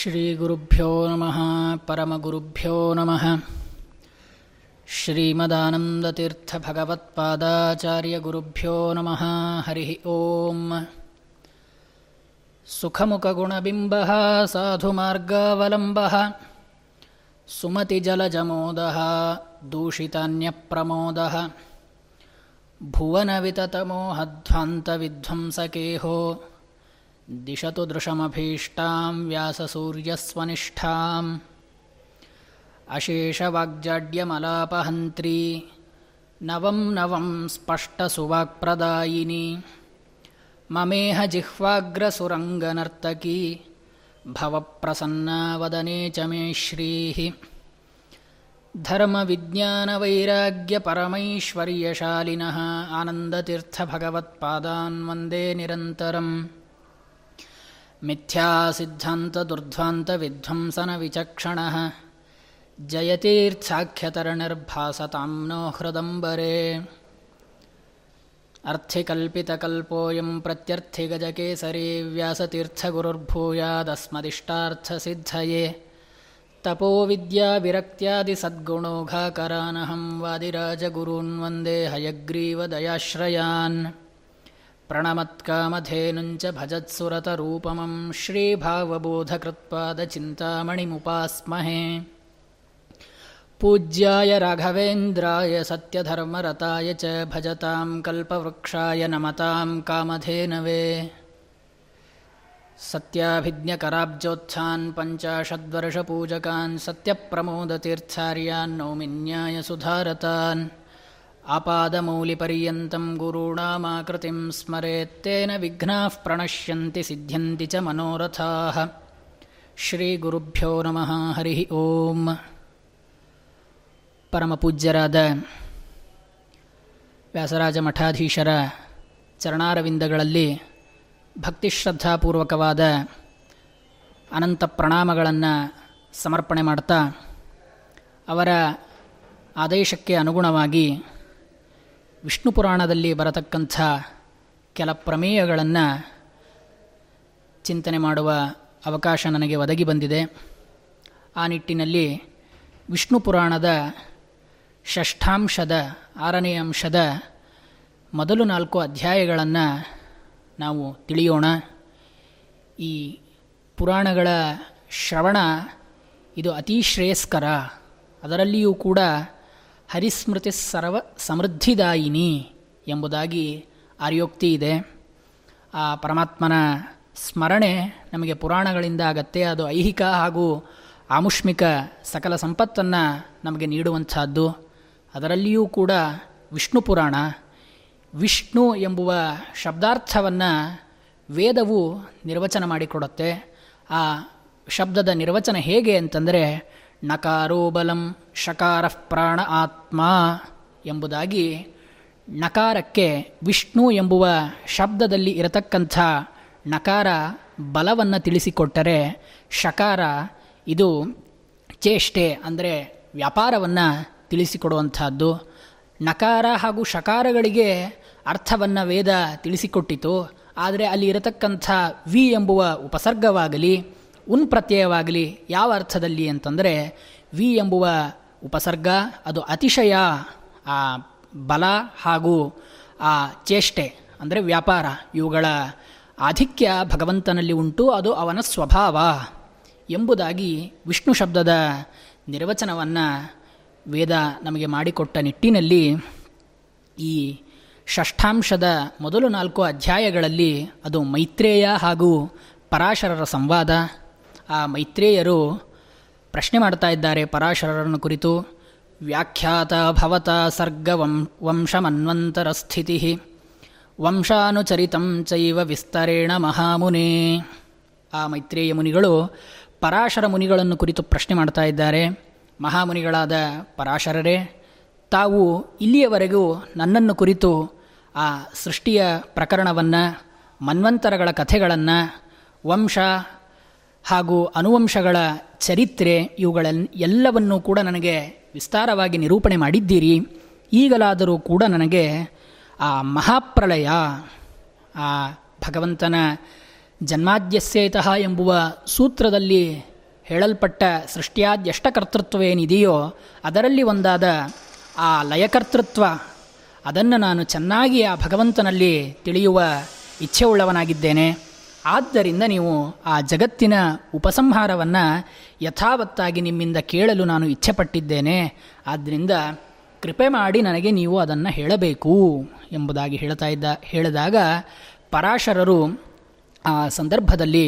ಶ್ರೀಗುರುಭ್ಯೋ ನಮಃ ಪರಮಗುರುಭ್ಯೋ ನಮಃ ಶ್ರೀಮದಾನಂದತೀರ್ಥಭಗವತ್ಪಾದಾಚಾರ್ಯಗುರುಭ್ಯೋ ನಮಃ ಹರಿ ಓಂ ಸುಖಮುಖಗುಣಬಿಂಬಃ ಸಾಧುಮಾರ್ಗಾವಲಂಬಃ ಸುಮತಿಜಲಜಮೋದಃ ದೂಷಿತಾನ್ಯಪ್ರಮೋದಃ ಭುವನವಿತತಮೋಹಧ್ವಾಂತವಿಧ್ವಂಸಕೇಹೋ ದಿಶತು ದೃಶಮಭೀಷ್ಟಾಂ ವ್ಯಾಸಸೂರ್ಯಸ್ವನಿಷ್ಠಾಂ ಅಶೇಷವಾಗ್ಜಾಡ್ಯಮಲಾಪಹಂತ್ರೀ ನವಂ ನವಂ ಸ್ಪಷ್ಟಸುವಾಕ್ಪ್ರದಾಯಿನಿ ಮಮೇಹ ಜಿಹ್ವಾಗ್ರಸುರಂಗನರ್ತಕೀ ಭವಪ್ರಸನ್ನ ವದನೆ ಚ ಮೇ ಶ್ರೀಃ ಧರ್ಮವಿಜ್ಞಾನವೈರಾಗ್ಯಪರಮೈಶ್ವರ್ಯಶಾಲಿನಃ ಆನಂದತೀರ್ಥಭಗವತ್ಪಾದಾನ್ ವಂದೇ ನಿರಂತರಂ मिथ्यासिद्धान्तदुर्ध्वान्तविध्वंसनविचक्षणः जयतीर्थाख्यतरणर्भासतां नो हृदम्बरे अर्थिकल्पितकल्पोऽयं प्रत्यर्थिगजकेसरी व्यासतीर्थगुरुर्भूयादस्मदिष्टार्थसिद्धये तपोविद्याविरक्त्यादिसद्गुणोघाकरानहं वादिराजगुरून् वन्दे हयग्रीवदयाश्रयान् प्रणमत्कामधेनुञ्च भजत्सुरतरूपमं श्रीभावबोधकृत्पादचिन्तामणिमुपास्महे पूज्याय राघवेन्द्राय सत्यधर्मरताय च भजतां कल्पवृक्षाय नमतां कामधेनवे सत्याभिज्ञकराब्जोत्थान् पञ्चाशद्वर्षपूजकान् सत्यप्रमोदतीर्थार्यान् नौमिन्यायसुधारतान् आपादमौलिपर्यन्तं गुरूणामाकृतिं स्मरेत्तेन विघ्नाः प्रणश्यन्ति सिद्ध्यन्ति च मनोरथाः ಶ್ರೀಗುರುಭ್ಯೋ ನಮಃ ಹರಿ ಓಂ ಪರಮಪೂಜ್ಯರಾದ ವ್ಯಾಸರಾಜ ಮಠಾಧೀಶರ ಚರಣಾರವಿಂದಗಳಲ್ಲಿ ಭಕ್ತಿಶ್ರದ್ಧಾಪೂರ್ವಕವಾದ ಅನಂತ ಪ್ರಣಾಮಗಳನ್ನು ಸಮರ್ಪಣೆ ಮಾಡ್ತಾ ಅವರ ಆದೇಶಕ್ಕೆ ಅನುಗುಣವಾಗಿ ವಿಷ್ಣು ಪುರಾಣದಲ್ಲಿ ಬರತಕ್ಕಂಥ ಕೆಲ ಪ್ರಮೇಯಗಳನ್ನು ಚಿಂತನೆ ಮಾಡುವ ಅವಕಾಶ ನನಗೆ ಒದಗಿ ಬಂದಿದೆ. ಆ ನಿಟ್ಟಿನಲ್ಲಿ ವಿಷ್ಣು ಪುರಾಣದ ಷಷ್ಠಾಂಶದ 6ನೇ ಅಂಶದ ಮೊದಲು 4 ಅಧ್ಯಾಯಗಳನ್ನು ನಾವು ತಿಳಿಯೋಣ. ಈ ಪುರಾಣಗಳ ಶ್ರವಣ ಇದು ಅತಿ ಶ್ರೇಯಸ್ಕರ. ಅದರಲ್ಲಿಯೂ ಕೂಡ ಹರಿಸ್ಮೃತಿ ಸರ್ವ ಸಮೃದ್ಧಿದಾಯಿನಿ ಎಂಬುದಾಗಿ ಆರ್ಯೋಕ್ತಿ ಇದೆ. ಆ ಪರಮಾತ್ಮನ ಸ್ಮರಣೆ ನಮಗೆ ಪುರಾಣಗಳಿಂದ ಆಗತ್ತೆ. ಅದು ಐಹಿಕ ಹಾಗೂ ಆಮುಷ್ಮಿಕ ಸಕಲ ಸಂಪತ್ತನ್ನು ನಮಗೆ ನೀಡುವಂಥದ್ದು. ಅದರಲ್ಲಿಯೂ ಕೂಡ ವಿಷ್ಣು ಪುರಾಣ, ವಿಷ್ಣು ಎಂಬುವ ಶಬ್ದಾರ್ಥವನ್ನು ವೇದವು ನಿರ್ವಚನ ಮಾಡಿಕೊಡುತ್ತೆ. ಆ ಶಬ್ದದ ನಿರ್ವಚನ ಹೇಗೆ ಅಂತಂದರೆ, ನಕಾರೋ ಬಲಂ ಶಕಾರಃ ಪ್ರಾಣ ಆತ್ಮ ಎಂಬುದಾಗಿ ನಕಾರಕ್ಕೆ ವಿಷ್ಣು ಎಂಬುವ ಶಬ್ದದಲ್ಲಿ ಇರತಕ್ಕಂಥ ನಕಾರ ಬಲವನ್ನು ತಿಳಿಸಿಕೊಟ್ಟರೆ, ಶಕಾರ ಇದು ಚೇಷ್ಟೆ ಅಂದರೆ ವ್ಯಾಪಾರವನ್ನು ತಿಳಿಸಿಕೊಡುವಂಥದ್ದು. ನಕಾರ ಹಾಗೂ ಶಕಾರಗಳಿಗೆ ಅರ್ಥವನ್ನು ವೇದ ತಿಳಿಸಿಕೊಟ್ಟಿತು. ಆದರೆ ಅಲ್ಲಿ ಇರತಕ್ಕಂಥ ವಿ ಎಂಬುವ ಉಪಸರ್ಗವಾಗಲಿ ಉನ್ ಪ್ರತ್ಯಯವಾಗಲಿ ಯಾವ ಅರ್ಥದಲ್ಲಿ ಅಂತಂದರೆ, ವಿ ಎಂಬುವ ಉಪಸರ್ಗ ಅದು ಅತಿಶಯ, ಆ ಬಲ ಹಾಗೂ ಆ ಚೇಷ್ಟೆ ಅಂದರೆ ವ್ಯಾಪಾರ, ಇವುಗಳ ಆಧಿಕ್ಯ ಭಗವಂತನಲ್ಲಿ ಉಂಟು, ಅದು ಅವನ ಸ್ವಭಾವ ಎಂಬುದಾಗಿ ವಿಷ್ಣು ಶಬ್ದದ ನಿರ್ವಚನವನ್ನು ವೇದ ನಮಗೆ ಮಾಡಿಕೊಟ್ಟ ನಿಟ್ಟಿನಲ್ಲಿ ಈ ಷಷ್ಠಾಂಶದ ಮೊದಲು 4 ಅಧ್ಯಾಯಗಳಲ್ಲಿ ಅದು ಮೈತ್ರೇಯ ಹಾಗೂ ಪರಾಶರರ ಸಂವಾದ. ಆ ಮೈತ್ರೇಯರು ಪ್ರಶ್ನೆ ಮಾಡ್ತಾ ಇದ್ದಾರೆ ಪರಾಶರರನ್ನು ಕುರಿತು. ವ್ಯಾಖ್ಯಾತ ಭವತ ಸರ್ಗ ವಂಶಮನ್ವಂತರ ಸ್ಥಿತಿ ವಂಶಾನುಚರಿತಂ ಚೈವ ವಿಸ್ತರೇಣ ಮಹಾಮುನೇ. ಆ ಮೈತ್ರೇಯ ಮುನಿಗಳು ಪರಾಶರ ಮುನಿಗಳನ್ನು ಕುರಿತು ಪ್ರಶ್ನೆ ಮಾಡ್ತಾ ಇದ್ದಾರೆ. ಮಹಾಮುನಿಗಳಾದ ಪರಾಶರರೇ, ತಾವು ಇಲ್ಲಿಯವರೆಗೂ ನನ್ನನ್ನು ಕುರಿತು ಆ ಸೃಷ್ಟಿಯ ಪ್ರಕರಣವನ್ನು, ಮನ್ವಂತರಗಳ ಕಥೆಗಳನ್ನು, ವಂಶ ಹಾಗೂ ಅನುವಂಶಗಳ ಚರಿತ್ರೆ ಇವುಗಳೆಲ್ಲವನ್ನೂ ಕೂಡ ನನಗೆ ವಿಸ್ತಾರವಾಗಿ ನಿರೂಪಣೆ ಮಾಡಿದ್ದೀರಿ. ಈಗಲಾದರೂ ಕೂಡ ನನಗೆ ಆ ಮಹಾಪ್ರಳಯ, ಆ ಭಗವಂತನ ಜನ್ಮಾದ್ಯಸ್ಯೇತಃ ಎಂಬುವ ಸೂತ್ರದಲ್ಲಿ ಹೇಳಲ್ಪಟ್ಟ ಸೃಷ್ಟಿಯಾದ್ಯಷ್ಟಕರ್ತೃತ್ವ ಏನಿದೆಯೋ ಅದರಲ್ಲಿ ಒಂದಾದ ಆ ಲಯಕರ್ತೃತ್ವ ಅದನ್ನು ನಾನು ಚೆನ್ನಾಗಿ ಆ ಭಗವಂತನಲ್ಲಿ ತಿಳಿಯುವ ಇಚ್ಛೆಯುಳ್ಳವನಾಗಿದ್ದೇನೆ. ಆದ್ದರಿಂದ ನೀವು ಆ ಜಗತ್ತಿನ ಉಪಸಂಹಾರವನ್ನು ಯಥಾವತ್ತಾಗಿ ನಿಮ್ಮಿಂದ ಕೇಳಲು ನಾನು ಇಚ್ಛೆಪಟ್ಟಿದ್ದೇನೆ. ಆದ್ದರಿಂದ ಕೃಪೆ ಮಾಡಿ ನನಗೆ ನೀವು ಅದನ್ನು ಹೇಳಬೇಕು ಎಂಬುದಾಗಿ ಹೇಳಿದಾಗ ಪರಾಶರರು ಆ ಸಂದರ್ಭದಲ್ಲಿ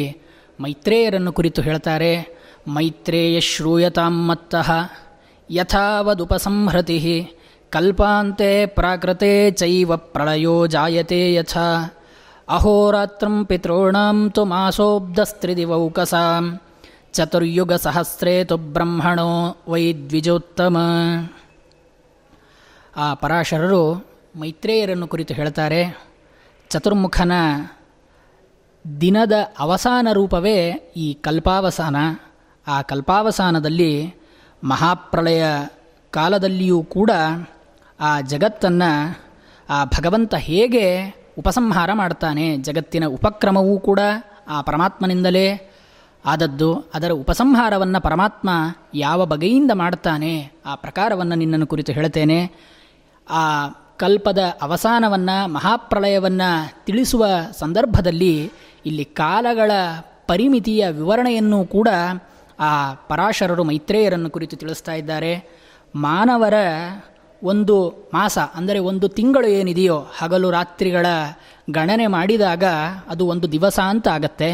ಮೈತ್ರೇಯರನ್ನು ಕುರಿತು ಹೇಳ್ತಾರೆ. ಮೈತ್ರೇಯ ಶ್ರೂಯತಾಮ್ಮತ್ತಃ ಯಥಾವದುಪಸಂಹೃತಿ ಕಲ್ಪಾಂತೆ ಪ್ರಾಕೃತೆ ಚೈವ ಪ್ರಳಯೋ ಜಾಯತೆ ಯಥಾ ಅಹೋರಾತ್ರಂ ಪಿತॄಣಾಂ ತು ಮಾಸೋಬ್ಧಸ್ತ್ರಿದಿವೌಕಸಾಂ ಚತುರ್ಯುಗ ಸಹಸ್ರೇ ತು ಬ್ರಹ್ಮಣೋ ವೈ ದ್ವಿಜೋತ್ತಮ. ಆ ಪರಾಶರರು ಮೈತ್ರೇಯರನ್ನು ಕುರಿತು ಹೇಳ್ತಾರೆ, ಚತುರ್ಮುಖನ ದಿನದ ಅವಸಾನ ರೂಪವೇ ಈ ಕಲ್ಪಾವಸಾನ. ಆ ಕಲ್ಪಾವಸಾನದಲ್ಲಿ ಮಹಾಪ್ರಳಯ ಕಾಲದಲ್ಲಿಯೂ ಕೂಡ ಆ ಜಗತ್ತನ್ನು ಆ ಭಗವಂತ ಹೇಗೆ ಉಪಸಂಹಾರ ಮಾಡ್ತಾನೆ, ಜಗತ್ತಿನ ಉಪಕ್ರಮವೂ ಕೂಡ ಆ ಪರಮಾತ್ಮನಿಂದಲೇ ಆದದ್ದು, ಅದರ ಉಪಸಂಹಾರವನ್ನು ಪರಮಾತ್ಮ ಯಾವ ಬಗೆಯಿಂದ ಮಾಡ್ತಾನೆ ಆ ಪ್ರಕಾರವನ್ನು ನಿನ್ನನ್ನು ಕುರಿತು ಹೇಳ್ತೇನೆ. ಆ ಕಲ್ಪದ ಅವಸಾನವನ್ನು, ಮಹಾಪ್ರಳಯವನ್ನು ತಿಳಿಸುವ ಸಂದರ್ಭದಲ್ಲಿ ಇಲ್ಲಿ ಕಾಲಗಳ ಪರಿಮಿತಿಯ ವಿವರಣೆಯನ್ನು ಕೂಡ ಆ ಪರಾಶರರು ಮೈತ್ರೇಯರನ್ನು ಕುರಿತು ತಿಳಿಸ್ತಾ ಇದ್ದಾರೆ. ಮಾನವರ ಒಂದು ಮಾಸ ಅಂದರೆ ಒಂದು ತಿಂಗಳು ಏನಿದೆಯೋ ಹಗಲು ರಾತ್ರಿಗಳ ಗಣನೆ ಮಾಡಿದಾಗ ಅದು ಒಂದು ದಿವಸ ಅಂತ ಆಗತ್ತೆ.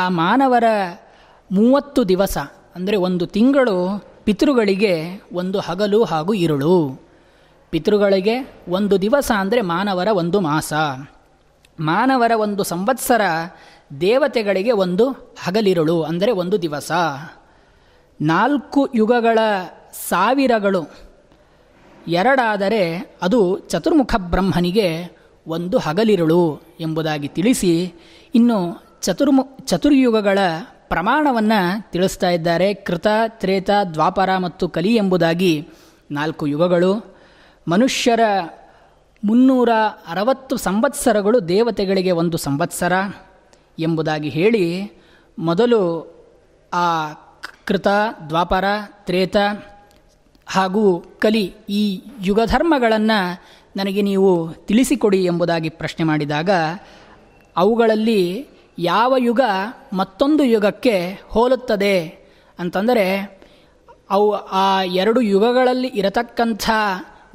ಆ ಮಾನವರ 30 ದಿವಸ ಅಂದರೆ ಒಂದು ತಿಂಗಳು ಪಿತೃಗಳಿಗೆ ಒಂದು ಹಗಲು ಹಾಗೂ ಇರುಳು. ಪಿತೃಗಳಿಗೆ ಒಂದು ದಿವಸ ಅಂದರೆ ಮಾನವರ ಒಂದು ಮಾಸ. ಮಾನವರ ಒಂದು ಸಂವತ್ಸರ ದೇವತೆಗಳಿಗೆ ಒಂದು ಹಗಲಿರುಳು ಅಂದರೆ ಒಂದು ದಿವಸ. 4 ಯುಗಗಳ ಸಾವಿರಗಳು ಎರಡಾದರೆ ಅದು ಚತುರ್ಮುಖ ಬ್ರಹ್ಮನಿಗೆ ಒಂದು ಹಗಲಿರುಳು ಎಂಬುದಾಗಿ ತಿಳಿಸಿ, ಇನ್ನು ಚತುರ್ಯುಗಗಳ ಪ್ರಮಾಣವನ್ನು ತಿಳಿಸ್ತಾ ಇದ್ದಾರೆ. ಕೃತ, ತ್ರೇತ, ದ್ವಾಪರ ಮತ್ತು ಕಲಿ ಎಂಬುದಾಗಿ 4 ಯುಗಗಳು. ಮನುಷ್ಯರ 360 ಸಂವತ್ಸರಗಳು ದೇವತೆಗಳಿಗೆ ಒಂದು ಸಂವತ್ಸರ ಎಂಬುದಾಗಿ ಹೇಳಿ, ಮೊದಲು ಆ ಕೃತ, ದ್ವಾಪರ, ತ್ರೇತ ಹಾಗೂ ಕಲಿ ಈ ಯುಗಧರ್ಮಗಳನ್ನು ನನಗೆ ನೀವು ತಿಳಿಸಿಕೊಡಿ ಎಂಬುದಾಗಿ ಪ್ರಶ್ನೆ ಮಾಡಿದಾಗ, ಅವುಗಳಲ್ಲಿ ಯಾವ ಯುಗ ಮತ್ತೊಂದು ಯುಗಕ್ಕೆ ಹೋಲುತ್ತದೆ ಅಂತಂದರೆ ಆ 2 ಯುಗಗಳಲ್ಲಿ ಇರತಕ್ಕಂಥ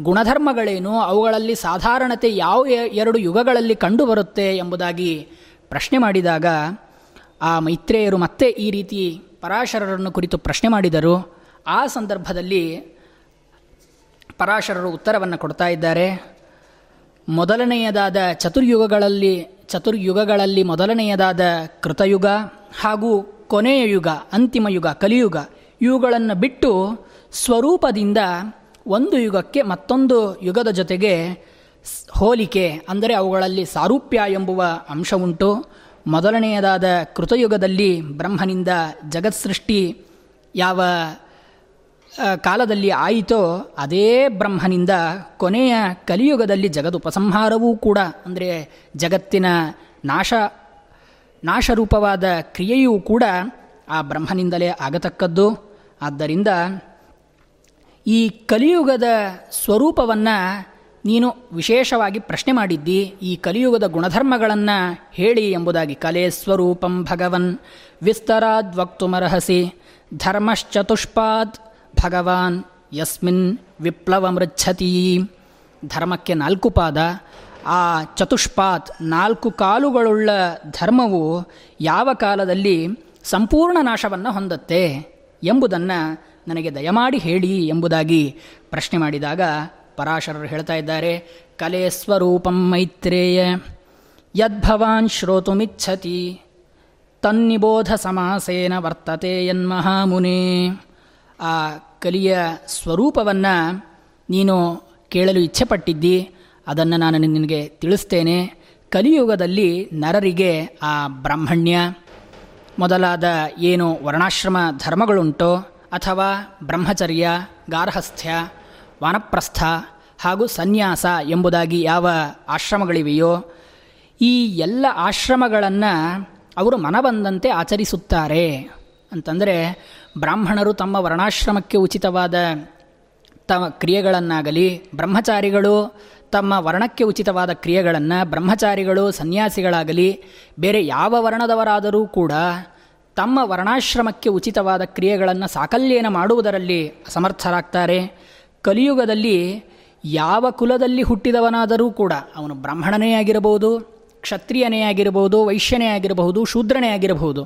ಗುಣಧರ್ಮಗಳೇನು, ಅವುಗಳಲ್ಲಿ ಸಾಧಾರಣತೆ ಯಾವ 2 ಯುಗಗಳಲ್ಲಿ ಕಂಡುಬರುತ್ತೆ ಎಂಬುದಾಗಿ ಪ್ರಶ್ನೆ ಮಾಡಿದಾಗ ಆ ಮೈತ್ರೇಯರು ಮತ್ತೆ ಈ ರೀತಿ ಪರಾಶರರನ್ನು ಕುರಿತು ಪ್ರಶ್ನೆ ಮಾಡಿದರು. ಆ ಸಂದರ್ಭದಲ್ಲಿ ಪರಾಶರರು ಉತ್ತರವನ್ನು ಕೊಡ್ತಾ ಇದ್ದಾರೆ. ಮೊದಲನೆಯದಾದ ಚತುರ್ಯುಗಗಳಲ್ಲಿ ಮೊದಲನೆಯದಾದ ಕೃತಯುಗ ಹಾಗೂ ಕೊನೆಯ ಯುಗ, ಅಂತಿಮ ಯುಗ ಕಲಿಯುಗ, ಇವುಗಳನ್ನು ಬಿಟ್ಟು ಸ್ವರೂಪದಿಂದ ಒಂದು ಯುಗಕ್ಕೆ ಮತ್ತೊಂದು ಯುಗದ ಜೊತೆಗೆ ಹೋಲಿಕೆ ಅಂದರೆ ಅವುಗಳಲ್ಲಿ ಸಾರೂಪ್ಯ ಎಂಬುವ ಅಂಶವುಂಟು. ಮೊದಲನೆಯದಾದ ಕೃತಯುಗದಲ್ಲಿ ಬ್ರಹ್ಮನಿಂದ ಜಗತ್ಸೃಷ್ಟಿ ಯಾವ ಕಾಲದಲ್ಲಿ ಆಯಿತೋ ಅದೇ ಬ್ರಹ್ಮನಿಂದ ಕೊನೆಯ ಕಲಿಯುಗದಲ್ಲಿ ಜಗದುಪಸಂಹಾರವೂ ಕೂಡ ಅಂದರೆ ಜಗತ್ತಿನ ನಾಶರೂಪವಾದ ಕ್ರಿಯೆಯೂ ಕೂಡ ಆ ಬ್ರಹ್ಮನಿಂದಲೇ ಆಗತಕ್ಕದ್ದು. ಆದ್ದರಿಂದ ಈ ಕಲಿಯುಗದ ಸ್ವರೂಪವನ್ನು ನೀನು ವಿಶೇಷವಾಗಿ ಪ್ರಶ್ನೆ ಮಾಡಿದ್ದಿ, ಈ ಕಲಿಯುಗದ ಗುಣಧರ್ಮಗಳನ್ನು ಹೇಳಿ ಎಂಬುದಾಗಿ. ಕಲೆ ಸ್ವರೂಪಂ ಭಗವನ್ ವಿಸ್ತರಾದ್ ವಕ್ತುಮರ್ಹಸಿ ಧರ್ಮಶ್ಚತುಷ್ಪಾತ್ ಭಗವಾನ್ ಯಸ್ಮಿನ್ ವಿಪ್ಲವಮೃಚ್ಛತಿ. ಧರ್ಮಕ್ಕೆ 4 ಪಾದ. ಆ ಚತುಷ್ಪಾತ್ 4 ಕಾಲುಗಳುಳ್ಳ ಧರ್ಮವು ಯಾವ ಕಾಲದಲ್ಲಿ ಸಂಪೂರ್ಣ ನಾಶವನ್ನು ಹೊಂದತ್ತೆ ಎಂಬುದನ್ನು ನನಗೆ ದಯಮಾಡಿ ಹೇಳಿ ಎಂಬುದಾಗಿ ಪ್ರಶ್ನೆ ಮಾಡಿದಾಗ ಪರಾಶರರು ಹೇಳ್ತಾ ಇದ್ದಾರೆ. ಕಲೆ ಸ್ವರೂಪಂ ಮೈತ್ರೇಯ ಯದ್ಭವಾನ್ ಶ್ರೋತುಮಿಚ್ಛತಿ ತನ್ನಿಬೋಧ ಸಮಾಸೇನ ವರ್ತತೆ ಯನ್ಮಹಾಮುನೇ. ಆ ಕಲಿಯ ಸ್ವರೂಪವನ್ನು ನೀನು ಕೇಳಲು ಇಚ್ಛೆಪಟ್ಟಿದ್ದಿ, ಅದನ್ನು ನಾನು ನಿನಗೆ ತಿಳಿಸ್ತೇನೆ. ಕಲಿಯುಗದಲ್ಲಿ ನರರಿಗೆ ಆ ಬ್ರಾಹ್ಮಣ್ಯ ಮೊದಲಾದ ಏನು ವರ್ಣಾಶ್ರಮ ಧರ್ಮಗಳುಂಟೋ ಅಥವಾ ಬ್ರಹ್ಮಚರ್ಯ, ಗಾರ್ಹಸ್ಥ್ಯ, ವಾನಪ್ರಸ್ಥ ಹಾಗೂ ಸನ್ಯಾಸ ಎಂಬುದಾಗಿ ಯಾವ ಆಶ್ರಮಗಳಿವೆಯೋ ಈ ಎಲ್ಲ ಆಶ್ರಮಗಳನ್ನು ಅವರು ಮನಬಂದಂತೆ ಆಚರಿಸುತ್ತಾರೆ ಅಂತಂದರೆ ಬ್ರಾಹ್ಮಣರು ತಮ್ಮ ವರ್ಣಾಶ್ರಮಕ್ಕೆ ಉಚಿತವಾದ ಕ್ರಿಯೆಗಳನ್ನಾಗಲಿ, ಬ್ರಹ್ಮಚಾರಿಗಳು ತಮ್ಮ ವರ್ಣಕ್ಕೆ ಉಚಿತವಾದ ಕ್ರಿಯೆಗಳನ್ನು, ಬ್ರಹ್ಮಚಾರಿಗಳು ಸನ್ಯಾಸಿಗಳಾಗಲಿ ಬೇರೆ ಯಾವ ವರ್ಣದವರಾದರೂ ಕೂಡ ತಮ್ಮ ವರ್ಣಾಶ್ರಮಕ್ಕೆ ಉಚಿತವಾದ ಕ್ರಿಯೆಗಳನ್ನು ಸಾಕಲ್ಯೇನ ಮಾಡುವುದರಲ್ಲಿ ಅಸಮರ್ಥರಾಗ್ತಾರೆ. ಕಲಿಯುಗದಲ್ಲಿ ಯಾವ ಕುಲದಲ್ಲಿ ಹುಟ್ಟಿದವನಾದರೂ ಕೂಡ ಅವನು ಬ್ರಾಹ್ಮಣನೇ ಆಗಿರಬಹುದು, ಕ್ಷತ್ರಿಯನೇ ಆಗಿರಬಹುದು, ವೈಶ್ಯನೇ ಆಗಿರಬಹುದು, ಶೂದ್ರನೇ ಆಗಿರಬಹುದು,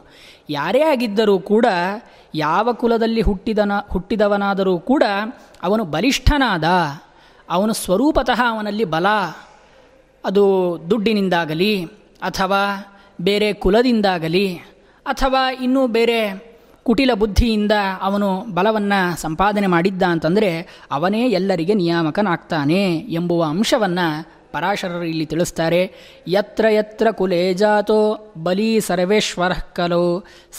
ಯಾರೇ ಆಗಿದ್ದರೂ ಕೂಡ ಯಾವ ಕುಲದಲ್ಲಿ ಹುಟ್ಟಿದವನಾದರೂ ಕೂಡ ಅವನು ಬಲಿಷ್ಠನಾದ, ಅವನು ಸ್ವರೂಪತಃ ಅವನಲ್ಲಿ ಬಲ, ಅದು ದುಡ್ಡಿನಿಂದಾಗಲಿ ಅಥವಾ ಬೇರೆ ಕುಲದಿಂದಾಗಲಿ ಅಥವಾ ಇನ್ನೂ ಬೇರೆ ಕುಟಿಲ ಬುದ್ಧಿಯಿಂದ ಅವನು ಬಲವನ್ನು ಸಂಪಾದನೆ ಮಾಡಿದ್ದ ಅಂತಂದರೆ ಅವನೇ ಎಲ್ಲರಿಗೆ ನಿಯಾಮಕನಾಗ್ತಾನೆ ಎಂಬುವ ಅಂಶವನ್ನು ಪರಾಶರರು ಇಲ್ಲಿ ತಿಳಿಸ್ತಾರೆ. ಯತ್ರ ಯತ್ರ ಕುಲೇ ಜಾತೋ ಬಲಿ ಸರ್ವೇಶ್ವರ ಕಲೋ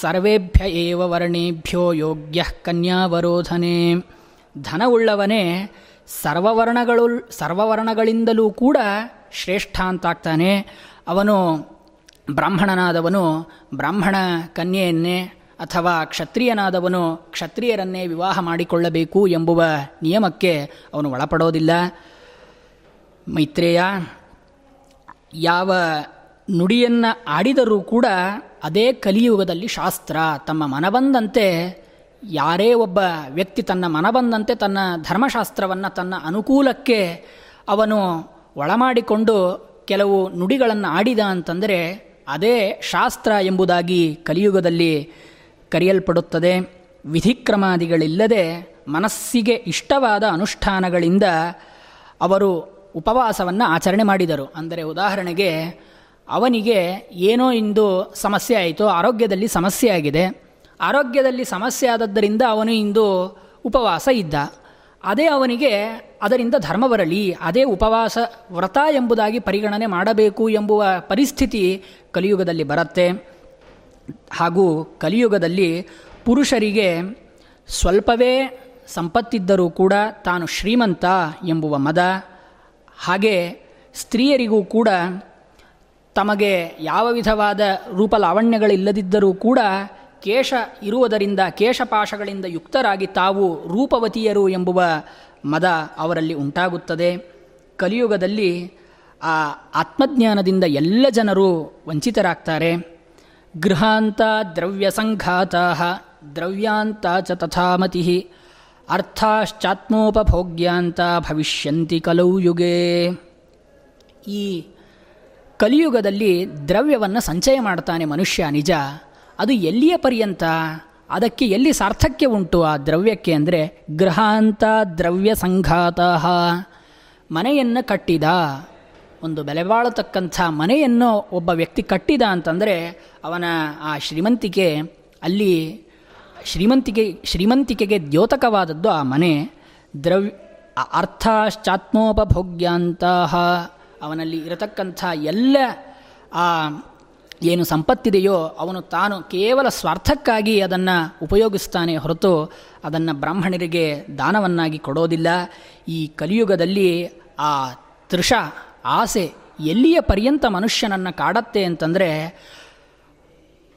ಸರ್ವೇಭ್ಯ ಏವ ವರ್ಣೇಭ್ಯೋ ಯೋಗ್ಯ ಕನ್ಯಾವರೋಧನೆ. ಧನವುಳ್ಳವನೇ ಸರ್ವವರ್ಣಗಳಿಂದಲೂ ಕೂಡ ಶ್ರೇಷ್ಠ ಅಂತಾಗ್ತಾನೆ. ಅವನು ಬ್ರಾಹ್ಮಣನಾದವನು ಬ್ರಾಹ್ಮಣ ಕನ್ಯೆಯನ್ನೇ ಅಥವಾ ಕ್ಷತ್ರಿಯನಾದವನು ಕ್ಷತ್ರಿಯರನ್ನೇ ವಿವಾಹ ಮಾಡಿಕೊಳ್ಳಬೇಕು ಎಂಬುವ ನಿಯಮಕ್ಕೆ ಅವನು ಒಳಪಡೋದಿಲ್ಲ. ಮೈತ್ರೇಯ, ಯಾವ ನುಡಿಯನ್ನು ಆಡಿದರೂ ಕೂಡ ಅದೇ ಕಲಿಯುಗದಲ್ಲಿ ಶಾಸ್ತ್ರ. ತಮ್ಮ ಮನಬಂದಂತೆ ಯಾರೇ ಒಬ್ಬ ವ್ಯಕ್ತಿ ತನ್ನ ಮನಬಂದಂತೆ ತನ್ನ ಧರ್ಮಶಾಸ್ತ್ರವನ್ನು ತನ್ನ ಅನುಕೂಲಕ್ಕೆ ಅವನು ಒಳಮಾಡಿಕೊಂಡು ಕೆಲವು ನುಡಿಗಳನ್ನು ಆಡಿದ ಅಂತಂದರೆ ಅದೇ ಶಾಸ್ತ್ರ ಎಂಬುದಾಗಿ ಕಲಿಯುಗದಲ್ಲಿ ಕರೆಯಲ್ಪಡುತ್ತದೆ. ವಿಧಿಕ್ರಮಾದಿಗಳಿಲ್ಲದೆ ಮನಸ್ಸಿಗೆ ಇಷ್ಟವಾದ ಅನುಷ್ಠಾನಗಳಿಂದ ಅವರು ಉಪವಾಸವನ್ನು ಆಚರಣೆ ಮಾಡಿದರು. ಅಂದರೆ ಉದಾಹರಣೆಗೆ ಅವನಿಗೆ ಏನೋ ಇಂದು ಸಮಸ್ಯೆ ಆಯಿತು, ಆರೋಗ್ಯದಲ್ಲಿ ಸಮಸ್ಯೆ ಆಗಿದೆ, ಆರೋಗ್ಯದಲ್ಲಿ ಸಮಸ್ಯೆ ಆದದ್ದರಿಂದ ಅವನು ಇಂದು ಉಪವಾಸ ಇದ್ದ. ಅದೇ ಅವನಿಗೆ ಅದರಿಂದ ಧರ್ಮ ಬರಲಿ, ಅದೇ ಉಪವಾಸ ವ್ರತ ಎಂಬುದಾಗಿ ಪರಿಗಣನೆ ಮಾಡಬೇಕು ಎಂಬುವ ಪರಿಸ್ಥಿತಿ ಕಲಿಯುಗದಲ್ಲಿ ಬರುತ್ತೆ. ಹಾಗೂ ಕಲಿಯುಗದಲ್ಲಿ ಪುರುಷರಿಗೆ ಸ್ವಲ್ಪವೇ ಸಂಪತ್ತಿದ್ದರೂ ಕೂಡ ತಾನು ಶ್ರೀಮಂತ ಎಂಬುವ ಮದ, ಹಾಗೆ ಸ್ತ್ರೀಯರಿಗೂ ಕೂಡ ತಮಗೆ ಯಾವ ವಿಧವಾದ ರೂಪಲಾವಣ್ಯಗಳಿಲ್ಲದಿದ್ದರೂ ಕೂಡ ಕೇಶ ಇರುವುದರಿಂದ ಕೇಶಪಾಶಗಳಿಂದ ಯುಕ್ತರಾಗಿ ತಾವು ರೂಪವತಿಯರು ಎಂಬುವ ಮದ ಅವರಲ್ಲಿ ಉಂಟಾಗುತ್ತದೆ. ಕಲಿಯುಗದಲ್ಲಿ ಆ ಆತ್ಮಜ್ಞಾನದಿಂದ ಎಲ್ಲ ಜನರು ವಂಚಿತರಾಗ್ತಾರೆ. ಗೃಹಾಂತ ದ್ರವ್ಯ ಸಂಘಾತ ದ್ರವ್ಯಾಂತ ಚ ತಥಾಮತಿ ಅರ್ಥಾಶ್ಚಾತ್ಮೋಪಭೋಗ್ಯಾಂತ ಭವಿಷ್ಯಂತಿ ಕಲೌಯುಗೇ. ಈ ಕಲಿಯುಗದಲ್ಲಿ ದ್ರವ್ಯವನ್ನು ಸಂಚಯ ಮಾಡ್ತಾನೆ ಮನುಷ್ಯ, ನಿಜ. ಅದು ಎಲ್ಲಿಯ ಪರ್ಯಂತ, ಅದಕ್ಕೆ ಎಲ್ಲಿ ಸಾರ್ಥಕ್ಯ ಉಂಟು ಆ ದ್ರವ್ಯಕ್ಕೆ ಅಂದರೆ ಗೃಹಾಂತ ದ್ರವ್ಯ ಸಂಘಾತ. ಮನೆಯನ್ನು ಕಟ್ಟಿದ, ಒಂದು ಬೆಲೆಬಾಳತಕ್ಕಂಥ ಮನೆಯನ್ನು ಒಬ್ಬ ವ್ಯಕ್ತಿ ಕಟ್ಟಿದ ಅಂತಂದರೆ ಅವನ ಆ ಶ್ರೀಮಂತಿಕೆ ಅಲ್ಲಿ ಶ್ರೀಮಂತಿಕೆಗೆ ದ್ಯೋತಕವಾದದ್ದು ಆ ಮನೆ. ಅರ್ಥಾಶ್ಚಾತ್ಮೋಪಭೋಗ್ಯಾಂತಹ ಅವನಲ್ಲಿ ಇರತಕ್ಕಂಥ ಎಲ್ಲ ಆ ಏನು ಸಂಪತ್ತಿದೆಯೋ ಅವನು ತಾನು ಕೇವಲ ಸ್ವಾರ್ಥಕ್ಕಾಗಿ ಅದನ್ನು ಉಪಯೋಗಿಸ್ತಾನೆ ಹೊರತು ಅದನ್ನು ಬ್ರಾಹ್ಮಣರಿಗೆ ದಾನವನ್ನಾಗಿ ಕೊಡೋದಿಲ್ಲ. ಈ ಕಲಿಯುಗದಲ್ಲಿ ಆ ತೃಷಾ ಆಸೆ ಎಲ್ಲಿಯ ಪರ್ಯಂತ ಮನುಷ್ಯನನ್ನು ಕಾಡತ್ತೆ ಅಂತಂದರೆ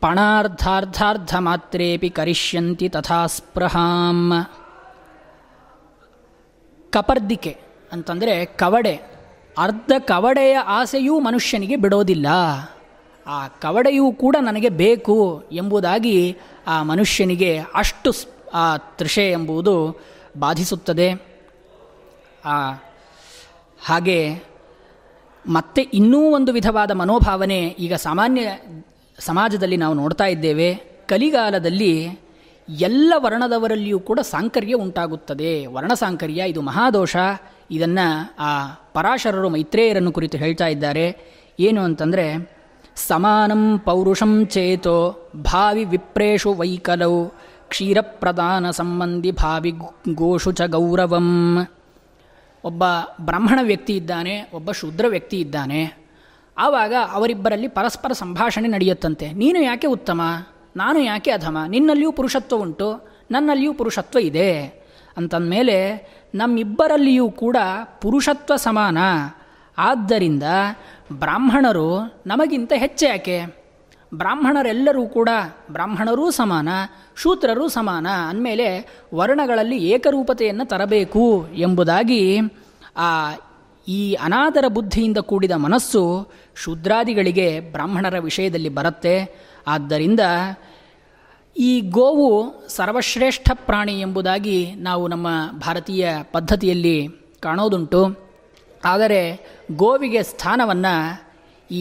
ಪಣಾರ್ಧಾರ್ಧಾರ್ಧ ಮಾತ್ರೇಪಿ ಕರಿಷ್ಯಂತಿ ತಥಾ ಸ್ಪೃಹಾಂ. ಕಪರ್ದಿಕೆ ಅಂತಂದರೆ ಕವಡೆ, ಅರ್ಧ ಕವಡೆಯ ಆಸೆಯೂ ಮನುಷ್ಯನಿಗೆ ಬಿಡೋದಿಲ್ಲ. ಆ ಕವಡೆಯೂ ಕೂಡ ನನಗೆ ಬೇಕು ಎಂಬುದಾಗಿ ಆ ಮನುಷ್ಯನಿಗೆ ಅಷ್ಟು ಆ ತೃಷೆ ಎಂಬುದು ಬಾಧಿಸುತ್ತದೆ. ಹಾಗೆ ಮತ್ತೆ ಇನ್ನೂ ಒಂದು ವಿಧವಾದ ಮನೋಭಾವನೆ ಈಗ ಸಾಮಾನ್ಯ ಸಮಾಜದಲ್ಲಿ ನಾವು ನೋಡ್ತಾ ಇದ್ದೇವೆ. ಕಲಿಗಾಲದಲ್ಲಿ ಎಲ್ಲ ವರ್ಣದವರಲ್ಲಿಯೂ ಕೂಡ ಸಾಂಕರ್ಯ ಉಂಟಾಗುತ್ತದೆ. ವರ್ಣಸಾಂಕರ್ಯ ಇದು ಮಹಾದೋಷ. ಇದನ್ನು ಆ ಪರಾಶರರು ಮೈತ್ರೇಯರನ್ನು ಕುರಿತು ಹೇಳ್ತಾ ಇದ್ದಾರೆ. ಏನು ಅಂತಂದರೆ ಸಮಾನಂ ಪೌರುಷಂ ಚೇತೋ ಭಾವಿ ವಿಪ್ರೇಷು ವೈಕಲೌ ಕ್ಷೀರಪ್ರದಾನ ಸಂಬಂಧಿ ಭಾವಿ ಗೋಷು ಚ ಗೌರವಂ. ಒಬ್ಬ ಬ್ರಾಹ್ಮಣ ವ್ಯಕ್ತಿ ಇದ್ದಾನೆ, ಒಬ್ಬ ಶೂದ್ರ ವ್ಯಕ್ತಿ ಇದ್ದಾನೆ. ಆವಾಗ ಅವರಿಬ್ಬರಲ್ಲಿ ಪರಸ್ಪರ ಸಂಭಾಷಣೆ ನಡೆಯುತ್ತಂತೆ. ನೀನು ಯಾಕೆ ಉತ್ತಮ, ನಾನು ಯಾಕೆ ಅಧಮ, ನಿನ್ನಲ್ಲಿಯೂ ಪುರುಷತ್ವ ಉಂಟು, ನನ್ನಲ್ಲಿಯೂ ಪುರುಷತ್ವ ಇದೆ ಅಂತಂದಮೇಲೆ ನಮ್ಮಿಬ್ಬರಲ್ಲಿಯೂ ಕೂಡ ಪುರುಷತ್ವ ಸಮಾನ, ಆದ್ದರಿಂದ ಬ್ರಾಹ್ಮಣರು ನಮಗಿಂತ ಹೆಚ್ಚು ಯಾಕೆ, ಬ್ರಾಹ್ಮಣರೆಲ್ಲರೂ ಕೂಡ ಬ್ರಾಹ್ಮಣರೂ ಸಮಾನ, ಶೂದ್ರರೂ ಸಮಾನ ಅಂದಮೇಲೆ ವರ್ಣಗಳಲ್ಲಿ ಏಕರೂಪತೆಯನ್ನು ತರಬೇಕು ಎಂಬುದಾಗಿ ಈ ಅನಾದರ ಬುದ್ಧಿಯಿಂದ ಕೂಡಿದ ಮನಸ್ಸು ಶೂದ್ರಾದಿಗಳಿಗೆ ಬ್ರಾಹ್ಮಣರ ವಿಷಯದಲ್ಲಿ ಬರುತ್ತೆ. ಆದ್ದರಿಂದ ಈ ಗೋವು ಸರ್ವಶ್ರೇಷ್ಠ ಪ್ರಾಣಿ ಎಂಬುದಾಗಿ ನಾವು ನಮ್ಮ ಭಾರತೀಯ ಪದ್ಧತಿಯಲ್ಲಿ ಕಾಣೋದುಂಟು. ಆದರೆ ಗೋವಿಗೆ ಸ್ಥಾನವನ್ನು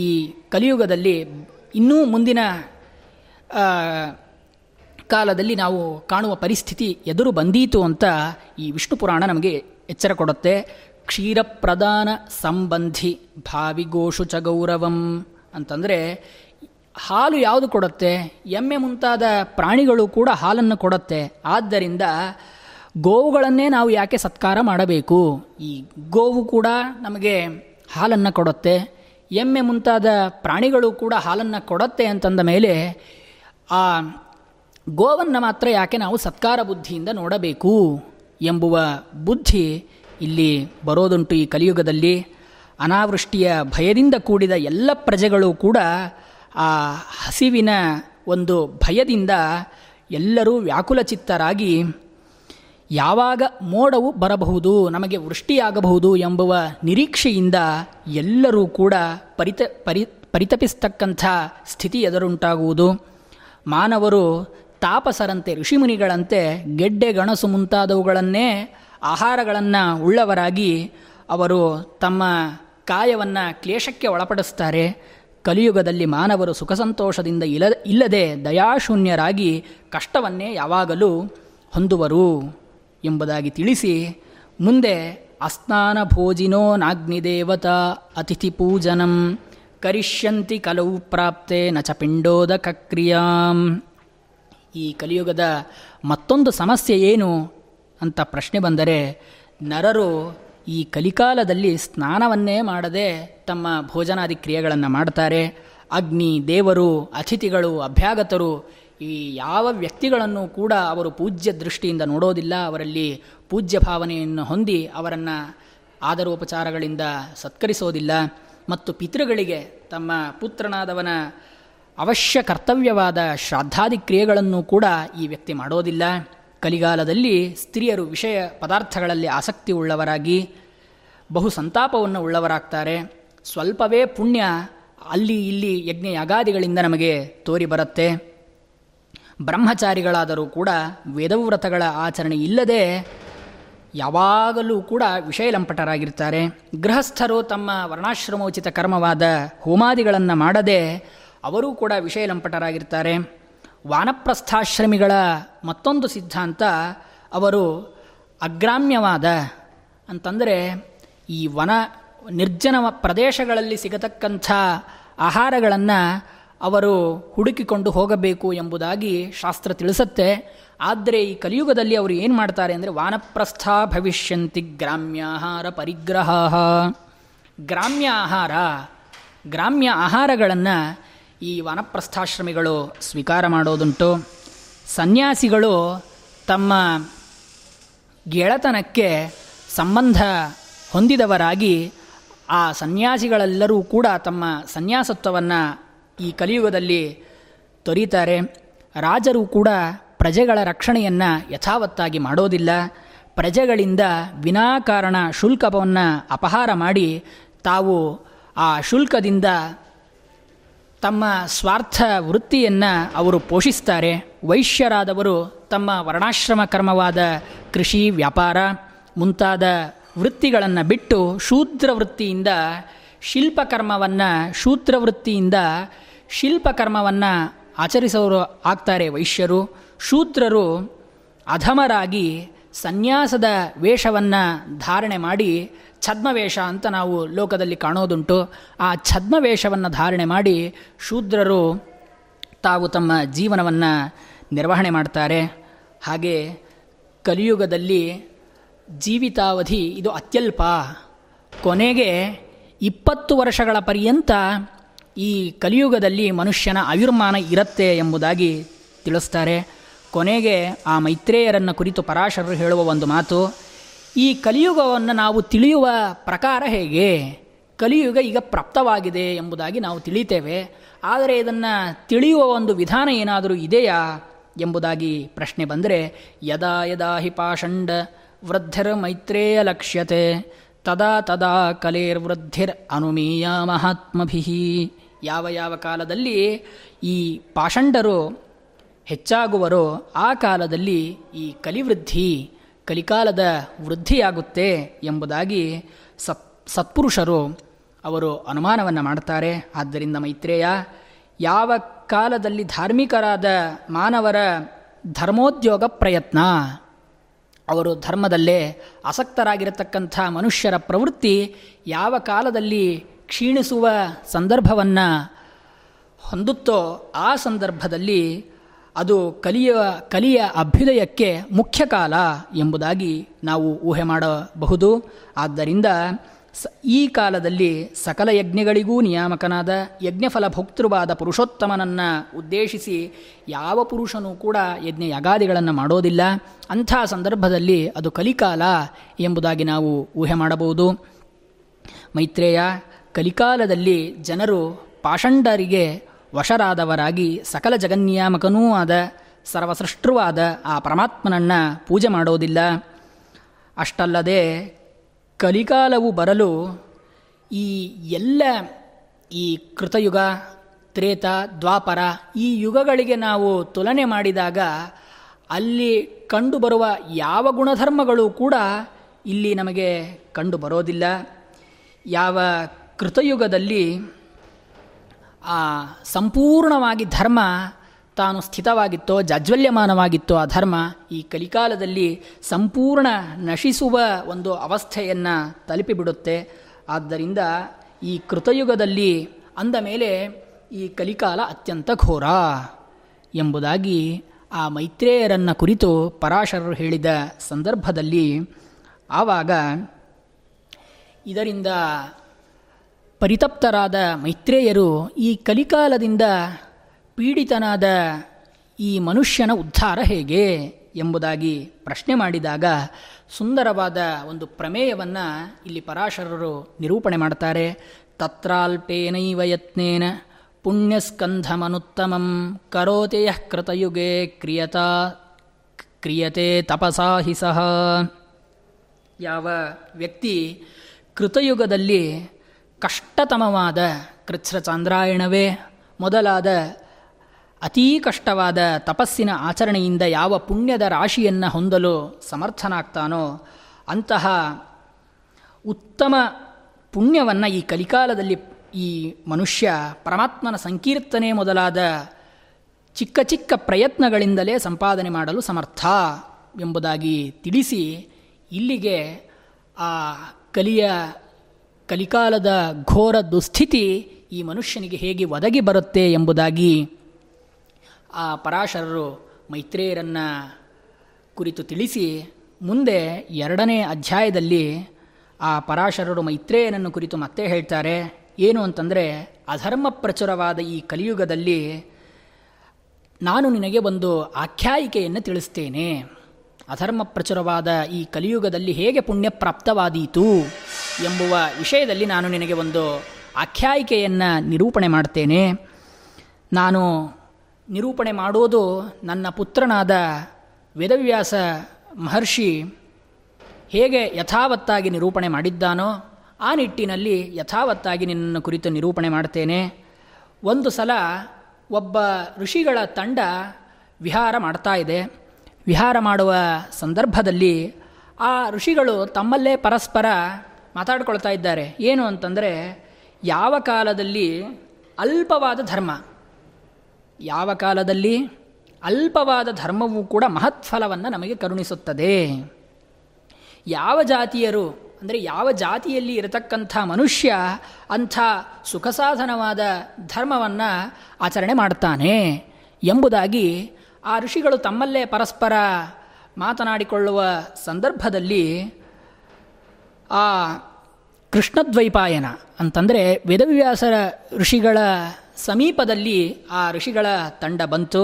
ಈ ಕಲಿಯುಗದಲ್ಲಿ ಇನ್ನೂ ಮುಂದಿನ ಕಾಲದಲ್ಲಿ ನಾವು ಕಾಣುವ ಪರಿಸ್ಥಿತಿ ಎದುರು ಬಂದೀತು ಅಂತ ಈ ವಿಷ್ಣು ಪುರಾಣ ನಮಗೆ ಎಚ್ಚರ ಕೊಡುತ್ತೆ. ಕ್ಷೀರ ಪ್ರಧಾನ ಸಂಬಂಧಿ ಭಾವಿಗೋಷು ಚ ಗೌರವಂ ಅಂತಂದರೆ ಹಾಲು ಯಾವುದು ಕೊಡುತ್ತೆ, ಎಮ್ಮೆ ಮುಂತಾದ ಪ್ರಾಣಿಗಳು ಕೂಡ ಹಾಲನ್ನು ಕೊಡುತ್ತೆ. ಆದ್ದರಿಂದ ಗೋವುಗಳನ್ನೇ ನಾವು ಯಾಕೆ ಸತ್ಕಾರ ಮಾಡಬೇಕು? ಈ ಗೋವು ಕೂಡ ನಮಗೆ ಹಾಲನ್ನು ಕೊಡುತ್ತೆ, ಎಮ್ಮೆ ಮುಂತಾದ ಪ್ರಾಣಿಗಳು ಕೂಡ ಹಾಲನ್ನು ಕೊಡುತ್ತೆ ಅಂತಂದ ಮೇಲೆ ಆ ಗೋವನ್ನು ಮಾತ್ರ ಯಾಕೆ ನಾವು ಸತ್ಕಾರ ಬುದ್ಧಿಯಿಂದ ನೋಡಬೇಕು ಎಂಬುವ ಬುದ್ಧಿ ಇಲ್ಲಿ ಬರೋದುಂಟು. ಈ ಕಲಿಯುಗದಲ್ಲಿ ಅನಾವೃಷ್ಟಿಯ ಭಯದಿಂದ ಕೂಡಿದ ಎಲ್ಲ ಪ್ರಜೆಗಳು ಕೂಡ ಆ ಹಸಿವಿನ ಒಂದು ಭಯದಿಂದ ಎಲ್ಲರೂ ವ್ಯಾಕುಲಚಿತ್ತರಾಗಿ ಯಾವಾಗ ಮೋಡವು ಬರಬಹುದು, ನಮಗೆ ವೃಷ್ಟಿಯಾಗಬಹುದು ಎಂಬುವ ನಿರೀಕ್ಷೆಯಿಂದ ಎಲ್ಲರೂ ಕೂಡ ಪರಿತಪಿಸ್ತಕ್ಕಂಥ ಸ್ಥಿತಿ ಎದುರುಂಟಾಗುವುದು. ಮಾನವರು ತಾಪಸರಂತೆ, ಋಷಿಮುನಿಗಳಂತೆ ಗೆಡ್ಡೆ ಗಣಸು ಮುಂತಾದವುಗಳನ್ನೇ ಆಹಾರಗಳನ್ನು ಉಳ್ಳವರಾಗಿ ಅವರು ತಮ್ಮ ಕಾಯವನ್ನು ಕ್ಲೇಶಕ್ಕೆ ಒಳಪಡಿಸ್ತಾರೆ. ಕಲಿಯುಗದಲ್ಲಿ ಮಾನವರು ಸುಖ ಸಂತೋಷದಿಂದ ಇಲ್ಲದೆ ದಯಾಶೂನ್ಯರಾಗಿ ಕಷ್ಟವನ್ನೇ ಯಾವಾಗಲೂ ಹೊಂದುವರು ಎಂಬುದಾಗಿ ತಿಳಿಸಿ, ಮುಂದೆ ಅಸ್ನಾನ ಭೋಜಿನೋ ನಾಗ್ನಿದೇವತಾ ಅತಿಥಿ ಪೂಜನಂ ಕರಿಷ್ಯಂತಿ ಕಲವು ಪ್ರಾಪ್ತೆ ನಚ ಪಿಂಡೋದಕ ಕ್ರಿಯಾಂ. ಈ ಕಲಿಯುಗದ ಮತ್ತೊಂದು ಸಮಸ್ಯೆ ಏನು ಅಂತ ಪ್ರಶ್ನೆ ಬಂದರೆ, ನರರು ಈ ಕಲಿಕಾಲದಲ್ಲಿ ಸ್ನಾನವನ್ನೇ ಮಾಡದೆ ತಮ್ಮ ಭೋಜನಾದಿ ಕ್ರಿಯೆಗಳನ್ನು ಮಾಡ್ತಾರೆ. ಅಗ್ನಿ, ದೇವರು, ಅತಿಥಿಗಳು, ಅಭ್ಯಾಗತರು ಈ ಯಾವ ವ್ಯಕ್ತಿಗಳನ್ನು ಕೂಡ ಅವರು ಪೂಜ್ಯ ದೃಷ್ಟಿಯಿಂದ ನೋಡೋದಿಲ್ಲ. ಅವರಲ್ಲಿ ಪೂಜ್ಯ ಭಾವನೆಯನ್ನು ಹೊಂದಿ ಅವರನ್ನು ಆದರೋಪಚಾರಗಳಿಂದ ಸತ್ಕರಿಸೋದಿಲ್ಲ. ಮತ್ತು ಪಿತೃಗಳಿಗೆ ತಮ್ಮ ಪುತ್ರನಾದವನ ಅವಶ್ಯ ಕರ್ತವ್ಯವಾದ ಶ್ರಾದ್ದಾದಿ ಕ್ರಿಯೆಗಳನ್ನು ಕೂಡ ಈ ವ್ಯಕ್ತಿ ಮಾಡೋದಿಲ್ಲ. ಕಲಿಗಾಲದಲ್ಲಿ ಸ್ತ್ರೀಯರು ವಿಷಯ ಪದಾರ್ಥಗಳಲ್ಲಿ ಆಸಕ್ತಿ ಉಳ್ಳವರಾಗಿ ಬಹು ಸಂತಾಪವನ್ನು ಉಳ್ಳವರಾಗ್ತಾರೆ. ಸ್ವಲ್ಪವೇ ಪುಣ್ಯ ಅಲ್ಲಿ ಇಲ್ಲಿ ಯಜ್ಞ ಯಾಗಾದಿಗಳಿಂದ ನಮಗೆ ತೋರಿ ಬರುತ್ತೆ. ಬ್ರಹ್ಮಚಾರಿಗಳಾದರೂ ಕೂಡ ವೇದವ್ರತಗಳ ಆಚರಣೆ ಇಲ್ಲದೆ ಯಾವಾಗಲೂ ಕೂಡ ವಿಷಯಲಂಪಟರಾಗಿರ್ತಾರೆ. ಗೃಹಸ್ಥರು ತಮ್ಮ ವರ್ಣಾಶ್ರಮೋಚಿತ ಕರ್ಮವಾದ ಹೋಮಾದಿಗಳನ್ನು ಮಾಡದೆ ಅವರೂ ಕೂಡ ವಿಷಯಲಂಪಟರಾಗಿರ್ತಾರೆ. ವಾನಪ್ರಸ್ಥಾಶ್ರಮಿಗಳ ಮತ್ತೊಂದು ಸಿದ್ಧಾಂತ, ಅವರು ಅಗ್ರಾಮ್ಯವಾದ ಅಂತಂದರೆ ಈ ವನ ನಿರ್ಜನ ಪ್ರದೇಶಗಳಲ್ಲಿ ಸಿಗತಕ್ಕಂಥ ಆಹಾರಗಳನ್ನು ಅವರು ಹುಡುಕಿಕೊಂಡು ಹೋಗಬೇಕು ಎಂಬುದಾಗಿ ಶಾಸ್ತ್ರ ತಿಳಿಸುತ್ತೆ. ಆದರೆ ಈ ಕಲಿಯುಗದಲ್ಲಿ ಅವರು ಏನು ಮಾಡ್ತಾರೆ ಅಂದರೆ, ವಾನಪ್ರಸ್ಥಾ ಭವಿಷ್ಯಂತಿ ಗ್ರಾಮ್ಯಾಹಾರ ಪರಿಗ್ರಹ. ಗ್ರಾಮ್ಯ ಆಹಾರಗಳನ್ನು ಈ ವಾನಪ್ರಸ್ಥಾಶ್ರಮಿಗಳು ಸ್ವೀಕಾರ ಮಾಡೋದುಂಟು. ಸನ್ಯಾಸಿಗಳು ತಮ್ಮ ಗೆಳೆತನಕ್ಕೆ ಸಂಬಂಧ ಹೊಂದಿದವರಾಗಿ ಆ ಸನ್ಯಾಸಿಗಳೆಲ್ಲರೂ ಕೂಡ ತಮ್ಮ ಸನ್ಯಾಸತ್ವವನ್ನು ಈ ಕಲಿಯುಗದಲ್ಲಿ ತೊರೀತಾರೆ. ರಾಜರು ಕೂಡ ಪ್ರಜೆಗಳ ರಕ್ಷಣೆಯನ್ನು ಯಥಾವತ್ತಾಗಿ ಮಾಡೋದಿಲ್ಲ. ಪ್ರಜೆಗಳಿಂದ ವಿನಾಕಾರಣ ಶುಲ್ಕವನ್ನು ಅಪಹಾರ ಮಾಡಿ ತಾವು ಆ ಶುಲ್ಕದಿಂದ ತಮ್ಮ ಸ್ವಾರ್ಥ ವೃತ್ತಿಯನ್ನು ಅವರು ಪೋಷಿಸ್ತಾರೆ. ವೈಶ್ಯರಾದವರು ತಮ್ಮ ವರ್ಣಾಶ್ರಮ ಕರ್ಮವಾದ ಕೃಷಿ, ವ್ಯಾಪಾರ ಮುಂತಾದ ವೃತ್ತಿಗಳನ್ನು ಬಿಟ್ಟು ಶೂದ್ರವೃತ್ತಿಯಿಂದ ಶಿಲ್ಪಕರ್ಮವನ್ನು ಆಚರಿಸೋರು ಆಗ್ತಾರೆ ವೈಶ್ಯರು. ಶೂದ್ರರು ಅಧಮರಾಗಿ ಸನ್ಯಾಸದ ವೇಷವನ್ನು ಧಾರಣೆ ಮಾಡಿ, ಛದ್ಮವೇಷ ಅಂತ ನಾವು ಲೋಕದಲ್ಲಿ ಕಾಣೋದುಂಟು, ಆ ಛದ್ಮವೇಷವನ್ನು ಧಾರಣೆ ಮಾಡಿ ಶೂದ್ರರು ತಾವು ತಮ್ಮ ಜೀವನವನ್ನು ನಿರ್ವಹಣೆ ಮಾಡ್ತಾರೆ. ಹಾಗೆ ಕಲಿಯುಗದಲ್ಲಿ ಜೀವಿತಾವಧಿ ಇದು ಅತ್ಯಲ್ಪ. ಕೊನೆಗೆ 20 ವರ್ಷಗಳ ಪರ್ಯಂತ ಈ ಕಲಿಯುಗದಲ್ಲಿ ಮನುಷ್ಯನ ಆಯುರ್ಮಾನ ಇರುತ್ತೆ ಎಂಬುದಾಗಿ ತಿಳಿಸ್ತಾರೆ. ಕೊನೆಗೆ ಆ ಮೈತ್ರೇಯರನ್ನು ಕುರಿತು ಪರಾಶರರು ಹೇಳುವ ಒಂದು ಮಾತು, ಈ ಕಲಿಯುಗವನ್ನು ನಾವು ತಿಳಿಯುವ ಪ್ರಕಾರ ಹೇಗೆ? ಕಲಿಯುಗ ಈಗ ಪ್ರಾಪ್ತವಾಗಿದೆ ಎಂಬುದಾಗಿ ನಾವು ತಿಳಿತೇವೆ. ಆದರೆ ಇದನ್ನು ತಿಳಿಯುವ ಒಂದು ವಿಧಾನ ಏನಾದರೂ ಇದೆಯಾ ಎಂಬುದಾಗಿ ಪ್ರಶ್ನೆ ಬಂದರೆ, ಯದಾ ಯದಾ ಹಿ ಪಾಷಂಡ ವೃದ್ಧಿರ್ ಮೈತ್ರೇಯ ಲಕ್ಷ್ಯತೆ ತದಾ ತದಾ ಕಲೇರ್ವೃದ್ಧಿರ್ ಅನುಮೀಯ ಮಹಾತ್ಮಭಿ. ಯಾವ ಯಾವ ಕಾಲದಲ್ಲಿ ಈ ಪಾಷಂಡರು ಹೆಚ್ಚಾಗುವರೋ ಆ ಕಾಲದಲ್ಲಿ ಈ ಕಲಿವೃದ್ಧಿ, ಕಲಿಕಾಲದ ವೃದ್ಧಿಯಾಗುತ್ತೆ ಎಂಬುದಾಗಿ ಸತ್ಪುರುಷರು ಅವರು ಅನುಮಾನವನ್ನು ಮಾಡ್ತಾರೆ. ಆದ್ದರಿಂದ ಮೈತ್ರೇಯ, ಯಾವ ಕಾಲದಲ್ಲಿ ಧಾರ್ಮಿಕರಾದ ಮಾನವರ ಧರ್ಮೋದ್ಯೋಗ ಪ್ರಯತ್ನ, ಅವರು ಧರ್ಮದಲ್ಲೇ ಆಸಕ್ತರಾಗಿರತಕ್ಕಂಥ ಮನುಷ್ಯರ ಪ್ರವೃತ್ತಿ ಯಾವ ಕಾಲದಲ್ಲಿ ಕ್ಷೀಣಿಸುವ ಸಂದರ್ಭವನ್ನು ಹೊಂದುತ್ತೋ ಆ ಸಂದರ್ಭದಲ್ಲಿ ಅದು ಕಲಿಯ ಅಭ್ಯುದಯಕ್ಕೆ ಮುಖ್ಯ ಕಾಲ ಎಂಬುದಾಗಿ ನಾವು ಊಹೆ ಮಾಡಬಹುದು. ಆದ್ದರಿಂದ ಈ ಕಾಲದಲ್ಲಿ ಸಕಲ ಯಜ್ಞಗಳಿಗೂ ನಿಯಾಮಕನಾದ ಯಜ್ಞಫಲಭೋಕ್ತೃವಾದ ಪುರುಷೋತ್ತಮನನ್ನು ಉದ್ದೇಶಿಸಿ ಯಾವ ಪುರುಷನೂ ಕೂಡ ಯಜ್ಞಯಾಗಾದಿಗಳನ್ನು ಮಾಡೋದಿಲ್ಲ. ಅಂಥ ಸಂದರ್ಭದಲ್ಲಿ ಅದು ಕಲಿಕಾಲ ಎಂಬುದಾಗಿ ನಾವು ಊಹೆ ಮಾಡಬಹುದು. ಮೈತ್ರೇಯ, ಕಲಿಕಾಲದಲ್ಲಿ ಜನರು ಪಾಷಂಡರಿಗೆ ವಶರಾದವರಾಗಿ ಸಕಲ ಜಗನ್ನಿಯಾಮಕನೂ ಆದ ಸರ್ವಸೃಷ್ಟೃವಾದ ಆ ಪರಮಾತ್ಮನನ್ನು ಪೂಜೆ ಮಾಡೋದಿಲ್ಲ. ಅಷ್ಟಲ್ಲದೆ ಕಲಿಕಾಲವು ಬರಲು ಈ ಎಲ್ಲ ಈ ಕೃತಯುಗ, ತ್ರೇತ, ದ್ವಾಪರ ಈ ಯುಗಗಳಿಗೆ ನಾವು ತುಲನೆ ಮಾಡಿದಾಗ ಅಲ್ಲಿ ಕಂಡುಬರುವ ಯಾವ ಗುಣಧರ್ಮಗಳು ಕೂಡ ಇಲ್ಲಿ ನಮಗೆ ಕಂಡುಬರೋದಿಲ್ಲ. ಯಾವ ಕೃತಯುಗದಲ್ಲಿ ಆ ಸಂಪೂರ್ಣವಾಗಿ ಧರ್ಮ ತಾನು ಸ್ಥಿತವಾಗಿತ್ತೋ, ಜಾಜ್ವಲ್ಯಮಾನವಾಗಿತ್ತೋ ಆ ಧರ್ಮ, ಈ ಕಲಿಕಾಲದಲ್ಲಿ ಸಂಪೂರ್ಣ ನಶಿಸುವ ಒಂದು ಅವಸ್ಥೆಯನ್ನು ತಲುಪಿಬಿಡುತ್ತೆ. ಆದ್ದರಿಂದ ಈ ಕೃತಯುಗದಲ್ಲಿ ಅಂದ ಮೇಲೆ ಈ ಕಲಿಕಾಲ ಅತ್ಯಂತ ಘೋರ ಎಂಬುದಾಗಿ ಆ ಮೈತ್ರೇಯರನ್ನು ಕುರಿತು ಪರಾಶರರು ಹೇಳಿದ ಸಂದರ್ಭದಲ್ಲಿ ಆವಾಗ ಇದರಿಂದ ಪರಿತಪ್ತರಾದ ಮೈತ್ರೇಯರು ಈ ಕಲಿಕಾಲದಿಂದ ಪೀಡಿತನಾದ ಈ ಮನುಷ್ಯನ ಉದ್ಧಾರ ಹೇಗೆ ಎಂಬುದಾಗಿ ಪ್ರಶ್ನೆ ಮಾಡಿದಾಗ ಸುಂದರವಾದ ಒಂದು ಪ್ರಮೇಯವನ್ನು ಇಲ್ಲಿ ಪರಾಶರರು ನಿರೂಪಣೆ ಮಾಡ್ತಾರೆ. ತತ್ರಾಲ್ಪೇನೈವ ಯತ್ನೇನ ಪುಣ್ಯಸ್ಕಂಧಮನುತ್ತಮಂ ಕರೋತಿ ಯಃ ಕೃತಯುಗೇ ಕ್ರಿಯತೆ ತಪಸಾ ಹಿ ಸಹ. ಯಾವ ವ್ಯಕ್ತಿ ಕೃತಯುಗದಲ್ಲಿ ಕಷ್ಟತಮವಾದ ಕೃಚ್ಛ್ರಚಾಂದ್ರಾಯಣವೇ ಮೊದಲಾದ ಅತೀ ಕಷ್ಟವಾದ ತಪಸ್ಸಿನ ಆಚರಣೆಯಿಂದ ಯಾವ ಪುಣ್ಯದ ರಾಶಿಯನ್ನು ಹೊಂದಲು ಸಮರ್ಥನಾಗ್ತಾನೋ ಅಂತಹ ಉತ್ತಮ ಪುಣ್ಯವನ್ನು ಈ ಕಲಿಕಾಲದಲ್ಲಿ ಈ ಮನುಷ್ಯ ಪರಮಾತ್ಮನ ಸಂಕೀರ್ತನೆ ಮೊದಲಾದ ಚಿಕ್ಕ ಚಿಕ್ಕ ಪ್ರಯತ್ನಗಳಿಂದಲೇ ಸಂಪಾದನೆ ಮಾಡಲು ಸಮರ್ಥ ಎಂಬುದಾಗಿ ತಿಳಿಸಿ ಇಲ್ಲಿಗೆ ಆ ಕಲಿಕಾಲದ ಘೋರ ದುಸ್ಥಿತಿ ಈ ಮನುಷ್ಯನಿಗೆ ಹೇಗೆ ಒದಗಿ ಬರುತ್ತೆ ಎಂಬುದಾಗಿ ಆ ಪರಾಶರರು ಮೈತ್ರೇಯರನ್ನು ಕುರಿತು ತಿಳಿಸಿ ಮುಂದೆ 2ನೇ ಅಧ್ಯಾಯದಲ್ಲಿ ಆ ಪರಾಶರರು ಮೈತ್ರೇಯನನ್ನು ಕುರಿತು ಮತ್ತೆ ಹೇಳ್ತಾರೆ. ಏನು ಅಂತಂದರೆ, ಅಧರ್ಮ ಪ್ರಚುರವಾದ ಈ ಕಲಿಯುಗದಲ್ಲಿ ನಾನು ನಿನಗೆ ಒಂದು ಆಖ್ಯಾಯಿಕೆಯನ್ನು ತಿಳಿಸ್ತೇನೆ. ಅಧರ್ಮ ಪ್ರಚುರವಾದ ಈ ಕಲಿಯುಗದಲ್ಲಿ ಹೇಗೆ ಪುಣ್ಯ ಪ್ರಾಪ್ತವಾದೀತು ಎಂಬುವ ವಿಷಯದಲ್ಲಿ ನಾನು ನಿನಗೆ ಒಂದು ಆಖ್ಯಾಯಿಕೆಯನ್ನು ನಿರೂಪಣೆ ಮಾಡ್ತೇನೆ. ನಾನು ನಿರೂಪಣೆ ಮಾಡೋದು ನನ್ನ ಪುತ್ರನಾದ ವೇದವ್ಯಾಸ ಮಹರ್ಷಿ ಹೇಗೆ ಯಥಾವತ್ತಾಗಿ ನಿರೂಪಣೆ ಮಾಡಿದ್ದಾನೋ ಆ ನಿಟ್ಟಿನಲ್ಲಿ ಯಥಾವತ್ತಾಗಿ ನಿನ್ನನ್ನು ಕುರಿತು ನಿರೂಪಣೆ ಮಾಡ್ತೇನೆ. ಒಂದು ಸಲ ಒಬ್ಬ ಋಷಿಗಳ ತಂಡ ವಿಹಾರ ಮಾಡ್ತಾ ಇದೆ. ವಿಹಾರ ಮಾಡುವ ಸಂದರ್ಭದಲ್ಲಿ ಆ ಋಷಿಗಳು ತಮ್ಮಲ್ಲೇ ಪರಸ್ಪರ ಮಾತಾಡ್ಕೊಳ್ತಾ ಇದ್ದಾರೆ. ಏನು ಅಂತಂದರೆ, ಯಾವ ಕಾಲದಲ್ಲಿ ಅಲ್ಪವಾದ ಧರ್ಮ, ಯಾವ ಕಾಲದಲ್ಲಿ ಅಲ್ಪವಾದ ಧರ್ಮವೂ ಕೂಡ ಮಹತ್ಫಲವನ್ನು ನಮಗೆ ಕರುಣಿಸುತ್ತದೆ. ಯಾವ ಜಾತಿಯರು ಅಂದರೆ ಯಾವ ಜಾತಿಯಲ್ಲಿ ಇರತಕ್ಕಂಥ ಮನುಷ್ಯ ಅಂಥ ಸುಖಸಾಧನವಾದ ಧರ್ಮವನ್ನು ಆಚರಣೆ ಮಾಡ್ತಾನೆ ಎಂಬುದಾಗಿ ಆ ಋಷಿಗಳು ತಮ್ಮಲ್ಲೇ ಪರಸ್ಪರ ಮಾತನಾಡಿಕೊಳ್ಳುವ ಸಂದರ್ಭದಲ್ಲಿ ಆ ಕೃಷ್ಣದ್ವೈಪಾಯನ ಅಂತಂದರೆ ವೇದವ್ಯಾಸರ ಋಷಿಗಳ ಸಮೀಪದಲ್ಲಿ ಆ ಋಷಿಗಳ ತಂಡ ಬಂತು.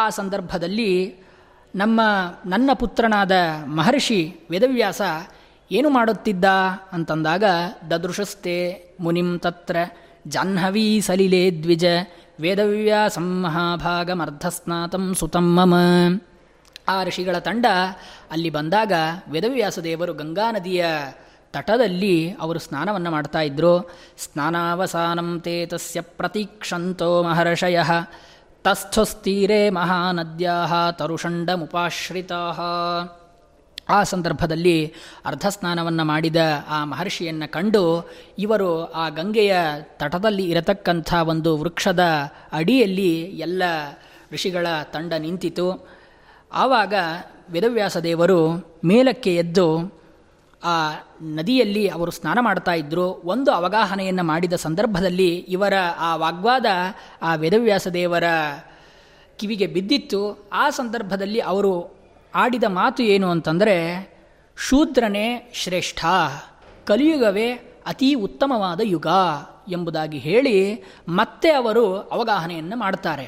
ಆ ಸಂದರ್ಭದಲ್ಲಿ ನನ್ನ ಪುತ್ರನಾದ ಮಹರ್ಷಿ ವೇದವ್ಯಾಸ ಏನು ಮಾಡುತ್ತಿದ್ದ ಅಂತಂದಾಗ ದದೃಶಸ್ತೆ ಮುನಿಂ ತತ್ರ ಜಾಹ್ನವೀ ಸಲಿಲೇ ದ್ವಿಜ ವೇದವ್ಯಾಸಂ ಮಹಾಭಾಗಮರ್ಧಸ್ನಾತಂ ಸುತಂ ಮಮ. ಆ ಋಷಿಗಳ ತಂಡ ಅಲ್ಲಿ ಬಂದಾಗ ವೇದವ್ಯಾಸ ದೇವರು ಗಂಗಾ ನದಿಯ ತಟದಲ್ಲಿ ಅವರು ಸ್ನಾನವನ್ನು ಮಾಡ್ತಾ ಇದ್ದರು. ಸ್ನಾನಾವಸಾನಂ ತೇ ತಸ್ಯ ಪ್ರತೀಕ್ಷಂತೋ ಮಹರ್ಷಯ ತಸ್ಥುಸ್ತೀರೆ ಮಹಾನದ್ಯಾಹ ತರುಷಂಡ ಮುಪಾಶ್ರಿತಾಹ. ಆ ಸಂದರ್ಭದಲ್ಲಿ ಅರ್ಧ ಸ್ನಾನವನ್ನು ಮಾಡಿದ ಆ ಮಹರ್ಷಿಯನ್ನು ಕಂಡು ಇವರು ಆ ಗಂಗೆಯ ತಟದಲ್ಲಿ ಇರತಕ್ಕಂಥ ಒಂದು ವೃಕ್ಷದ ಅಡಿಯಲ್ಲಿ ಎಲ್ಲ ಋಷಿಗಳ ತಂಡ ನಿಂತಿತು. ಆವಾಗ ವೇದವ್ಯಾಸ ದೇವರು ಮೇಲಕ್ಕೆ ಎದ್ದು ಆ ನದಿಯಲ್ಲಿ ಅವರು ಸ್ನಾನ ಮಾಡ್ತಾ ಇದ್ದರು. ಒಂದು ಅವಗಾಹನೆಯನ್ನು ಮಾಡಿದ ಸಂದರ್ಭದಲ್ಲಿ ಇವರ ಆ ವಾಗ್ವಾದ ಆ ವೇದವ್ಯಾಸ ದೇವರ ಕಿವಿಗೆ ಬಿದ್ದಿತ್ತು. ಆ ಸಂದರ್ಭದಲ್ಲಿ ಅವರು ಆಡಿದ ಮಾತು ಏನು ಅಂತಂದರೆ, ಶೂದ್ರನೇ ಶ್ರೇಷ್ಠ, ಕಲಿಯುಗವೇ ಅತೀ ಉತ್ತಮವಾದ ಯುಗ ಎಂಬುದಾಗಿ ಹೇಳಿ ಮತ್ತೆ ಅವರು ಅವಗಾಹನೆಯನ್ನು ಮಾಡ್ತಾರೆ.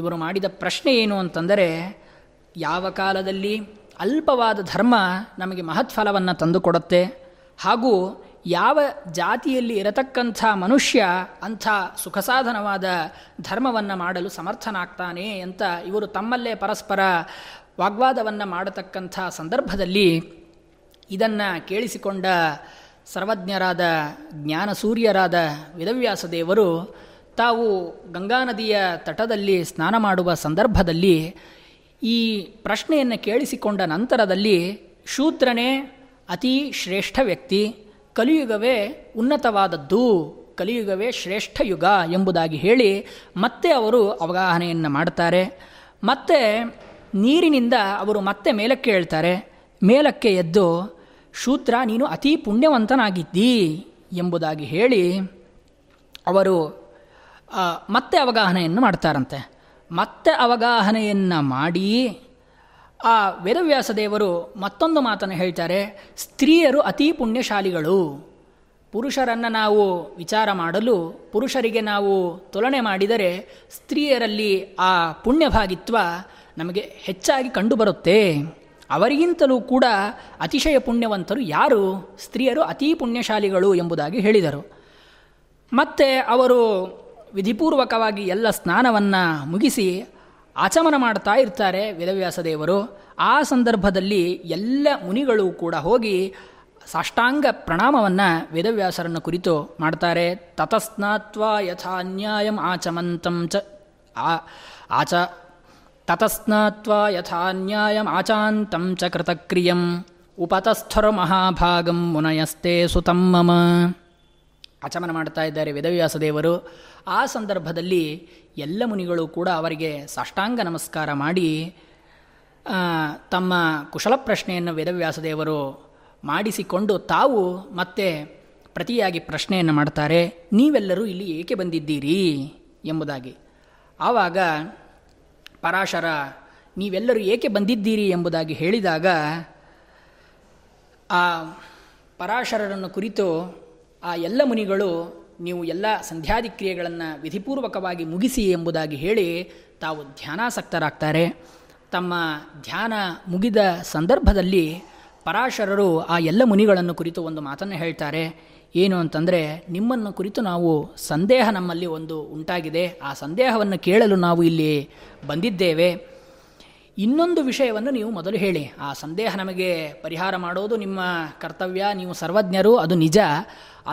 ಇವರು ಮಾಡಿದ ಪ್ರಶ್ನೆ ಏನು ಅಂತಂದರೆ, ಯಾವ ಕಾಲದಲ್ಲಿ ಅಲ್ಪವಾದ ಧರ್ಮ ನಮಗೆ ಮಹತ್ಫಲವನ್ನು ತಂದುಕೊಡುತ್ತೆ, ಹಾಗೂ ಯಾವ ಜಾತಿಯಲ್ಲಿ ಇರತಕ್ಕಂಥ ಮನುಷ್ಯ ಅಂಥ ಸುಖಸಾಧನವಾದ ಧರ್ಮವನ್ನು ಮಾಡಲು ಸಮರ್ಥನಾಗ್ತಾನೆ ಅಂತ ಇವರು ತಮ್ಮಲ್ಲೇ ಪರಸ್ಪರ ವಾಗ್ವಾದವನ್ನು ಮಾಡತಕ್ಕಂಥ ಸಂದರ್ಭದಲ್ಲಿ ಇದನ್ನು ಕೇಳಿಸಿಕೊಂಡ ಸರ್ವಜ್ಞರಾದ ಜ್ಞಾನಸೂರ್ಯರಾದ ವೇದವ್ಯಾಸ ದೇವರು ತಾವು ಗಂಗಾ ನದಿಯ ತಟದಲ್ಲಿ ಸ್ನಾನ ಮಾಡುವ ಸಂದರ್ಭದಲ್ಲಿ ಈ ಪ್ರಶ್ನೆಯನ್ನು ಕೇಳಿಸಿಕೊಂಡ ನಂತರದಲ್ಲಿ ಶೂದ್ರನೇ ಅತಿ ಶ್ರೇಷ್ಠ ವ್ಯಕ್ತಿ, ಕಲಿಯುಗವೇ ಉನ್ನತವಾದದ್ದು, ಕಲಿಯುಗವೇ ಶ್ರೇಷ್ಠ ಯುಗ ಎಂಬುದಾಗಿ ಹೇಳಿ ಮತ್ತೆ ಅವರು ಅವಗಾಹನೆಯನ್ನು ಮಾಡ್ತಾರೆ. ಮತ್ತೆ ನೀರಿನಿಂದ ಅವರು ಮತ್ತೆ ಮೇಲಕ್ಕೆ ಹೇಳ್ತಾರೆ. ಮೇಲಕ್ಕೆ ಎದ್ದು ಶೂದ್ರ ನೀನು ಅತಿ ಪುಣ್ಯವಂತನಾಗಿದ್ದೀ ಎಂಬುದಾಗಿ ಹೇಳಿ ಅವರು ಮತ್ತೆ ಅವಗಾಹನೆಯನ್ನು ಮಾಡ್ತಾರಂತೆ. ಮತ್ತೆ ಅವಗಾಹನೆಯನ್ನು ಮಾಡಿ ಆ ವೇದವ್ಯಾಸ ದೇವರು ಮತ್ತೊಂದು ಮಾತನ್ನು ಹೇಳ್ತಾರೆ, ಸ್ತ್ರೀಯರು ಅತಿ ಪುಣ್ಯಶಾಲಿಗಳು. ಪುರುಷರನ್ನು ನಾವು ವಿಚಾರ ಮಾಡಲು, ಪುರುಷರಿಗೆ ನಾವು ತುಲನೆ ಮಾಡಿದರೆ ಸ್ತ್ರೀಯರಲ್ಲಿ ಆ ಪುಣ್ಯಭಾಗಿತ್ವ ನಮಗೆ ಹೆಚ್ಚಾಗಿ ಕಂಡುಬರುತ್ತೆ. ಅವರಿಗಿಂತಲೂ ಕೂಡ ಅತಿಶಯ ಪುಣ್ಯವಂತರು ಯಾರು? ಸ್ತ್ರೀಯರು ಅತೀ ಪುಣ್ಯಶಾಲಿಗಳು ಎಂಬುದಾಗಿ ಹೇಳಿದರು. ಮತ್ತೆ ಅವರು ವಿಧಿಪೂರ್ವಕವಾಗಿ ಎಲ್ಲ ಸ್ನಾನವನ್ನು ಮುಗಿಸಿ ಆಚಮನ ಮಾಡ್ತಾ ಇರ್ತಾರೆ ವೇದವ್ಯಾಸ ದೇವರು. ಆ ಸಂದರ್ಭದಲ್ಲಿ ಎಲ್ಲ ಮುನಿಗಳು ಕೂಡ ಹೋಗಿ ಸಾಷ್ಟಾಂಗ ಪ್ರಣಾಮವನ್ನು ವೇದವ್ಯಾಸರನ್ನು ಕುರಿತು ಮಾಡ್ತಾರೆ. ತತಸ್ನಾತ್ವಾ ಯಥಾ ನ್ಯಾಯಂ ಆಚಮಂತಂ ಚ ಆಚ ತತಸ್ನಾತ್ವಾ ಯಥಾ ನ್ಯಾಯಂ ಆಚಾಂತಂ ಚ ಕೃತಕ್ರಿಯಂ ಉಪತಸ್ಥರ ಮಹಾಭಾಗಂ ಮುನಯಸ್ತೆ ಸುತಂ ಮಮ. ಆಚಮನ ಮಾಡ್ತಾ ಇದ್ದಾರೆ ವೇದವ್ಯಾಸ ದೇವರು. ಆ ಸಂದರ್ಭದಲ್ಲಿ ಎಲ್ಲ ಮುನಿಗಳು ಕೂಡ ಅವರಿಗೆ ಸಾಷ್ಟಾಂಗ ನಮಸ್ಕಾರ ಮಾಡಿ ತಮ್ಮ ಕುಶಲ ಪ್ರಶ್ನೆಯನ್ನು ವೇದವ್ಯಾಸ ದೇವರು ಮಾಡಿಸಿಕೊಂಡು ತಾವು ಮತ್ತೆ ಪ್ರತಿಯಾಗಿ ಪ್ರಶ್ನೆಯನ್ನು ಮಾಡ್ತಾರೆ, ನೀವೆಲ್ಲರೂ ಇಲ್ಲಿ ಏಕೆ ಬಂದಿದ್ದೀರಿ ಎಂಬುದಾಗಿ. ಆವಾಗ ಪರಾಶರ ನೀವೆಲ್ಲರೂ ಏಕೆ ಬಂದಿದ್ದೀರಿ ಎಂಬುದಾಗಿ ಹೇಳಿದಾಗ ಆ ಪರಾಶರರನ್ನು ಕುರಿತು ಆ ಎಲ್ಲ ಮುನಿಗಳು ನೀವು ಎಲ್ಲ ಸಂಧ್ಯಾದಿ ಕ್ರಿಯೆಗಳನ್ನು ವಿಧಿಪೂರ್ವಕವಾಗಿ ಮುಗಿಸಿ ಎಂಬುದಾಗಿ ಹೇಳಿ ತಾವು ಧ್ಯಾನಾಸಕ್ತರಾಗ್ತಾರೆ. ತಮ್ಮ ಧ್ಯಾನ ಮುಗಿದ ಸಂದರ್ಭದಲ್ಲಿ ಪರಾಶರರು ಆ ಎಲ್ಲ ಮುನಿಗಳನ್ನು ಕುರಿತು ಒಂದು ಮಾತನ್ನು ಹೇಳ್ತಾರೆ. ಏನು ಅಂತಂದರೆ, ನಿಮ್ಮನ್ನು ಕುರಿತು ನಾವು ಸಂದೇಹ ನಮ್ಮಲ್ಲಿ ಒಂದು ಉಂಟಾಗಿದೆ, ಆ ಸಂದೇಹವನ್ನು ಕೇಳಲು ನಾವು ಇಲ್ಲಿ ಬಂದಿದ್ದೇವೆ. ಇನ್ನೊಂದು ವಿಷಯವನ್ನು ನೀವು ಮೊದಲು ಹೇಳಿ, ಆ ಸಂದೇಹ ನಮಗೆ ಪರಿಹಾರ ಮಾಡೋದು ನಿಮ್ಮ ಕರ್ತವ್ಯ, ನೀವು ಸರ್ವಜ್ಞರು, ಅದು ನಿಜ.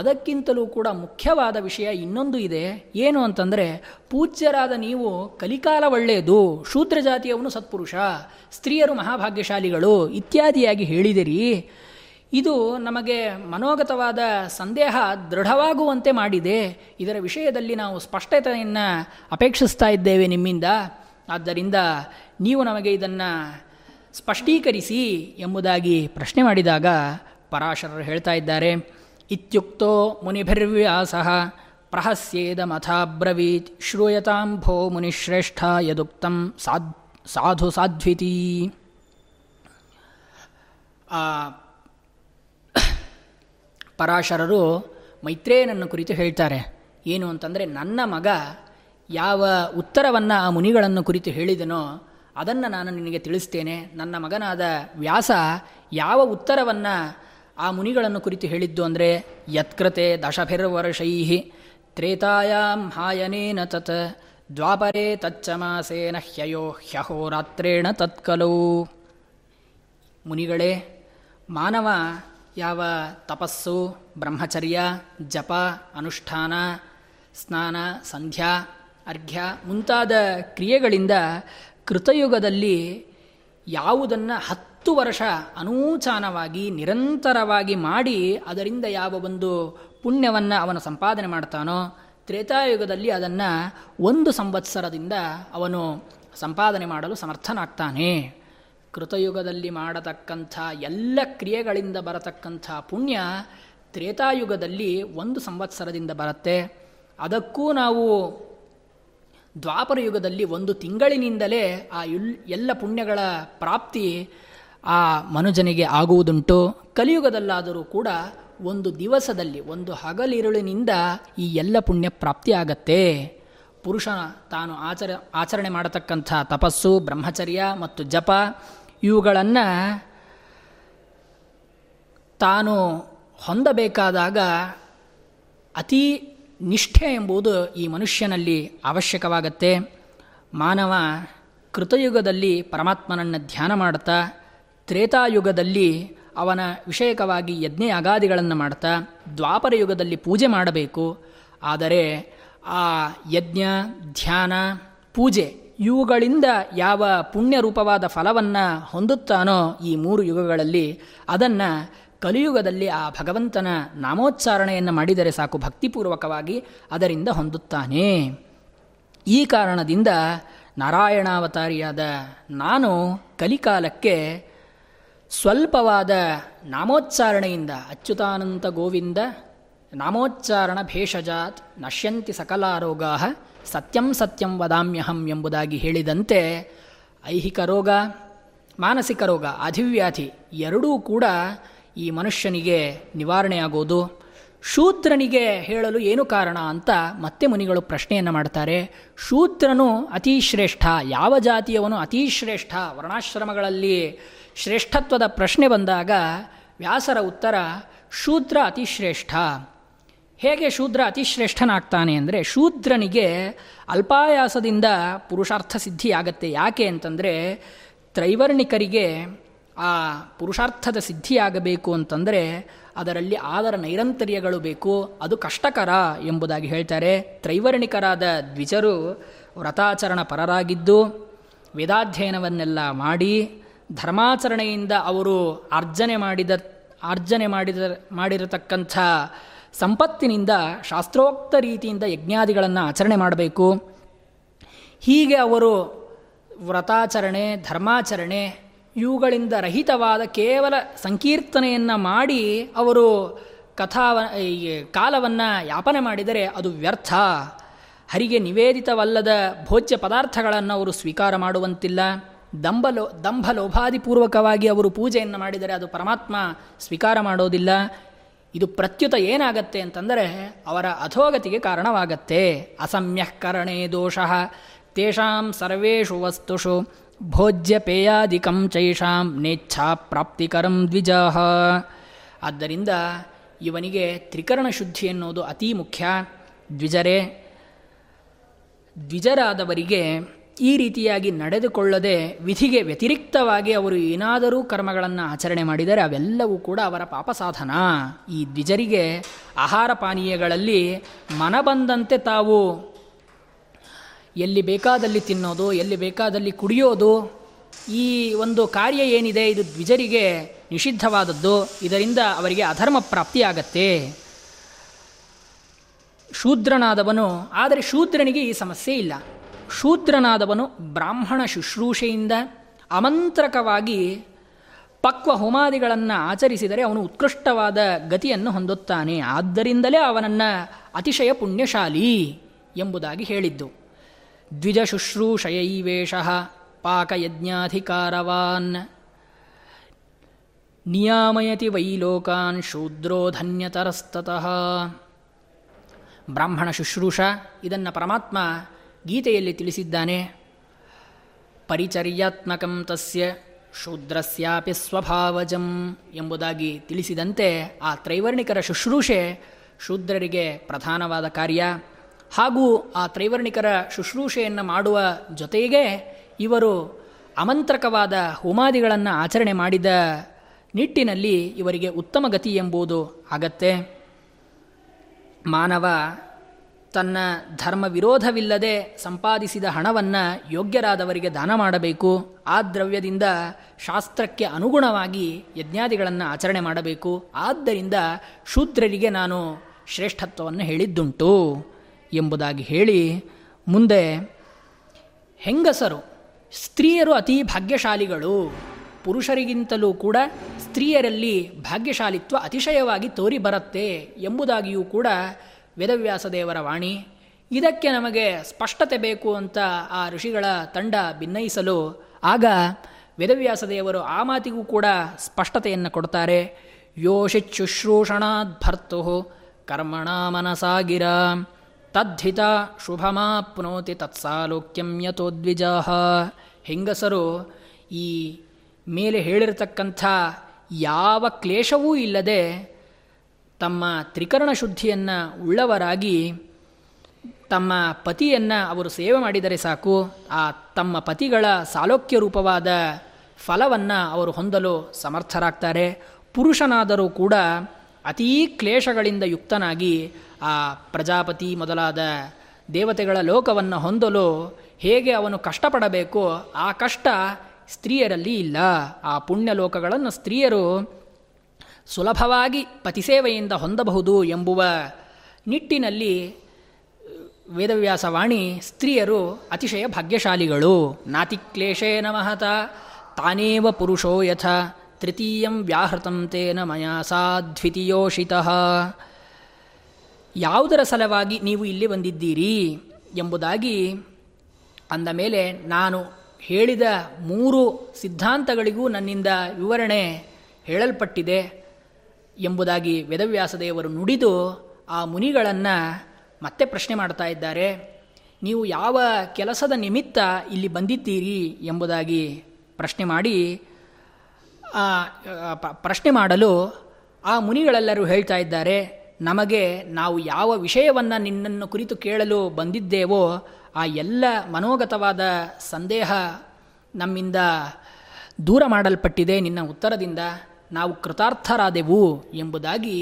ಅದಕ್ಕಿಂತಲೂ ಕೂಡ ಮುಖ್ಯವಾದ ವಿಷಯ ಇನ್ನೊಂದು ಇದೆ. ಏನು ಅಂತಂದರೆ, ಪೂಜ್ಯರಾದ ನೀವು ಕಲಿಕಾಲ ಒಳ್ಳೆಯದು, ಶೂದ್ರ ಜಾತಿಯವನು ಸತ್ಪುರುಷ, ಸ್ತ್ರೀಯರು ಮಹಾಭಾಗ್ಯಶಾಲಿಗಳು ಇತ್ಯಾದಿಯಾಗಿ ಹೇಳಿದಿರಿ. ಇದು ನಮಗೆ ಮನೋಗತವಾದ ಸಂದೇಹ ದೃಢವಾಗುವಂತೆ ಮಾಡಿದೆ. ಇದರ ವಿಷಯದಲ್ಲಿ ನಾವು ಸ್ಪಷ್ಟತೆಯನ್ನು ಅಪೇಕ್ಷಿಸ್ತಾ ಇದ್ದೇವೆ ನಿಮ್ಮಿಂದ. ಆದ್ದರಿಂದ ನೀವು ನಮಗೆ ಇದನ್ನು ಸ್ಪಷ್ಟೀಕರಿಸಿ ಎಂಬುದಾಗಿ ಪ್ರಶ್ನೆ ಮಾಡಿದಾಗ ಪರಾಶರರು ಹೇಳ್ತಾ ಇದ್ದಾರೆ. ಇತ್ಯುಕ್ತೋ ಮುನಿಭಿರ್ವ್ಯಾಸಃ ಪ್ರಹಸ್ಯೇದಮಥಾಬ್ರವೀತ್ ಶ್ರೂಯತಾಂ ಭೋ ಮುನಿಶ್ರೇಷ್ಠ ಯದುಕ್ತಂ ಸಾಧು ಸಾಧ್ವಿತೀ. ಪರಾಶರರು ಮೈತ್ರೇಯನನ್ನು ಕುರಿತು ಹೇಳ್ತಾರೆ. ಏನು ಅಂತಂದರೆ, ನನ್ನ ಮಗ ಯಾವ ಉತ್ತರವನ್ನು ಆ ಮುನಿಗಳನ್ನು ಕುರಿತು ಹೇಳಿದನೋ ಅದನ್ನು ನಾನು ನಿನಗೆ ತಿಳಿಸ್ತೇನೆ. ನನ್ನ ಮಗನಾದ ವ್ಯಾಸ ಯಾವ ಉತ್ತರವನ್ನು ಆ ಮುನಿಗಳನ್ನು ಕುರಿತು ಹೇಳಿದ್ದು ಅಂದರೆ ಯತ್ಕೃತೆ ದಶಭಿರ್ವರ್ಷೈಹಿ ತ್ರೇತಾಯಾಂ ಹಾಯನೇನ ತತ್ ದ್ವಾಪರೇ ತಚ್ಚಮಾಸೇನ ಹ್ಯಯೋ ಹ್ಯಹೋರಾತ್ರೇಣ ತತ್ಕಲೋ. ಮುನಿಗಳೇ, ಮಾನವ ಯಾವ ತಪಸ್ಸು, ಬ್ರಹ್ಮಚರ್ಯ, ಜಪ, ಅನುಷ್ಠಾನ, ಸ್ನಾನ, ಸಂಧ್ಯಾ, ಅರ್ಘ್ಯ ಮುಂತಾದ ಕ್ರಿಯೆಗಳಿಂದ ಕೃತಯುಗದಲ್ಲಿ ಯಾವುದನ್ನು 10 ವರ್ಷ ಅನೂಚಾನವಾಗಿ ನಿರಂತರವಾಗಿ ಮಾಡಿ ಅದರಿಂದ ಯಾವ ಒಂದು ಪುಣ್ಯವನ್ನು ಅವನು ಸಂಪಾದನೆ ಮಾಡ್ತಾನೋ, ತ್ರೇತಾಯುಗದಲ್ಲಿ ಅದನ್ನು 1 ಸಂವತ್ಸರದಿಂದ ಅವನು ಸಂಪಾದನೆ ಮಾಡಲು ಸಮರ್ಥನಾಗ್ತಾನೆ. ಕೃತಯುಗದಲ್ಲಿ ಮಾಡತಕ್ಕಂಥ ಎಲ್ಲ ಕ್ರಿಯೆಗಳಿಂದ ಬರತಕ್ಕಂಥ ಪುಣ್ಯ ತ್ರೇತಾಯುಗದಲ್ಲಿ 1 ಸಂವತ್ಸರದಿಂದ ಬರುತ್ತೆ. ಅದಕ್ಕೂ ನಾವು ದ್ವಾಪರ ಯುಗದಲ್ಲಿ 1 ತಿಂಗಳಿನಿಂದಲೇ ಆ ಎಲ್ಲ ಪುಣ್ಯಗಳ ಪ್ರಾಪ್ತಿ ಆ ಮನುಜನಿಗೆ ಆಗುವುದುಂಟು. ಕಲಿಯುಗದಲ್ಲಾದರೂ ಕೂಡ 1 ದಿವಸದಲ್ಲಿ 1 ಹಗಲಿರುಳಿನಿಂದ ಈ ಎಲ್ಲ ಪುಣ್ಯ ಪ್ರಾಪ್ತಿಯಾಗತ್ತೆ. ಪುರುಷ ತಾನು ಆಚರಣೆ ಮಾಡತಕ್ಕಂಥ ತಪಸ್ಸು, ಬ್ರಹ್ಮಚರ್ಯ ಮತ್ತು ಜಪ ಇವುಗಳನ್ನು ತಾನು ಹೊಂದಬೇಕಾದಾಗ ಅತೀ ನಿಷ್ಠೆ ಎಂಬುದು ಈ ಮನುಷ್ಯನಲ್ಲಿ ಅವಶ್ಯಕವಾಗತ್ತೆ. ಮಾನವ ಕೃತಯುಗದಲ್ಲಿ ಪರಮಾತ್ಮನನ್ನು ಧ್ಯಾನ ಮಾಡ್ತಾ, ತ್ರೇತಾಯುಗದಲ್ಲಿ ಅವನ ವಿಷಯಕವಾಗಿ ಯಜ್ಞ ಯಾಗಾದಿಗಳನ್ನು ಮಾಡ್ತಾ, ದ್ವಾಪರ ಯುಗದಲ್ಲಿ ಪೂಜೆ ಮಾಡಬೇಕು. ಆದರೆ ಆ ಯಜ್ಞ, ಧ್ಯಾನ, ಪೂಜೆ ಇವುಗಳಿಂದ ಯಾವ ಪುಣ್ಯ ರೂಪವಾದ ಫಲವನ್ನು ಹೊಂದುತ್ತಾನೋ ಈ 3 ಯುಗಗಳಲ್ಲಿ, ಅದನ್ನು ಕಲಿಯುಗದಲ್ಲಿ ಆ ಭಗವಂತನ ನಾಮೋಚ್ಚಾರಣೆಯನ್ನು ಮಾಡಿದರೆ ಸಾಕು, ಭಕ್ತಿಪೂರ್ವಕವಾಗಿ ಅದರಿಂದ ಹೊಂದುತ್ತಾನೆ. ಈ ಕಾರಣದಿಂದ ನಾರಾಯಣಾವತಾರಿಯಾದ ನಾನು ಕಲಿಕಾಲಕ್ಕೆ ಸ್ವಲ್ಪವಾದ ನಾಮೋಚ್ಚಾರಣೆಯಿಂದ ಅಚ್ಯುತಾನಂತ ಗೋವಿಂದ ನಾಮೋಚ್ಚಾರಣ ಭೇಷಜಾತ್ ನಶ್ಯಂತಿ ಸಕಲಾರೋಗ ಸತ್ಯಂ ಸತ್ಯಂ ವದಾಮ್ಯಹಂ ಎಂಬುದಾಗಿ ಹೇಳಿದಂತೆ, ಐಹಿಕ ರೋಗ, ಮಾನಸಿಕ ರೋಗ, ಅಧಿವ್ಯಾಧಿ ಎರಡೂ ಕೂಡ ಈ ಮನುಷ್ಯನಿಗೆ ನಿವಾರಣೆಯಾಗೋದು. ಶೂದ್ರನಿಗೆ ಹೇಳಲು ಏನು ಕಾರಣ ಅಂತ ಮತ್ತೆ ಮುನಿಗಳು ಪ್ರಶ್ನೆಯನ್ನು ಮಾಡ್ತಾರೆ. ಶೂದ್ರನು ಅತೀ ಶ್ರೇಷ್ಠ, ಯಾವ ಜಾತಿಯವನು ಅತೀ ಶ್ರೇಷ್ಠ? ವರ್ಣಾಶ್ರಮಗಳಲ್ಲಿ ಶ್ರೇಷ್ಠತ್ವದ ಪ್ರಶ್ನೆ ಬಂದಾಗ ವ್ಯಾಸರ ಉತ್ತರ, ಶೂದ್ರ ಅತಿಶ್ರೇಷ್ಠ. ಹೇಗೆ ಶೂದ್ರ ಅತಿಶ್ರೇಷ್ಠನಾಗ್ತಾನೆ ಅಂದರೆ, ಶೂದ್ರನಿಗೆ ಅಲ್ಪಾಯಾಸದಿಂದ ಪುರುಷಾರ್ಥ ಸಿದ್ಧಿಯಾಗತ್ತೆ. ಯಾಕೆ ಅಂತಂದರೆ, ತ್ರೈವರ್ಣಿಕರಿಗೆ ಆ ಪುರುಷಾರ್ಥದ ಸಿದ್ಧಿಯಾಗಬೇಕು ಅಂತಂದರೆ ಅದರಲ್ಲಿ ಆದರ ನೈರಂತರ್ಯಗಳು ಬೇಕು, ಅದು ಕಷ್ಟಕರ ಎಂಬುದಾಗಿ ಹೇಳ್ತಾರೆ. ತ್ರೈವರ್ಣಿಕರಾದ ದ್ವಿಜರು ವ್ರತಾಚರಣ ಪರರಾಗಿದ್ದು ವೇದಾಧ್ಯಯನವನ್ನೆಲ್ಲ ಮಾಡಿ ಧರ್ಮಾಚರಣೆಯಿಂದ ಅವರು ಮಾಡಿರತಕ್ಕಂಥ ಸಂಪತ್ತಿನಿಂದ ಶಾಸ್ತ್ರೋಕ್ತ ರೀತಿಯಿಂದ ಯಜ್ಞಾದಿಗಳನ್ನು ಆಚರಣೆ ಮಾಡಬೇಕು. ಹೀಗೆ ಅವರು ವ್ರತಾಚರಣೆ, ಧರ್ಮಾಚರಣೆ ಇವುಗಳಿಂದ ರಹಿತವಾದ ಕೇವಲ ಸಂಕೀರ್ತನೆಯನ್ನು ಮಾಡಿ ಅವರು ಕಾಲವನ್ನು ಯಾಪನೆ ಮಾಡಿದರೆ ಅದು ವ್ಯರ್ಥ. ಹರಿಗೆ ನಿವೇದಿತವಲ್ಲದ ಭೋಜ್ಯ ಪದಾರ್ಥಗಳನ್ನು ಅವರು ಸ್ವೀಕಾರ ಮಾಡುವಂತಿಲ್ಲ. ದಂಭಲೋಭಾದಿಪೂರ್ವಕವಾಗಿ ಅವರು ಪೂಜೆಯನ್ನು ಮಾಡಿದರೆ ಅದು ಪರಮಾತ್ಮ ಸ್ವೀಕಾರ ಮಾಡೋದಿಲ್ಲ. ಇದು ಪ್ರತ್ಯುತ ಏನಾಗತ್ತೆ ಅಂತಂದರೆ ಅವರ ಅಧೋಗತಿಗೆ ಕಾರಣವಾಗತ್ತೆ. ಅಸಮ್ಯಃ ಕರಣೇ ದೋಷಃ ತೇಷಾಂ ಸರ್ವೇಷು ವಸ್ತುಷು ಭೋಜ್ಯ ಪೇಯಾದಿಕಂ ಚೈಷಾಂ ನೇಚ್ಛಾ ಪ್ರಾಪ್ತಿಕರಂ ದ್ವಿಜಃ. ಆದ್ದರಿಂದ ಇವನಿಗೆ ತ್ರಿಕರಣ ಶುದ್ಧಿ ಎನ್ನುವುದು ಅತೀ ಮುಖ್ಯ. ದ್ವಿಜರಾದವರಿಗೆ ಈ ರೀತಿಯಾಗಿ ನಡೆದುಕೊಳ್ಳದೆ ವಿಧಿಗೆ ವ್ಯತಿರಿಕ್ತವಾಗಿ ಅವರು ಏನಾದರೂ ಕರ್ಮಗಳನ್ನು ಆಚರಣೆ ಮಾಡಿದರೆ ಅವೆಲ್ಲವೂ ಕೂಡ ಅವರ ಪಾಪ ಸಾಧನ. ಈ ದ್ವಿಜರಿಗೆ ಆಹಾರ ಪಾನೀಯಗಳಲ್ಲಿ ಮನ ಬಂದಂತೆ ತಾವು ಎಲ್ಲಿ ಬೇಕಾದಲ್ಲಿ ತಿನ್ನೋದು, ಎಲ್ಲಿ ಬೇಕಾದಲ್ಲಿ ಕುಡಿಯೋದು, ಈ ಒಂದು ಕಾರ್ಯ ಏನಿದೆ ಇದು ದ್ವಿಜರಿಗೆ ನಿಷಿದ್ಧವಾದದ್ದು. ಇದರಿಂದ ಅವರಿಗೆ ಅಧರ್ಮ ಪ್ರಾಪ್ತಿಯಾಗತ್ತೆ. ಶೂದ್ರನಾದವನು, ಆದರೆ ಶೂದ್ರನಿಗೆ ಈ ಸಮಸ್ಯೆ ಇಲ್ಲ. ಶೂದ್ರನಾದವನು ಬ್ರಾಹ್ಮಣ ಶುಶ್ರೂಷೆಯಿಂದ ಆಮಂತ್ರಕವಾಗಿ ಪಕ್ವ ಹೋಮಾದಿಗಳನ್ನು ಆಚರಿಸಿದರೆ ಅವನು ಉತ್ಕೃಷ್ಟವಾದ ಗತಿಯನ್ನು ಹೊಂದುತ್ತಾನೆ. ಆದ್ದರಿಂದಲೇ ಅವನನ್ನು ಅತಿಶಯ ಪುಣ್ಯಶಾಲಿ ಎಂಬುದಾಗಿ ಹೇಳಿದ್ದು. ದ್ವಿಜಶುಶ್ರೂಷಯೈವೇಷ ಪಾಕಯಜ್ಞಾಧಿಕಾರವಾನ್ ನಿಯಾಮಯತಿ ವೈಲೋಕಾನ್ ಶೂದ್ರೋ ಧನ್ಯತರಸ್ತಃ. ಬ್ರಾಹ್ಮಣ ಶುಶ್ರೂಷ ಇದನ್ನು ಪರಮಾತ್ಮ ಗೀತೆಯಲ್ಲಿ ತಿಳಿಸಿದ್ದಾನೆ. ಪರಿಚರ್ಯಾತ್ಮಕಂ ತಸ್ಯ ಶೂದ್ರಸ್ಯಾಪಿ ಸ್ವಭಾವಜಂ ಎಂಬುದಾಗಿ ತಿಳಿಸಿದಂತೆ ಆ ತ್ರೈವರ್ಣಿಕರ ಶುಶ್ರೂಷೆ ಶೂದ್ರರಿಗೆ ಪ್ರಧಾನವಾದ ಕಾರ್ಯ. ಹಾಗೂ ಆ ತ್ರೈವರ್ಣಿಕರ ಶುಶ್ರೂಷೆಯನ್ನು ಮಾಡುವ ಜೊತೆಗೆ ಇವರು ಅಮಂತ್ರಕವಾದ ಹೋಮಾದಿಗಳನ್ನು ಆಚರಣೆ ಮಾಡಿದ ನಿಟ್ಟಿನಲ್ಲಿ ಇವರಿಗೆ ಉತ್ತಮ ಗತಿ ಎಂಬುದು ಆಗತ್ತೆ. ಮಾನವ ತನ್ನ ಧರ್ಮ ವಿರೋಧವಿಲ್ಲದೆ ಸಂಪಾದಿಸಿದ ಹಣವನ್ನು ಯೋಗ್ಯರಾದವರಿಗೆ ದಾನ ಮಾಡಬೇಕು. ಆ ದ್ರವ್ಯದಿಂದ ಶಾಸ್ತ್ರಕ್ಕೆ ಅನುಗುಣವಾಗಿ ಯಜ್ಞಾದಿಗಳನ್ನು ಆಚರಣೆ ಮಾಡಬೇಕು. ಆದ್ದರಿಂದ ಶೂದ್ರರಿಗೆ ನಾನು ಶ್ರೇಷ್ಠತ್ವವನ್ನು ಹೇಳಿದ್ದುಂಟು ಎಂಬುದಾಗಿ ಹೇಳಿ ಮುಂದೆ ಹೆಂಗಸರು ಸ್ತ್ರೀಯರು ಅತಿ ಭಾಗ್ಯಶಾಲಿಗಳು, ಪುರುಷರಿಗಿಂತಲೂ ಕೂಡ ಸ್ತ್ರೀಯರಲ್ಲಿ ಭಾಗ್ಯಶಾಲಿತ್ವ ಅತಿಶಯವಾಗಿ ತೋರಿ ಬರುತ್ತೆ ಎಂಬುದಾಗಿಯೂ ಕೂಡ ವೇದವ್ಯಾಸದೇವರ ವಾಣಿ. ಇದಕ್ಕೆ ನಮಗೆ ಸ್ಪಷ್ಟತೆ ಬೇಕು ಅಂತ ಆ ಋಷಿಗಳ ತಂಡ ಭಿನ್ನಯಿಸಲು ಆಗ ವೇದವ್ಯಾಸದೇವರು ಆ ಮಾತಿಗೂ ಕೂಡ ಸ್ಪಷ್ಟತೆಯನ್ನು ಕೊಡ್ತಾರೆ. ಯೋಷಿತ್ ಶುಶ್ರೂಷಣಾದ್ ಭರ್ತು ಕರ್ಮಣ ಮನಸಾಗಿರ ತದ್ಧಿತ ಶುಭಮಾಪ್ನೋತಿ ತತ್ಸಾಲೋಕ್ಯಂ ಯಥೋದ್ವಿಜಾಹ. ಹೆಂಗಸರು ಈ ಮೇಲೆ ಹೇಳಿರತಕ್ಕಂಥ ಯಾವ ಕ್ಲೇಶವೂ ಇಲ್ಲದೆ ತಮ್ಮ ತ್ರಿಕರಣ ಶುದ್ಧಿಯನ್ನು ಉಳ್ಳವರಾಗಿ ತಮ್ಮ ಪತಿಯನ್ನು ಅವರು ಸೇವೆ ಮಾಡಿದರೆ ಸಾಕು, ಆ ತಮ್ಮ ಪತಿಗಳ ಸಾಲೋಕ್ಯ ರೂಪವಾದ ಫಲವನ್ನು ಅವರು ಹೊಂದಲು ಸಮರ್ಥರಾಗ್ತಾರೆ. ಪುರುಷನಾದರೂ ಕೂಡ ಅತೀ ಕ್ಲೇಶಗಳಿಂದ ಯುಕ್ತನಾಗಿ ಆ ಪ್ರಜಾಪತಿ ಮೊದಲಾದ ದೇವತೆಗಳ ಲೋಕವನ್ನು ಹೊಂದಲು ಹೇಗೆ ಅವನು ಕಷ್ಟಪಡಬೇಕೋ ಆ ಕಷ್ಟ ಸ್ತ್ರೀಯರಲ್ಲಿ ಇಲ್ಲ. ಆ ಪುಣ್ಯ ಲೋಕಗಳನ್ನು ಸ್ತ್ರೀಯರು ಸುಲಭವಾಗಿ ಪತಿಸೇವೆಯಿಂದ ಹೊಂದಬಹುದು ಎಂಬುವ ನಿಟ್ಟಿನಲ್ಲಿ ವೇದವ್ಯಾಸವಾಣಿ ಸ್ತ್ರೀಯರು ಅತಿಶಯ ಭಾಗ್ಯಶಾಲಿಗಳು. ನಾತಿಕ್ಲೇಶೇನ ಮಹತ ತಾನೇವ ಪುರುಷೋ ಯಥ ತೃತೀಯಂ ವ್ಯಾಹೃತಂ ತೇನ ಮಯಾ ಸಾ ದ್ವಿತೀಯೋಷಿತಃ. ಯಾವುದರ ಸಲವಾಗಿ ನೀವು ಇಲ್ಲಿ ಬಂದಿದ್ದೀರಿ ಎಂಬುದಾಗಿ ಅಂದ ಮೇಲೆ ನಾನು ಹೇಳಿದ ಮೂರು ಸಿದ್ಧಾಂತಗಳಿಗೂ ನನ್ನಿಂದ ವಿವರಣೆ ಹೇಳಲ್ಪಟ್ಟಿದೆ ಎಂಬುದಾಗಿ ವೇದವ್ಯಾಸದೇವರು ನುಡಿದು ಆ ಮುನಿಗಳನ್ನು ಮತ್ತೆ ಪ್ರಶ್ನೆ ಮಾಡ್ತಾ ಇದ್ದಾರೆ. ನೀವು ಯಾವ ಕೆಲಸದ ನಿಮಿತ್ತ ಇಲ್ಲಿ ಬಂದಿದ್ದೀರಿ ಎಂಬುದಾಗಿ ಪ್ರಶ್ನೆ ಮಾಡಲು ಆ ಮುನಿಗಳೆಲ್ಲರೂ ಹೇಳ್ತಾ ಇದ್ದಾರೆ, ನಮಗೆ ನಾವು ಯಾವ ವಿಷಯವನ್ನು ನಿನ್ನನ್ನು ಕುರಿತು ಕೇಳಲು ಬಂದಿದ್ದೇವೋ ಆ ಎಲ್ಲ ಮನೋಗತವಾದ ಸಂದೇಹ ನಮ್ಮಿಂದ ದೂರ ಮಾಡಲ್ಪಟ್ಟಿದೆ ನಿನ್ನ ಉತ್ತರದಿಂದ, ನಾವು ಕೃತಾರ್ಥರಾದೆವು ಎಂಬುದಾಗಿ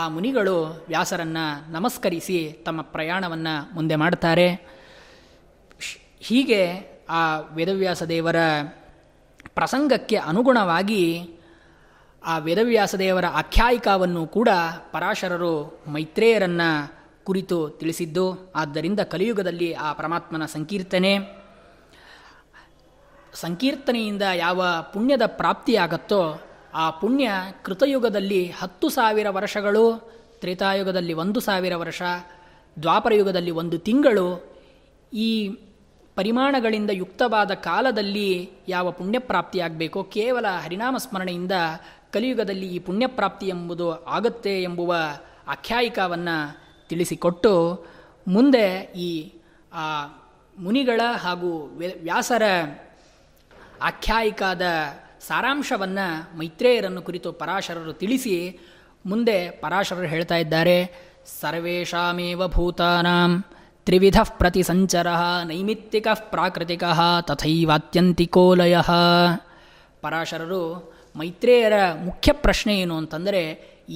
ಆ ಮುನಿಗಳು ವ್ಯಾಸರನ್ನು ನಮಸ್ಕರಿಸಿ ತಮ್ಮ ಪ್ರಯಾಣವನ್ನು ಮುಂದೆ ಮಾಡ್ತಾರೆ. ಹೀಗೆ ಆ ವೇದವ್ಯಾಸದೇವರ ಪ್ರಸಂಗಕ್ಕೆ ಅನುಗುಣವಾಗಿ ಆ ವೇದವ್ಯಾಸದೇವರ ಆಖ್ಯಾಯಿಕಾವನ್ನು ಕೂಡ ಪರಾಶರರು ಮೈತ್ರೇಯರನ್ನು ಕುರಿತು ತಿಳಿಸಿದ್ದು. ಆದ್ದರಿಂದ ಕಲಿಯುಗದಲ್ಲಿ ಆ ಪರಮಾತ್ಮನ ಸಂಕೀರ್ತನೆಯಿಂದ ಯಾವ ಪುಣ್ಯದ ಪ್ರಾಪ್ತಿಯಾಗತ್ತೋ ಆ ಪುಣ್ಯ ಕೃತಯುಗದಲ್ಲಿ 10,000 ವರ್ಷಗಳು, ತ್ರೇತಾಯುಗದಲ್ಲಿ 1,000 ವರ್ಷ, ದ್ವಾಪರಯುಗದಲ್ಲಿ 1 ತಿಂಗಳು, ಈ ಪರಿಮಾಣಗಳಿಂದ ಯುಕ್ತವಾದ ಕಾಲದಲ್ಲಿ ಯಾವ ಪುಣ್ಯಪ್ರಾಪ್ತಿಯಾಗಬೇಕೋ ಕೇವಲ ಹರಿನಾಮ ಸ್ಮರಣೆಯಿಂದ ಕಲಿಯುಗದಲ್ಲಿ ಈ ಪುಣ್ಯಪ್ರಾಪ್ತಿ ಎಂಬುದು ಆಗುತ್ತೆ ಎಂಬುವ ಆಖ್ಯಾಯಿಕವನ್ನು ತಿಳಿಸಿಕೊಟ್ಟು ಮುಂದೆ ಈ ಮುನಿಗಳ ಹಾಗೂ ವ್ಯಾಸರ ಆಖ್ಯಾಯಿಕಾದ ಸಾರಾಂಶವನ್ನು ಮೈತ್ರೇಯರನ್ನು ಕುರಿತು ಪರಾಶರರು ತಿಳಿಸಿ ಮುಂದೆ ಪರಾಶರರು ಹೇಳ್ತಾ ಇದ್ದಾರೆ. ಸರ್ವೇಷಾಮೇವ ಭೂತಾನಾಂ ತ್ರಿವಿಧ ಪ್ರತಿಸಂಚರಃ ನೈಮಿತ್ತಿಕಃ ಪ್ರಾಕೃತಿಕಃ ತಥೈವಾತ್ಯಂತಿಕೋ ಲಯಃ. ಪರಾಶರರು ಮೈತ್ರೇಯರ ಮುಖ್ಯ ಪ್ರಶ್ನೆ ಏನು ಅಂತಂದರೆ,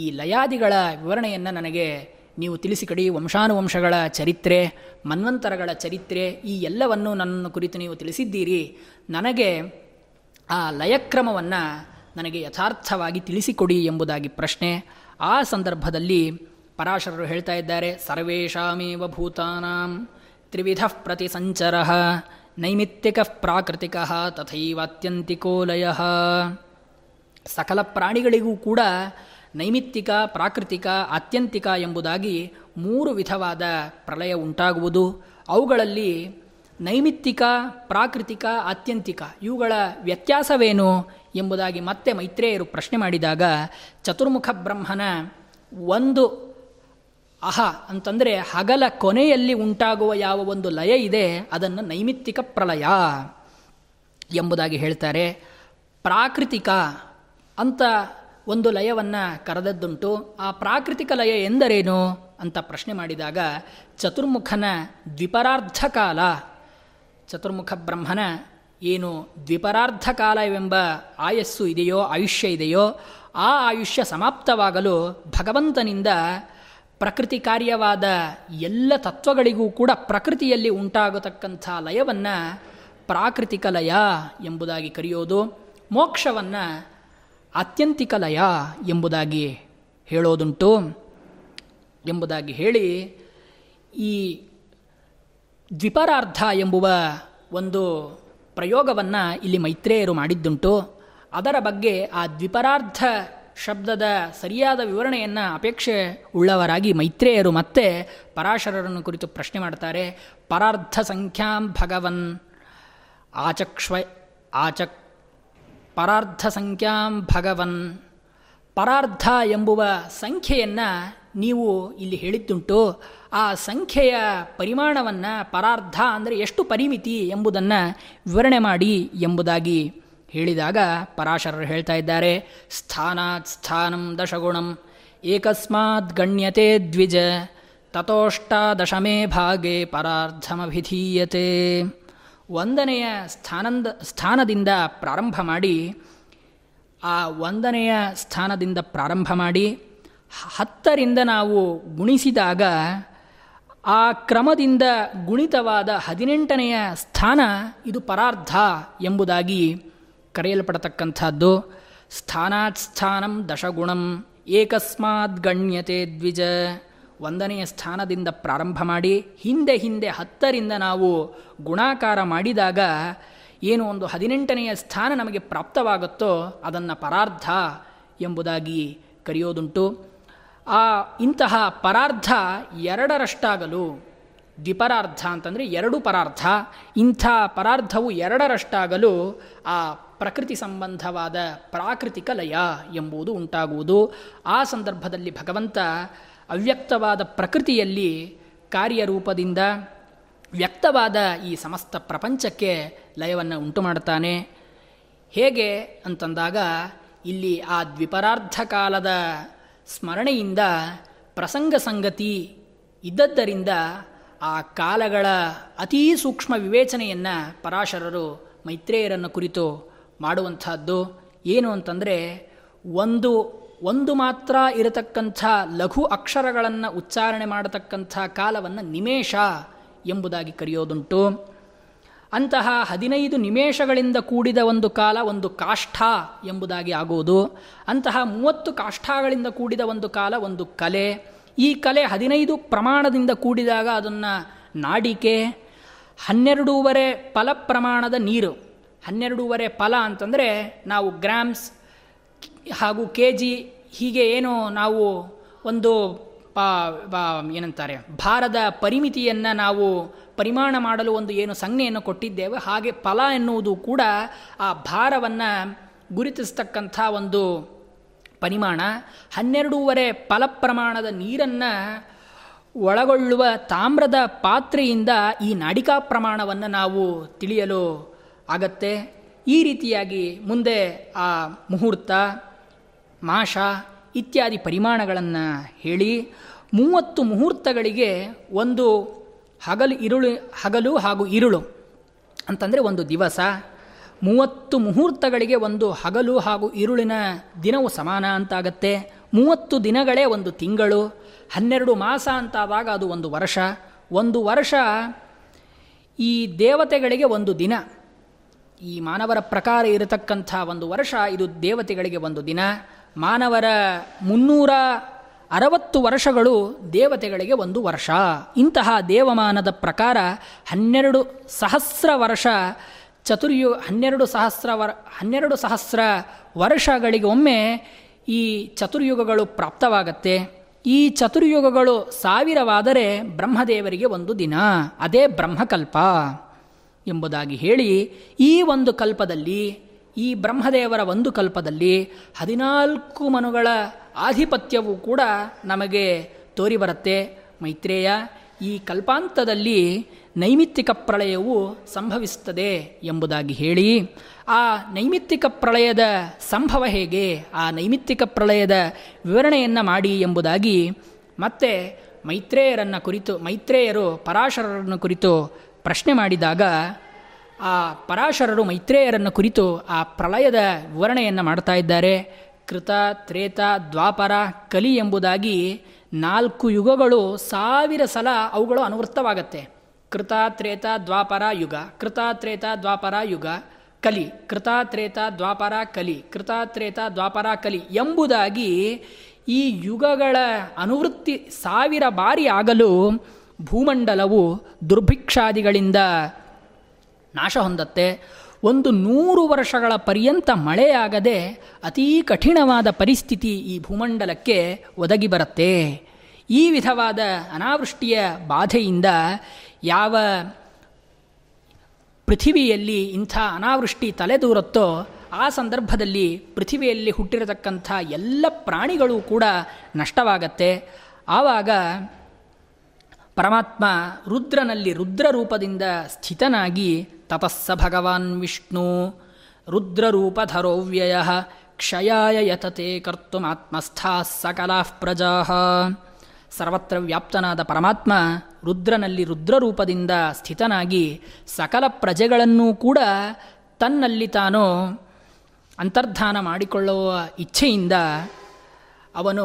ಈ ಲಯಾದಿಗಳ ವಿವರಣೆಯನ್ನು ನನಗೆ ನೀವು ತಿಳಿಸಿಕೊಡಿ, ವಂಶಾನುವಂಶಗಳ ಚರಿತ್ರೆ, ಮನ್ವಂತರಗಳ ಚರಿತ್ರೆ, ಈ ಎಲ್ಲವನ್ನು ನನ್ನನ್ನು ಕುರಿತು ನೀವು ತಿಳಿಸಿದ್ದೀರಿ, ನನಗೆ ಆ ಲಯಕ್ರಮವನ್ನು ನನಗೆ ಯಥಾರ್ಥವಾಗಿ ತಿಳಿಸಿಕೊಡಿ ಎಂಬುದಾಗಿ ಪ್ರಶ್ನೆ. ಆ ಸಂದರ್ಭದಲ್ಲಿ ಪರಾಶರರು ಹೇಳ್ತಾ ಇದ್ದಾರೆ, ಸರ್ವೇಷಾಮೇವ ಭೂತಾನಾಂ ತ್ರಿವಿಧ ಪ್ರತಿಸಂಚರಃ ನೈಮಿತ್ತಿಕಃ ಪ್ರಾಕೃತಿಕಃ ತಥೈವಾತ್ಯಂತಿಕೋ ಲಯಃ. ಸಕಲ ಪ್ರಾಣಿಗಳಿಗೂ ಕೂಡ ನೈಮಿತ್ತಿಕ, ಪ್ರಾಕೃತಿಕ, ಆತ್ಯಂತಿಕ ಎಂಬುದಾಗಿ 3 ವಿಧವಾದ ಪ್ರಳಯ ಉಂಟಾಗುವುದು. ಅವುಗಳಲ್ಲಿ ನೈಮಿತ್ತಿಕ, ಪ್ರಾಕೃತಿಕ, ಆತ್ಯಂತಿಕ ಇವುಗಳ ವ್ಯತ್ಯಾಸವೇನು ಎಂಬುದಾಗಿ ಮತ್ತೆ ಮೈತ್ರೇಯರು ಪ್ರಶ್ನೆ ಮಾಡಿದಾಗ ಚತುರ್ಮುಖ ಬ್ರಹ್ಮನ ಒಂದು ಅಹ ಅಂತಂದರೆ ಹಗಲ ಕೊನೆಯಲ್ಲಿ ಉಂಟಾಗುವ ಯಾವ ಒಂದು ಲಯ ಇದೆ ಅದನ್ನು ನೈಮಿತ್ತಿಕ ಪ್ರಳಯ ಎಂಬುದಾಗಿ ಹೇಳ್ತಾರೆ. ಪ್ರಾಕೃತಿಕ ಅಂತ ಒಂದು ಲಯವನ್ನು ಕರೆದದ್ದುಂಟು. ಆ ಪ್ರಾಕೃತಿಕ ಲಯ ಎಂದರೇನು ಅಂತ ಪ್ರಶ್ನೆ ಮಾಡಿದಾಗ ಚತುರ್ಮುಖನ ದ್ವಿಪರಾರ್ಧ ಕಾಲ, ಚತುರ್ಮುಖ ಬ್ರಹ್ಮನ ಏನು ದ್ವಿಪರಾರ್ಧ ಕಾಲವೆಂಬ ಆಯಸ್ಸು ಇದೆಯೋ, ಆಯುಷ್ಯ ಇದೆಯೋ, ಆ ಆಯುಷ್ಯ ಸಮಾಪ್ತವಾಗಲು ಭಗವಂತನಿಂದ ಪ್ರಕೃತಿ ಕಾರ್ಯವಾದ ಎಲ್ಲ ತತ್ವಗಳಿಗೂ ಕೂಡ ಪ್ರಕೃತಿಯಲ್ಲಿ ಉಂಟಾಗತಕ್ಕಂಥ ಲಯವನ್ನು ಪ್ರಾಕೃತಿಕ ಲಯ ಎಂಬುದಾಗಿ ಕರೆಯೋದು, ಮೋಕ್ಷವನ್ನು ಆತ್ಯಂತಿಕ ಲಯ ಎಂಬುದಾಗಿ ಹೇಳೋದುಂಟು ಎಂಬುದಾಗಿ ಹೇಳಿ, ಈ ದ್ವಿಪರಾರ್ಧ ಎಂಬುವ ಒಂದು ಪ್ರಯೋಗವನ್ನು ಇಲ್ಲಿ ಮೈತ್ರೇಯರು ಮಾಡಿದ್ದುಂಟು. ಅದರ ಬಗ್ಗೆ ಆ ದ್ವಿಪರಾರ್ಧ ಶಬ್ದದ ಸರಿಯಾದ ವಿವರಣೆಯನ್ನು ಅಪೇಕ್ಷೆ ಉಳ್ಳವರಾಗಿ ಮೈತ್ರೇಯರು ಮತ್ತೆ ಪರಾಶರರನ್ನು ಕುರಿತು ಪ್ರಶ್ನೆ ಮಾಡ್ತಾರೆ. ಪರಾರ್ಧ ಸಂಖ್ಯಾಂ ಭಗವನ್ ಪರಾರ್ಧ ಸಂಖ್ಯಾಂ ಭಗವನ್, ಪರಾರ್ಧ ಎಂಬುವ ಸಂಖ್ಯೆಯನ್ನು ನೀವು ಇಲ್ಲಿ ಹೇಳಿದ್ದುಂಟು. ಆ ಸಂಖ್ಯೆಯ ಪರಿಮಾಣವನ್ನು, ಪರಾರ್ಧ ಅಂದರೆ ಎಷ್ಟು ಪರಿಮಿತಿ ಎಂಬುದನ್ನು ವಿವರಣೆ ಮಾಡಿ ಎಂಬುದಾಗಿ ಹೇಳಿದಾಗ ಪರಾಶರರು ಹೇಳ್ತಾ ಇದ್ದಾರೆ. ಸ್ಥಾನಾತ್ ಸ್ಥಾನಂ ದಶಗುಣಂ ಏಕಸ್ಮಾತ್ ಗಣ್ಯತೆ ದ್ವಿಜ ತಥೋಷ್ಟಾದಶಮೇ ಭಾಗೆ ಪರಾರ್ಧಮಭಿಧೀಯತೆ. ಒಂದನೆಯ ಸ್ಥಾನದಿಂದ ಪ್ರಾರಂಭ ಮಾಡಿ, ಆ ಒಂದನೆಯ ಸ್ಥಾನದಿಂದ ಪ್ರಾರಂಭ ಮಾಡಿ 10ರಿಂದ ನಾವು ಗುಣಿಸಿದಾಗ ಆ ಕ್ರಮದಿಂದ ಗುಣಿತವಾದ 18ನೆಯ ಸ್ಥಾನ ಇದು ಪರಾರ್ಧ ಎಂಬುದಾಗಿ ಕರೆಯಲ್ಪಡತಕ್ಕಂಥದ್ದು. ಸ್ಥಾನಾತ್ ಸ್ಥಾನಂ ದಶಗುಣಂ ಏಕಸ್ಮಾತ್ ಗಣ್ಯತೆ ದ್ವಿಜ. ಒಂದನೆಯ ಸ್ಥಾನದಿಂದ ಪ್ರಾರಂಭ ಮಾಡಿ ಹಿಂದೆ ಹಿಂದೆ 10ರಿಂದ ನಾವು ಗುಣಾಕಾರ ಮಾಡಿದಾಗ ಏನು ಒಂದು 18ನೆಯ ಸ್ಥಾನ ನಮಗೆ ಪ್ರಾಪ್ತವಾಗುತ್ತೋ ಅದನ್ನು ಪರಾರ್ಧ ಎಂಬುದಾಗಿ ಕರೆಯೋದುಂಟು. ಇಂತಹ ಪರಾರ್ಧ ಎರಡರಷ್ಟಾಗಲು, ದ್ವಿಪರಾರ್ಧ ಅಂತಂದರೆ ಎರಡು ಪರಾರ್ಧ, ಇಂಥ ಪರಾರ್ಧವು ಎರಡರಷ್ಟಾಗಲು ಆ ಪ್ರಕೃತಿ ಸಂಬಂಧವಾದ ಪ್ರಾಕೃತಿಕ ಲಯ ಎಂಬುದು ಉಂಟಾಗುವುದು. ಆ ಸಂದರ್ಭದಲ್ಲಿ ಭಗವಂತ ಅವ್ಯಕ್ತವಾದ ಪ್ರಕೃತಿಯಲ್ಲಿ ಕಾರ್ಯರೂಪದಿಂದ ವ್ಯಕ್ತವಾದ ಈ ಸಮಸ್ತ ಪ್ರಪಂಚಕ್ಕೆ ಲಯವನ್ನು ಉಂಟು ಮಾಡ್ತಾನೆ. ಹೇಗೆ ಅಂತಂದಾಗ ಇಲ್ಲಿ ಆ ದ್ವಿಪರಾರ್ಧ ಕಾಲದ ಸ್ಮರಣೆಯಿಂದ ಪ್ರಸಂಗ ಸಂಗತಿ ಇದ್ದದ್ದರಿಂದ ಆ ಕಾಲಗಳ ಅತೀ ಸೂಕ್ಷ್ಮ ವಿವೇಚನೆಯನ್ನು ಪರಾಶರರು ಮೈತ್ರೇಯರನ್ನು ಕುರಿತು ಮಾಡುವಂಥದ್ದು. ಏನು ಅಂತಂದರೆ, ಒಂದು ಒಂದು ಮಾತ್ರ ಇರತಕ್ಕಂಥ ಲಘು ಅಕ್ಷರಗಳನ್ನು ಉಚ್ಚಾರಣೆ ಮಾಡತಕ್ಕಂಥ ಕಾಲವನ್ನು ನಿಮೇಷ ಎಂಬುದಾಗಿ ಕರೆಯೋದುಂಟು. ಅಂತಹ 15 ನಿಮೇಷಗಳಿಂದ ಕೂಡಿದ ಒಂದು ಕಾಲ ಒಂದು ಕಾಷ್ಠ ಎಂಬುದಾಗಿ ಆಗುವುದು. ಅಂತಹ 30 ಕಾಷ್ಠಗಳಿಂದ ಕೂಡಿದ ಒಂದು ಕಾಲ ಒಂದು ಕಲೆ. ಈ ಕಲೆ 15 ಪ್ರಮಾಣದಿಂದ ಕೂಡಿದಾಗ ಅದನ್ನು ನಾಡಿಕೆ. 12.5 ಫಲ ಪ್ರಮಾಣದ ನೀರು, 12.5 ಫಲ ಅಂತಂದರೆ ನಾವು ಗ್ರಾಮ್ಸ್ ಹಾಗೂ ಕೆ ಜಿ, ಹೀಗೆ ಏನು ನಾವು ಒಂದು ಏನಂತಾರೆ ಭಾರದ ಪರಿಮಿತಿಯನ್ನು ನಾವು ಪರಿಮಾಣ ಮಾಡಲು ಒಂದು ಏನು ಸಂಜ್ಞೆಯನ್ನು ಕೊಟ್ಟಿದ್ದೇವೆ, ಹಾಗೆ ಫಲ ಎನ್ನುವುದು ಕೂಡ ಆ ಭಾರವನ್ನು ಗುರುತಿಸ್ತಕ್ಕಂಥ ಒಂದು ಪರಿಮಾಣ. 12.5 ಫಲ ಪ್ರಮಾಣದ ನೀರನ್ನು ಒಳಗೊಳ್ಳುವ ತಾಮ್ರದ ಪಾತ್ರೆಯಿಂದ ಈ ನಾಡಿಕಾ ಪ್ರಮಾಣವನ್ನು ನಾವು ತಿಳಿಯಲು ಆಗತ್ತೆ. ಈ ರೀತಿಯಾಗಿ ಮುಂದೆ ಆ ಮುಹೂರ್ತ, ಮಾಷ ಇತ್ಯಾದಿ ಪರಿಮಾಣಗಳನ್ನು ಹೇಳಿ 30 ಮುಹೂರ್ತಗಳಿಗೆ ಒಂದು ಹಗಲು ಹಾಗೂ ಇರುಳು ಅಂತಂದರೆ ಒಂದು ದಿವಸ, 30 ಮುಹೂರ್ತಗಳಿಗೆ ಒಂದು ಹಗಲು ಹಾಗೂ ಇರುಳಿನ ದಿನವು ಸಮಾನ ಅಂತಾಗತ್ತೆ. 30 ದಿನಗಳೇ ಒಂದು ತಿಂಗಳು, 12 ಮಾಸ ಅಂತಾದಾಗ ಅದು ಒಂದು ವರ್ಷ. ಒಂದು ವರ್ಷ ಈ ದೇವತೆಗಳಿಗೆ ಒಂದು ದಿನ, ಈ ಮಾನವರ ಪ್ರಕಾರ ಇರತಕ್ಕಂಥ ಒಂದು ವರ್ಷ ಇದು ದೇವತೆಗಳಿಗೆ ಒಂದು ದಿನ. ಮಾನವರ 360 ವರ್ಷಗಳು ದೇವತೆಗಳಿಗೆ ಒಂದು ವರ್ಷ. ಇಂತಹ ದೇವಮಾನದ ಪ್ರಕಾರ 12 ಸಹಸ್ರ ವರ್ಷ 12 ಸಹಸ್ರ ವರ್ಷಗಳಿಗೆ ಒಮ್ಮೆ ಈ ಚತುರ್ಯುಗಗಳು ಪ್ರಾಪ್ತವಾಗತ್ತೆ. ಈ ಚತುರ್ಯುಗಗಳು 1000ವಾದರೆ ಬ್ರಹ್ಮದೇವರಿಗೆ ಒಂದು ದಿನ, ಅದೇ ಬ್ರಹ್ಮಕಲ್ಪ ಎಂಬುದಾಗಿ ಹೇಳಿ, ಈ ಒಂದು ಕಲ್ಪದಲ್ಲಿ, ಈ ಬ್ರಹ್ಮದೇವರ ಒಂದು ಕಲ್ಪದಲ್ಲಿ 14 ಮನುಗಳ ಆಧಿಪತ್ಯವೂ ಕೂಡ ನಮಗೆ ತೋರಿಬರುತ್ತೆ. ಮೈತ್ರೇಯ ಈ ಕಲ್ಪಾಂತದಲ್ಲಿ ನೈಮಿತ್ತಿಕ ಪ್ರಳಯವು ಸಂಭವಿಸ್ತದೆ ಎಂಬುದಾಗಿ ಹೇಳಿ, ಆ ನೈಮಿತ್ತಿಕ ಪ್ರಳಯದ ಸಂಭವ ಹೇಗೆ, ಆ ನೈಮಿತ್ತಿಕ ಪ್ರಳಯದ ವಿವರಣೆಯನ್ನು ಮಾಡಿ ಎಂಬುದಾಗಿ ಮತ್ತೆ ಮೈತ್ರೇಯರನ್ನು ಕುರಿತು, ಮೈತ್ರೇಯರು ಪರಾಶರರನ್ನು ಕುರಿತು ಪ್ರಶ್ನೆ ಮಾಡಿದಾಗ ಆ ಪರಾಶರರು ಮೈತ್ರೇಯರನ್ನು ಕುರಿತು ಆ ಪ್ರಳಯದ ವಿವರಣೆಯನ್ನು ಮಾಡ್ತಾ ಇದ್ದಾರೆ. ಕೃತ, ತ್ರೇತ, ದ್ವಾಪರ, ಕಲಿ ಎಂಬುದಾಗಿ 4 ಯುಗಗಳು 1000 ಸಲ ಅವುಗಳು ಅನುವೃತ್ತವಾಗತ್ತೆ. ಕೃತ, ತ್ರೇತ, ದ್ವಾಪರ ಯುಗ, ಕೃತ, ತ್ರೇತ, ದ್ವಾಪರ ಯುಗ, ಕಲಿ, ಕೃತ, ತ್ರೇತ, ದ್ವಾಪರ, ಕಲಿ, ಕೃತ, ತ್ರೇತ, ದ್ವಾಪರ, ಕಲಿ ಎಂಬುದಾಗಿ ಈ ಯುಗಗಳ ಅನುವೃತ್ತಿ 1000 ಬಾರಿ ಆಗಲು ಭೂಮಂಡಲವು ದುರ್ಭಿಕ್ಷಾದಿಗಳಿಂದ ನಾಶ ಹೊಂದತ್ತೆ. 100 ವರ್ಷಗಳ ಪರ್ಯಂತ ಮಳೆಯಾಗದೆ ಅತೀ ಕಠಿಣವಾದ ಪರಿಸ್ಥಿತಿ ಈ ಭೂಮಂಡಲಕ್ಕೆ ಒದಗಿ ಬರುತ್ತೆ. ಈ ವಿಧವಾದ ಅನಾವೃಷ್ಟಿಯ ಬಾಧೆಯಿಂದ ಯಾವ ಪೃಥಿವಿಯಲ್ಲಿ ಇಂಥ ಅನಾವೃಷ್ಟಿ ತಲೆದೂರುತ್ತೋ ಆ ಸಂದರ್ಭದಲ್ಲಿ ಪೃಥಿವಿಯಲ್ಲಿ ಹುಟ್ಟಿರತಕ್ಕಂಥ ಎಲ್ಲ ಪ್ರಾಣಿಗಳು ಕೂಡ ನಷ್ಟವಾಗತ್ತೆ. ಆವಾಗ ಪರಮಾತ್ಮ ರುದ್ರನಲ್ಲಿ ರುದ್ರರೂಪದಿಂದ ಸ್ಥಿತನಾಗಿ ತಪಸ್ಸ ಭಗವಾನ್ ವಿಷ್ಣು ರುದ್ರರೂಪಧರೋವ್ಯಯ ಕ್ಷಯಾಯ ಯತತೆ ಕರ್ತುಮಾತ್ಮಸ್ಥಾ ಸಕಲಾ ಪ್ರಜಾ. ಸರ್ವತ್ರ ವ್ಯಾಪ್ತನಾದ ಪರಮಾತ್ಮ ರುದ್ರನಲ್ಲಿ ರುದ್ರರೂಪದಿಂದ ಸ್ಥಿತನಾಗಿ ಸಕಲ ಪ್ರಜೆಗಳನ್ನೂ ಕೂಡ ತನ್ನಲ್ಲಿ ತಾನು ಅಂತರ್ಧಾನ ಮಾಡಿಕೊಳ್ಳುವ ಇಚ್ಛೆಯಿಂದ ಅವನು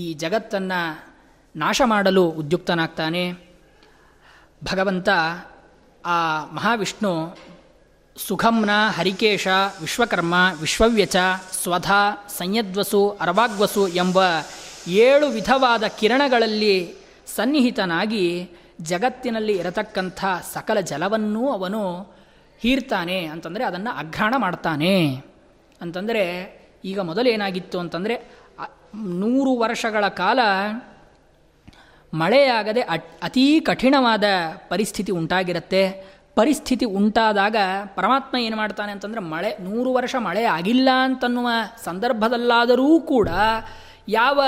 ಈ ಜಗತ್ತನ್ನು ನಾಶ ಮಾಡಲು ಉದ್ಯುಕ್ತನಾಗ್ತಾನೆ. ಭಗವಂತ ಆ ಮಹಾವಿಷ್ಣು ಸುಖಂನ ಹರಿಕೇಶ ವಿಶ್ವಕರ್ಮ ವಿಶ್ವವ್ಯಚ ಸ್ವಧಾ ಸಂಯದ್ವಸು ಅರ್ವಾಗ್ವಸು ಎಂಬ 7 ವಿಧವಾದ ಕಿರಣಗಳಲ್ಲಿ ಸನ್ನಿಹಿತನಾಗಿ ಜಗತ್ತಿನಲ್ಲಿ ಇರತಕ್ಕಂಥ ಸಕಲ ಜಲವನ್ನೂ ಅವನು ಹೀರ್ತಾನೆ. ಅಂತಂದರೆ ಅದನ್ನು ಅಘ್ರಾಣ ಮಾಡ್ತಾನೆ. ಅಂತಂದರೆ ಈಗ ಮೊದಲೇನಾಗಿತ್ತು ಅಂತಂದರೆ 100 ವರ್ಷಗಳ ಕಾಲ ಮಳೆಯಾಗದೆ ಅತೀ ಕಠಿಣವಾದ ಪರಿಸ್ಥಿತಿ ಉಂಟಾಗಿರುತ್ತೆ. ಪರಿಸ್ಥಿತಿ ಉಂಟಾದಾಗ ಪರಮಾತ್ಮ ಏನು ಮಾಡ್ತಾನೆ ಅಂತಂದರೆ, 100 ವರ್ಷ ಮಳೆ ಆಗಿಲ್ಲ ಅಂತನ್ನುವ ಸಂದರ್ಭದಲ್ಲಾದರೂ ಕೂಡ ಯಾವ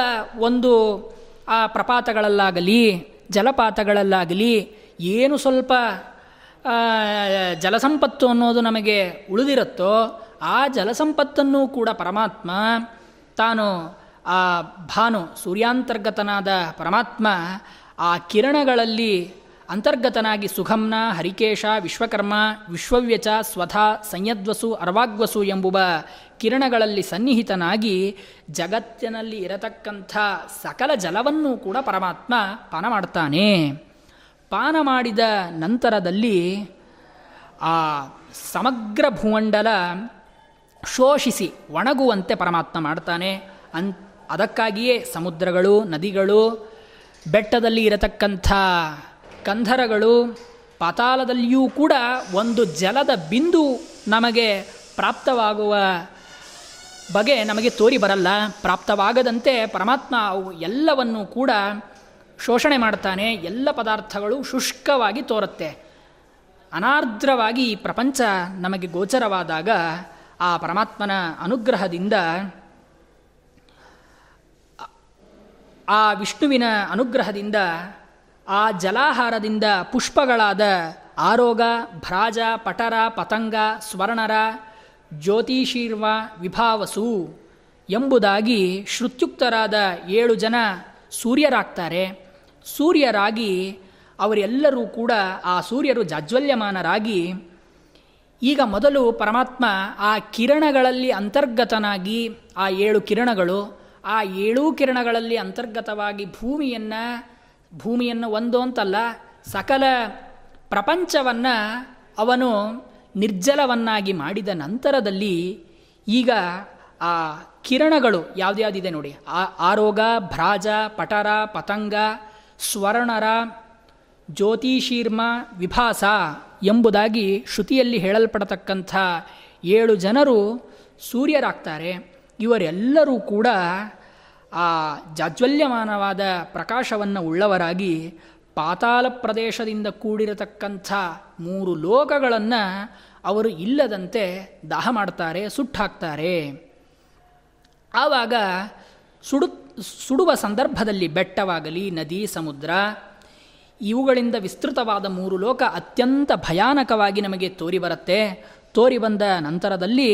ಒಂದು ಆ ಪ್ರಪಾತಗಳಲ್ಲಾಗಲಿ ಜಲಪಾತಗಳಲ್ಲಾಗಲಿ ಏನು ಸ್ವಲ್ಪ ಜಲಸಂಪತ್ತು ಅನ್ನೋದು ನಮಗೆ ಉಳಿದಿರುತ್ತೋ ಆ ಜಲಸಂಪತ್ತನ್ನು ಕೂಡ ಪರಮಾತ್ಮ ತಾನು ಆ ಭಾನು ಸೂರ್ಯಾಂತರ್ಗತನಾದ ಪರಮಾತ್ಮ ಆ ಕಿರಣಗಳಲ್ಲಿ ಅಂತರ್ಗತನಾಗಿ ಸುಖಂನ ಹರಿಕೇಶ ವಿಶ್ವಕರ್ಮ ವಿಶ್ವವ್ಯಚ ಸ್ವಧಾ ಸಂಯದ್ವಸು ಅರ್ವಾಗ್ವಸು ಎಂಬುವ ಕಿರಣಗಳಲ್ಲಿ ಸನ್ನಿಹಿತನಾಗಿ ಜಗತ್ತಿನಲ್ಲಿ ಇರತಕ್ಕಂಥ ಸಕಲ ಜಲವನ್ನು ಕೂಡ ಪರಮಾತ್ಮ ಪಾನ ಮಾಡ್ತಾನೆ. ಪಾನ ಮಾಡಿದ ನಂತರದಲ್ಲಿ ಆ ಸಮಗ್ರ ಭೂಮಂಡಲ ಶೋಷಿಸಿ ಒಣಗುವಂತೆ ಪರಮಾತ್ಮ ಮಾಡ್ತಾನೆ. ಅದಕ್ಕಾಗಿಯೇ ಸಮುದ್ರಗಳು, ನದಿಗಳು, ಬೆಟ್ಟದಲ್ಲಿ ಇರತಕ್ಕಂಥ ಕಂಧರಗಳು, ಪಾತಾಳದಲ್ಲಿಯೂ ಕೂಡ ಒಂದು ಜಲದ ಬಿಂದು ನಮಗೆ ಪ್ರಾಪ್ತವಾಗುವ ಬಗೆ ನಮಗೆ ತೋರಿ ಬರಲ್ಲ. ಪ್ರಾಪ್ತವಾಗದಂತೆ ಪರಮಾತ್ಮ ಅವು ಎಲ್ಲವನ್ನು ಕೂಡ ಶೋಷಣೆ ಮಾಡ್ತಾನೆ. ಎಲ್ಲ ಪದಾರ್ಥಗಳು ಶುಷ್ಕವಾಗಿ ತೋರುತ್ತೆ. ಅನಾರ್ದ್ರವಾಗಿ ಈ ಪ್ರಪಂಚ ನಮಗೆ ಗೋಚರವಾದಾಗ ಆ ಪರಮಾತ್ಮನ ಅನುಗ್ರಹದಿಂದ, ಆ ವಿಷ್ಣುವಿನ ಅನುಗ್ರಹದಿಂದ, ಆ ಜಲಾಹಾರದಿಂದ ಪುಷ್ಪಗಳಾದ ಆರೋಗ, ಭ್ರಾಜ, ಪಟರ, ಪತಂಗ, ಸ್ವರ್ಣರ, ಜ್ಯೋತಿಷೀರ್ವ ವಿಭಾವಸು ಎಂಬುದಾಗಿ ಶ್ರುತ್ಯುಕ್ತರಾದ 7 ಜನ ಸೂರ್ಯರಾಗ್ತಾರೆ. ಸೂರ್ಯರಾಗಿ ಅವರೆಲ್ಲರೂ ಕೂಡ ಆ ಸೂರ್ಯರು ಜಾಜ್ವಲ್ಯಮಾನರಾಗಿ, ಈಗ ಮೊದಲು ಪರಮಾತ್ಮ ಆ ಕಿರಣಗಳಲ್ಲಿ ಅಂತರ್ಗತನಾಗಿ, ಆ 7 ಕಿರಣಗಳು, ಆ 7 ಕಿರಣಗಳಲ್ಲಿ ಅಂತರ್ಗತವಾಗಿ ಭೂಮಿಯನ್ನು ಒಂದು ಅಂತಲ್ಲ ಸಕಲ ಪ್ರಪಂಚವನ್ನು ಅವನು ನಿರ್ಜಲವನ್ನಾಗಿ ಮಾಡಿದ ನಂತರದಲ್ಲಿ ಈಗ ಆ ಕಿರಣಗಳು ಯಾವುದ್ಯಾವುದಿದೆ ನೋಡಿ, ಆರೋಗ, ಭ್ರಾಜ, ಪಟರ, ಪತಂಗ, ಸ್ವರ್ಣರ, ಜ್ಯೋತಿಷೀರ್ಮ ವಿಭಾಸ ಎಂಬುದಾಗಿ ಶ್ರುತಿಯಲ್ಲಿ ಹೇಳಲ್ಪಡತಕ್ಕಂಥ 7 ಜನರು ಸೂರ್ಯರಾಗ್ತಾರೆ. ಇವರೆಲ್ಲರೂ ಕೂಡ ಆ ಜಾಜ್ವಲ್ಯಮಾನವಾದ ಪ್ರಕಾಶವನ್ನು ಉಳ್ಳವರಾಗಿ ಪಾತಾಳ ಪ್ರದೇಶದಿಂದ ಕೂಡಿರತಕ್ಕಂಥ 3 ಲೋಕಗಳನ್ನು ಅವರು ಇಲ್ಲದಂತೆ ದಾಹ ಮಾಡ್ತಾರೆ, ಸುಟ್ಟಾಕ್ತಾರೆ. ಆವಾಗ ಸುಡುವ ಸಂದರ್ಭದಲ್ಲಿ ಬೆಟ್ಟವಾಗಲಿ, ನದಿ, ಸಮುದ್ರ ಇವುಗಳಿಂದ ವಿಸ್ತೃತವಾದ ಮೂರು ಲೋಕ ಅತ್ಯಂತ ಭಯಾನಕವಾಗಿ ನಮಗೆ ತೋರಿಬರುತ್ತೆ. ತೋರಿಬಂದ ನಂತರದಲ್ಲಿ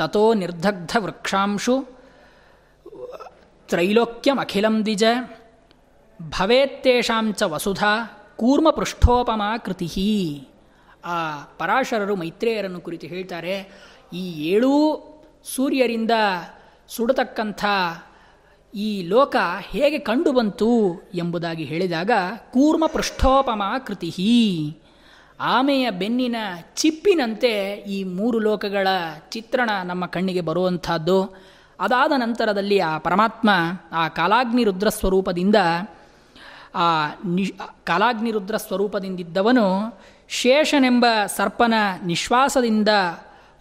ತಥೋ ನಿರ್ಧಗ್ಧ ವೃಕ್ಷಾಂಶು ತ್ರೈಲೋಕ್ಯಂ ಅಖಿಲಂ ದ್ವಿಜ ಭವೇತ್ತೇಷಾಂಚ ವಸುಧಾ ಕೂರ್ಮ ಪೃಷ್ಠೋಪಮಾ ಕೃತಿ. ಆ ಪರಾಶರರು ಮೈತ್ರೇಯರನ್ನು ಕುರಿತು ಹೇಳ್ತಾರೆ, ಈ ಏಳೂ ಸೂರ್ಯರಿಂದ ಸುಡತಕ್ಕಂಥ ಈ ಲೋಕ ಹೇಗೆ ಕಂಡುಬಂತು ಎಂಬುದಾಗಿ ಹೇಳಿದಾಗ ಕೂರ್ಮ ಪೃಷ್ಠೋಪಮಾ ಕೃತಿ, ಆಮೆಯ ಬೆನ್ನಿನ ಚಿಪ್ಪಿನಂತೆ ಈ ಮೂರು ಲೋಕಗಳ ಚಿತ್ರಣ ನಮ್ಮ ಕಣ್ಣಿಗೆ ಬರುವಂಥದ್ದು. ಅದಾದ ನಂತರದಲ್ಲಿ ಆ ಪರಮಾತ್ಮ ಆ ಕಾಲಾಗ್ನಿರುದ್ರ ಸ್ವರೂಪದಿಂದ ಕಾಲಾಗ್ನಿರುದ್ರ ಸ್ವರೂಪದಿಂದಿದ್ದವನು ಶೇಷನೆಂಬ ಸರ್ಪನ ನಿಶ್ವಾಸದಿಂದ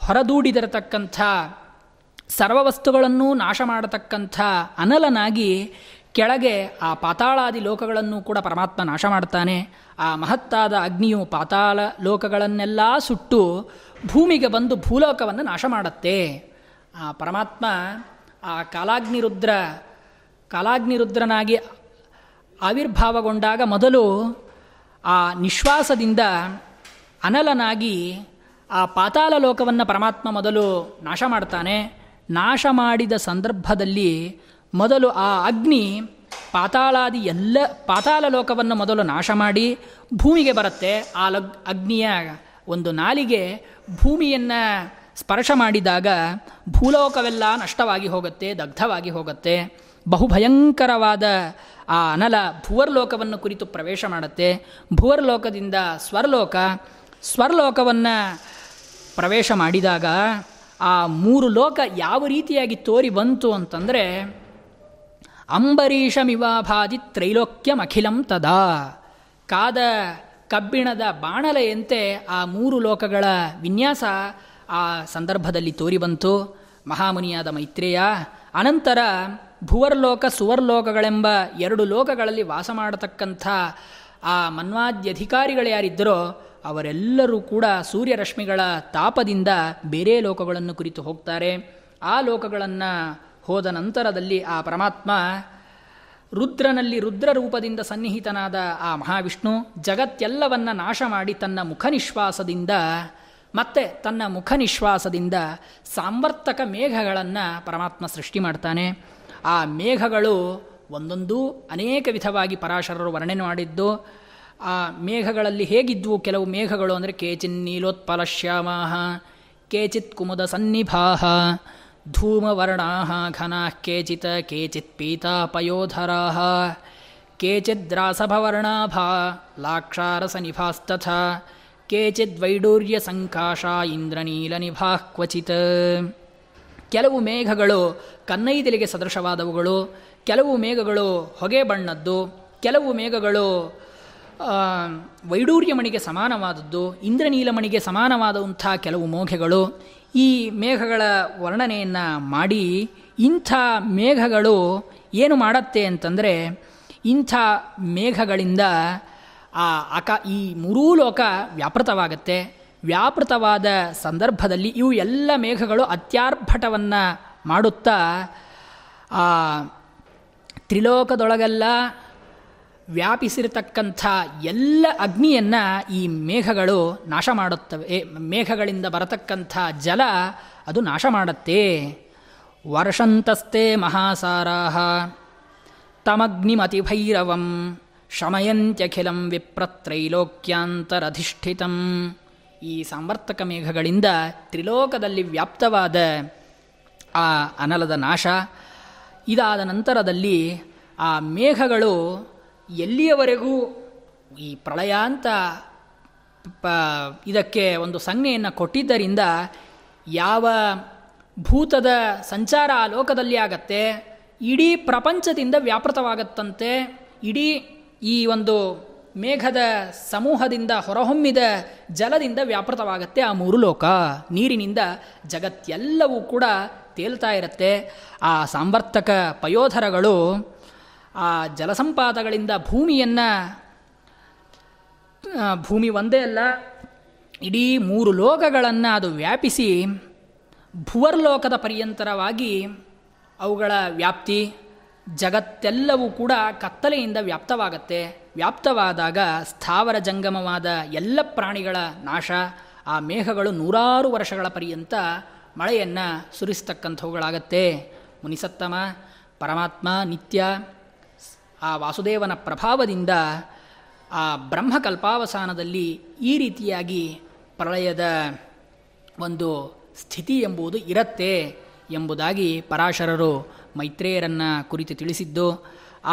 ಹೊರದೂಡಿದಿರತಕ್ಕಂಥ ಸರ್ವವಸ್ತುಗಳನ್ನೂ ನಾಶ ಮಾಡತಕ್ಕಂಥ ಅನಲನಾಗಿ ಕೆಳಗೆ ಆ ಪಾತಾಳಾದಿ ಲೋಕಗಳನ್ನು ಕೂಡ ಪರಮಾತ್ಮ ನಾಶ ಮಾಡ್ತಾನೆ. ಆ ಮಹತ್ತಾದ ಅಗ್ನಿಯು ಪಾತಾಳ ಲೋಕಗಳನ್ನೆಲ್ಲ ಸುಟ್ಟು ಭೂಮಿಗೆ ಬಂದು ಭೂಲೋಕವನ್ನು ನಾಶ ಮಾಡುತ್ತೆ. ಆ ಪರಮಾತ್ಮ ಆ ಕಾಲಾಗ್ನಿರುದ್ರನಾಗಿ ಆವಿರ್ಭಾವಗೊಂಡಾಗ ಮೊದಲು ಆ ನಿಶ್ವಾಸದಿಂದ ಅನಲನಾಗಿ ಆ ಪಾತಾಳ ಲೋಕವನ್ನು ಪರಮಾತ್ಮ ಮೊದಲು ನಾಶ ಮಾಡ್ತಾನೆ. ನಾಶ ಮಾಡಿದ ಸಂದರ್ಭದಲ್ಲಿ ಮೊದಲು ಆ ಅಗ್ನಿ ಪಾತಾಳಾದಿ ಎಲ್ಲ ಪಾತಾಳ ಲೋಕವನ್ನು ಮೊದಲು ನಾಶ ಮಾಡಿ ಭೂಮಿಗೆ ಬರುತ್ತೆ. ಆ ಅಗ್ನಿಯ ಒಂದು ನಾಲಿಗೆ ಭೂಮಿಯನ್ನು ಸ್ಪರ್ಶ ಮಾಡಿದಾಗ ಭೂಲೋಕವೆಲ್ಲ ನಷ್ಟವಾಗಿ ಹೋಗುತ್ತೆ, ದಗ್ಧವಾಗಿ ಹೋಗುತ್ತೆ. ಬಹುಭಯಂಕರವಾದ ಆ ಅನಲ ಭುವರ್ಲೋಕವನ್ನು ಕುರಿತು ಪ್ರವೇಶ ಮಾಡುತ್ತೆ. ಭುವರ್ಲೋಕದಿಂದ ಸ್ವರ್ಲೋಕವನ್ನು ಪ್ರವೇಶ ಮಾಡಿದಾಗ ಆ ಮೂರು ಲೋಕ ಯಾವ ರೀತಿಯಾಗಿ ತೋರಿ ಬಂತು ಅಂತಂದರೆ ಅಂಬರೀಷಮಿವಾಭಾದಿ ತ್ರೈಲೋಕ್ಯಮಖಿಲಂ ತದಾ. ಕಾದ ಕಬ್ಬಿಣದ ಬಾಣಲೆಯಂತೆ ಆ ಮೂರು ಲೋಕಗಳ ವಿನ್ಯಾಸ ಆ ಸಂದರ್ಭದಲ್ಲಿ ತೋರಿಬಂತು ಮಹಾಮುನಿಯಾದ ಮೈತ್ರೇಯ. ಅನಂತರ ಭುವರ್ಲೋಕ ಸುವರ್ಲೋಕಗಳೆಂಬ ಎರಡು ಲೋಕಗಳಲ್ಲಿ ವಾಸ ಮಾಡತಕ್ಕಂಥ ಆ ಮನ್ವಾದ್ಯಧಿಕಾರಿಗಳು ಯಾರಿದ್ದರೋ ಅವರೆಲ್ಲರೂ ಕೂಡ ಸೂರ್ಯರಶ್ಮಿಗಳ ತಾಪದಿಂದ ಬೇರೆ ಲೋಕಗಳನ್ನು ಕುರಿತು ಹೋಗ್ತಾರೆ. ಆ ಲೋಕಗಳನ್ನು ಹೋದ ನಂತರದಲ್ಲಿ ಆ ಪರಮಾತ್ಮ ರುದ್ರನಲ್ಲಿ ರುದ್ರರೂಪದಿಂದ ಸನ್ನಿಹಿತನಾದ ಆ ಮಹಾವಿಷ್ಣು ಜಗತ್ತೆಲ್ಲವನ್ನು ನಾಶ ಮಾಡಿ ತನ್ನ ಮುಖ ನಿಶ್ವಾಸದಿಂದ ಸಾಂವರ್ತಕ ಮೇಘಗಳನ್ನು ಪರಮಾತ್ಮ ಸೃಷ್ಟಿ ಮಾಡ್ತಾನೆ. ಆ ಮೇಘಗಳು ಒಂದೊಂದು ಅನೇಕ ವಿಧವಾಗಿ ಪರಾಶರರು ವರ್ಣನೆ ಮಾಡಿದ್ದು. ಆ ಮೇಘಗಳಲ್ಲಿ ಹೇಗಿದ್ವು ಕೆಲವು ಮೇಘಗಳು ಅಂದರೆ ಕೇಚಿನ್ ನೀಲೋತ್ಪಲಶ್ಯಾಮಾಹ ಕೇಚಿತ್ ಕುಮುದ ಸನ್ನಿಭಾಹ ಧೂಮವರ್ಣಾಹ ಘನಾಃ ಕೇಚಿತ ಕೇಚಿತ್ ಪೀತಾಪಯೋಧರಾಹ ಕೇಚಿದ್ರಾಸಭವರ್ಣಾಭಾ ಲಾಕ್ಷಾರಸನಿಭಾಸ್ತಥಾ ಕೇಚಿದ್ವೈಡೂರ್ಯ ಸಂಕಾಶ ಇಂದ್ರನೀಲನಿಭಾಃ ಕ್ವಚಿತ್. ಕೆಲವು ಮೇಘಗಳು ಕನ್ನೈದಿಲಿಗೆ ಸದೃಶವಾದವುಗಳು, ಕೆಲವು ಮೇಘಗಳು ಹೊಗೆ ಬಣ್ಣದ್ದು, ಕೆಲವು ಮೇಘಗಳು ವೈಡೂರ್ಯಮಣಿಗೆ ಸಮಾನವಾದದ್ದು, ಇಂದ್ರನೀಲಮಣಿಗೆ ಸಮಾನವಾದಂಥ ಕೆಲವು ಮೇಘಗಳು. ಈ ಮೇಘಗಳ ವರ್ಣನೆಯನ್ನು ಮಾಡಿ ಇಂಥ ಮೇಘಗಳು ಏನು ಮಾಡುತ್ತೆ ಅಂತಂದರೆ ಇಂಥ ಮೇಘಗಳಿಂದ ಈ ಮೂರೂ ಲೋಕ ವ್ಯಾಪೃತವಾಗತ್ತೆ. ವ್ಯಾಪೃತವಾದ ಸಂದರ್ಭದಲ್ಲಿ ಇವು ಎಲ್ಲ ಮೇಘಗಳು ಅತ್ಯಾರ್ಭಟವನ್ನು ಮಾಡುತ್ತಾ ತ್ರಿಲೋಕದೊಳಗೆಲ್ಲ ವ್ಯಾಪಿಸಿರತಕ್ಕಂಥ ಎಲ್ಲ ಅಗ್ನಿಯನ್ನು ಈ ಮೇಘಗಳು ನಾಶ ಮಾಡುತ್ತವೆ. ಮೇಘಗಳಿಂದ ಬರತಕ್ಕಂಥ ಜಲ ಅದು ನಾಶ ಮಾಡುತ್ತೆ. ವರ್ಷಂತಸ್ತೆ ಮಹಾಸಾರಾಹ ತಮಗ್ನಿಮತಿಭೈರವಂ ಶಮಯಂತ್ಯಖಿಲಂ ವಿಪ್ರತ್ರೈಲೋಕ್ಯಾಂತರಧಿಷ್ಠಿತಂ. ಈ ಸಾಂವರ್ತಕ ಮೇಘಗಳಿಂದ ತ್ರಿಲೋಕದಲ್ಲಿ ವ್ಯಾಪ್ತವಾದ ಆ ಅನಲದ ನಾಶ. ಇದಾದ ನಂತರದಲ್ಲಿ ಆ ಮೇಘಗಳು ಎಲ್ಲಿಯವರೆಗೂ ಈ ಪ್ರಳಯ ಅಂತ ಇದಕ್ಕೆ ಒಂದು ಸಂಜ್ಞೆಯನ್ನು ಕೊಟ್ಟಿದ್ದರಿಂದ ಯಾವ ಭೂತದ ಸಂಚಾರ ಆ ಲೋಕದಲ್ಲಿ ಆಗತ್ತೆ, ಇಡೀ ಪ್ರಪಂಚದಿಂದ ವ್ಯಾಪೃತವಾಗತ್ತಂತೆ. ಇಡೀ ಈ ಒಂದು ಮೇಘದ ಸಮೂಹದಿಂದ ಹೊರಹೊಮ್ಮಿದ ಜಲದಿಂದ ವ್ಯಾಪೃತವಾಗತ್ತೆ ಆ ಮೂರು ಲೋಕ. ನೀರಿನಿಂದ ಜಗತ್ತೆಲ್ಲವೂ ಕೂಡ ತೇಲ್ತಾ ಇರುತ್ತೆ. ಆ ಸಾಂವರ್ತಕ ಪಯೋಧರಗಳು ಆ ಜಲಸಂಪಾತಗಳಿಂದ ಭೂಮಿ ಒಂದೇ ಅಲ್ಲ, ಇಡೀ ಮೂರು ಲೋಕಗಳನ್ನು ಅದು ವ್ಯಾಪಿಸಿ ಭುವರ್ಲೋಕದ ಪರ್ಯಂತರವಾಗಿ ಅವುಗಳ ವ್ಯಾಪ್ತಿ ಜಗತ್ತೆಲ್ಲವೂ ಕೂಡ ಕತ್ತಲೆಯಿಂದ ವ್ಯಾಪ್ತವಾಗತ್ತೆ. ವ್ಯಾಪ್ತವಾದಾಗ ಸ್ಥಾವರ ಜಂಗಮವಾದ ಎಲ್ಲ ಪ್ರಾಣಿಗಳ ನಾಶ, ಆ ಮೇಘಗಳು ನೂರಾರು ವರ್ಷಗಳ ಪರ್ಯಂತ ಮಳೆಯನ್ನು ಸುರಿಸ್ತಕ್ಕಂಥವುಗಳಾಗತ್ತೆ. ಮುನಿಸತ್ತಮ ಪರಮಾತ್ಮ ನಿತ್ಯ ಆ ವಾಸುದೇವನ ಪ್ರಭಾವದಿಂದ ಆ ಬ್ರಹ್ಮಕಲ್ಪಾವಸಾನದಲ್ಲಿ ಈ ರೀತಿಯಾಗಿ ಪ್ರಳಯದ ಒಂದು ಸ್ಥಿತಿ ಎಂಬುದು ಇರತ್ತೆ ಎಂಬುದಾಗಿ ಪರಾಶರರು ಮೈತ್ರೇಯರನ್ನು ಕುರಿತು ತಿಳಿಸಿದ್ದು.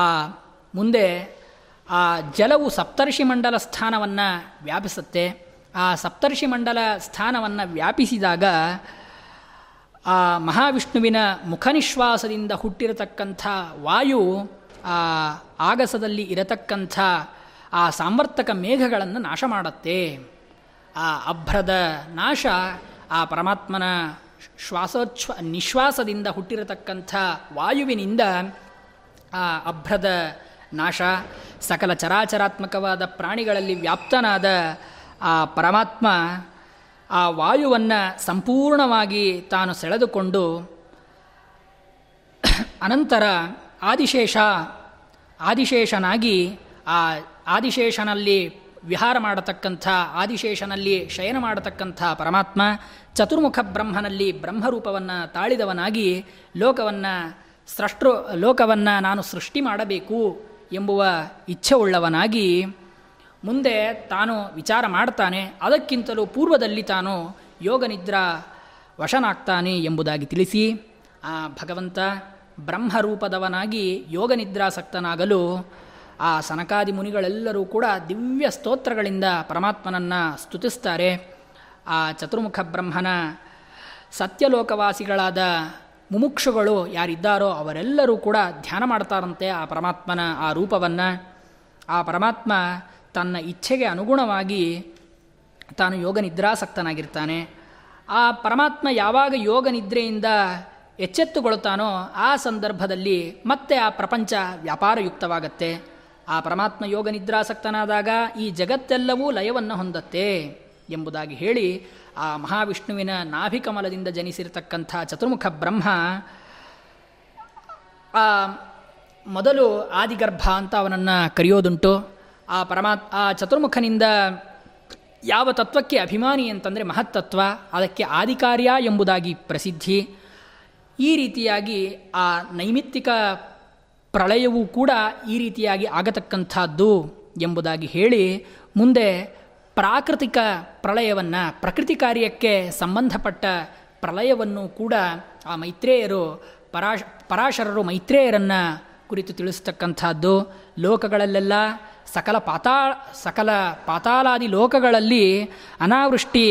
ಆ ಮುಂದೆ ಆ ಜಲವು ಸಪ್ತರ್ಷಿ ಮಂಡಲ ಸ್ಥಾನವನ್ನು ವ್ಯಾಪಿಸುತ್ತೆ. ಆ ಸಪ್ತರ್ಷಿ ಮಂಡಲ ಸ್ಥಾನವನ್ನು ವ್ಯಾಪಿಸಿದಾಗ ಆ ಮಹಾವಿಷ್ಣುವಿನ ಮುಖನಿಶ್ವಾಸದಿಂದ ಹುಟ್ಟಿರತಕ್ಕಂಥ ವಾಯು ಆ ಆಗಸದಲ್ಲಿ ಇರತಕ್ಕಂಥ ಆ ಸಾಂವರ್ತಕ ಮೇಘಗಳನ್ನು ನಾಶ ಮಾಡುತ್ತೆ. ಆ ಅಭ್ರದ ನಾಶ ಆ ಪರಮಾತ್ಮನ ನಿಶ್ವಾಸದಿಂದ ಹುಟ್ಟಿರತಕ್ಕಂಥ ವಾಯುವಿನಿಂದ ಆ ಅಭ್ರದ ನಾಶ, ಸಕಲ ಚರಾಚರಾತ್ಮಕವಾದ ಪ್ರಾಣಿಗಳಲ್ಲಿ ವ್ಯಾಪ್ತನಾದ ಆ ಪರಮಾತ್ಮ ಆ ವಾಯುವನ್ನು ಸಂಪೂರ್ಣವಾಗಿ ತಾನು ಸೆಳೆದುಕೊಂಡು ಅನಂತರ ಆದಿಶೇಷನಾಗಿ ಆ ಆದಿಶೇಷನಲ್ಲಿ ವಿಹಾರ ಮಾಡತಕ್ಕಂಥ, ಆದಿಶೇಷನಲ್ಲಿ ಶಯನ ಮಾಡತಕ್ಕಂಥ ಪರಮಾತ್ಮ ಚತುರ್ಮುಖ ಬ್ರಹ್ಮನಲ್ಲಿ ಬ್ರಹ್ಮರೂಪವನ್ನು ತಾಳಿದವನಾಗಿ ಲೋಕವನ್ನು ನಾನು ಸೃಷ್ಟಿ ಮಾಡಬೇಕು ಎಂಬುವ ಇಚ್ಛೆ ಉಳ್ಳವನಾಗಿ ಮುಂದೆ ತಾನು ವಿಚಾರ ಮಾಡ್ತಾನೆ. ಅದಕ್ಕಿಂತಲೂ ಪೂರ್ವದಲ್ಲಿ ತಾನು ಯೋಗನಿದ್ರಾ ವಶನಾಗ್ತಾನೆ ಎಂಬುದಾಗಿ ತಿಳಿಸಿ ಆ ಭಗವಂತ ಬ್ರಹ್ಮರೂಪದವನಾಗಿ ಯೋಗನಿದ್ರಾಸಕ್ತನಾಗಲು ಆ ಸನಕಾದಿ ಮುನಿಗಳೆಲ್ಲರೂ ಕೂಡ ದಿವ್ಯ ಸ್ತೋತ್ರಗಳಿಂದ ಪರಮಾತ್ಮನನ್ನು ಸ್ತುತಿಸ್ತಾರೆ. ಆ ಚತುರ್ಮುಖ ಬ್ರಹ್ಮನ ಸತ್ಯಲೋಕವಾಸಿಗಳಾದ ಮುಮುಕ್ಷುಗಳು ಯಾರಿದ್ದಾರೋ ಅವರೆಲ್ಲರೂ ಕೂಡ ಧ್ಯಾನ ಮಾಡ್ತಾರಂತೆ ಆ ಪರಮಾತ್ಮನ ಆ ರೂಪವನ್ನು. ಆ ಪರಮಾತ್ಮ ತನ್ನ ಇಚ್ಛೆಗೆ ಅನುಗುಣವಾಗಿ ತಾನು ಯೋಗನಿದ್ರಾಸಕ್ತನಾಗಿರ್ತಾನೆ. ಆ ಪರಮಾತ್ಮ ಯಾವಾಗ ಯೋಗನಿದ್ರೆಯಿಂದ ಎಚ್ಚೆತ್ತುಗೊಳ್ತಾನೋ ಆ ಸಂದರ್ಭದಲ್ಲಿ ಮತ್ತೆ ಆ ಪ್ರಪಂಚ ವ್ಯಾಪಾರಯುಕ್ತವಾಗತ್ತೆ. ಆ ಪರಮಾತ್ಮ ಯೋಗನಿದ್ರಾಸಕ್ತನಾದಾಗ ಈ ಜಗತ್ತೆಲ್ಲವೂ ಲಯವನ್ನು ಹೊಂದತ್ತೆ ಎಂಬುದಾಗಿ ಹೇಳಿ ಆ ಮಹಾವಿಷ್ಣುವಿನ ನಾಭಿಕಮಲದಿಂದ ಜನಿಸಿರತಕ್ಕಂಥ ಚತುರ್ಮುಖ ಬ್ರಹ್ಮ ಆ ಮೊದಲು ಆದಿಗರ್ಭ ಅಂತ ಅವನನ್ನು ಕರೆಯೋದುಂಟು. ಆ ಚತುರ್ಮುಖನಿಂದ ಯಾವ ತತ್ವಕ್ಕೆ ಅಭಿಮಾನಿ ಅಂತಂದರೆ ಮಹತ್ತತ್ವ, ಅದಕ್ಕೆ ಆದಿಕಾರ್ಯ ಎಂಬುದಾಗಿ ಪ್ರಸಿದ್ಧಿ. ಈ ರೀತಿಯಾಗಿ ಆ ನೈಮಿತ್ತಿಕ ಪ್ರಳಯವೂ ಕೂಡ ಈ ರೀತಿಯಾಗಿ ಆಗತಕ್ಕಂಥದ್ದು ಎಂಬುದಾಗಿ ಹೇಳಿ ಮುಂದೆ ಪ್ರಾಕೃತಿಕ ಪ್ರಳಯವನ್ನು, ಪ್ರಕೃತಿ ಕಾರ್ಯಕ್ಕೆ ಸಂಬಂಧಪಟ್ಟ ಪ್ರಳಯವನ್ನು ಕೂಡ ಆ ಮೈತ್ರೇಯರು ಪರಾಶರರು ಮೈತ್ರೇಯರನ್ನು ಕುರಿತು ತಿಳಿಸ್ತಕ್ಕಂಥದ್ದು. ಲೋಕಗಳಲ್ಲೆಲ್ಲ ಸಕಲ ಪಾತಾಲಾದಿ ಲೋಕಗಳಲ್ಲಿ ಅನಾವೃಷ್ಟಿ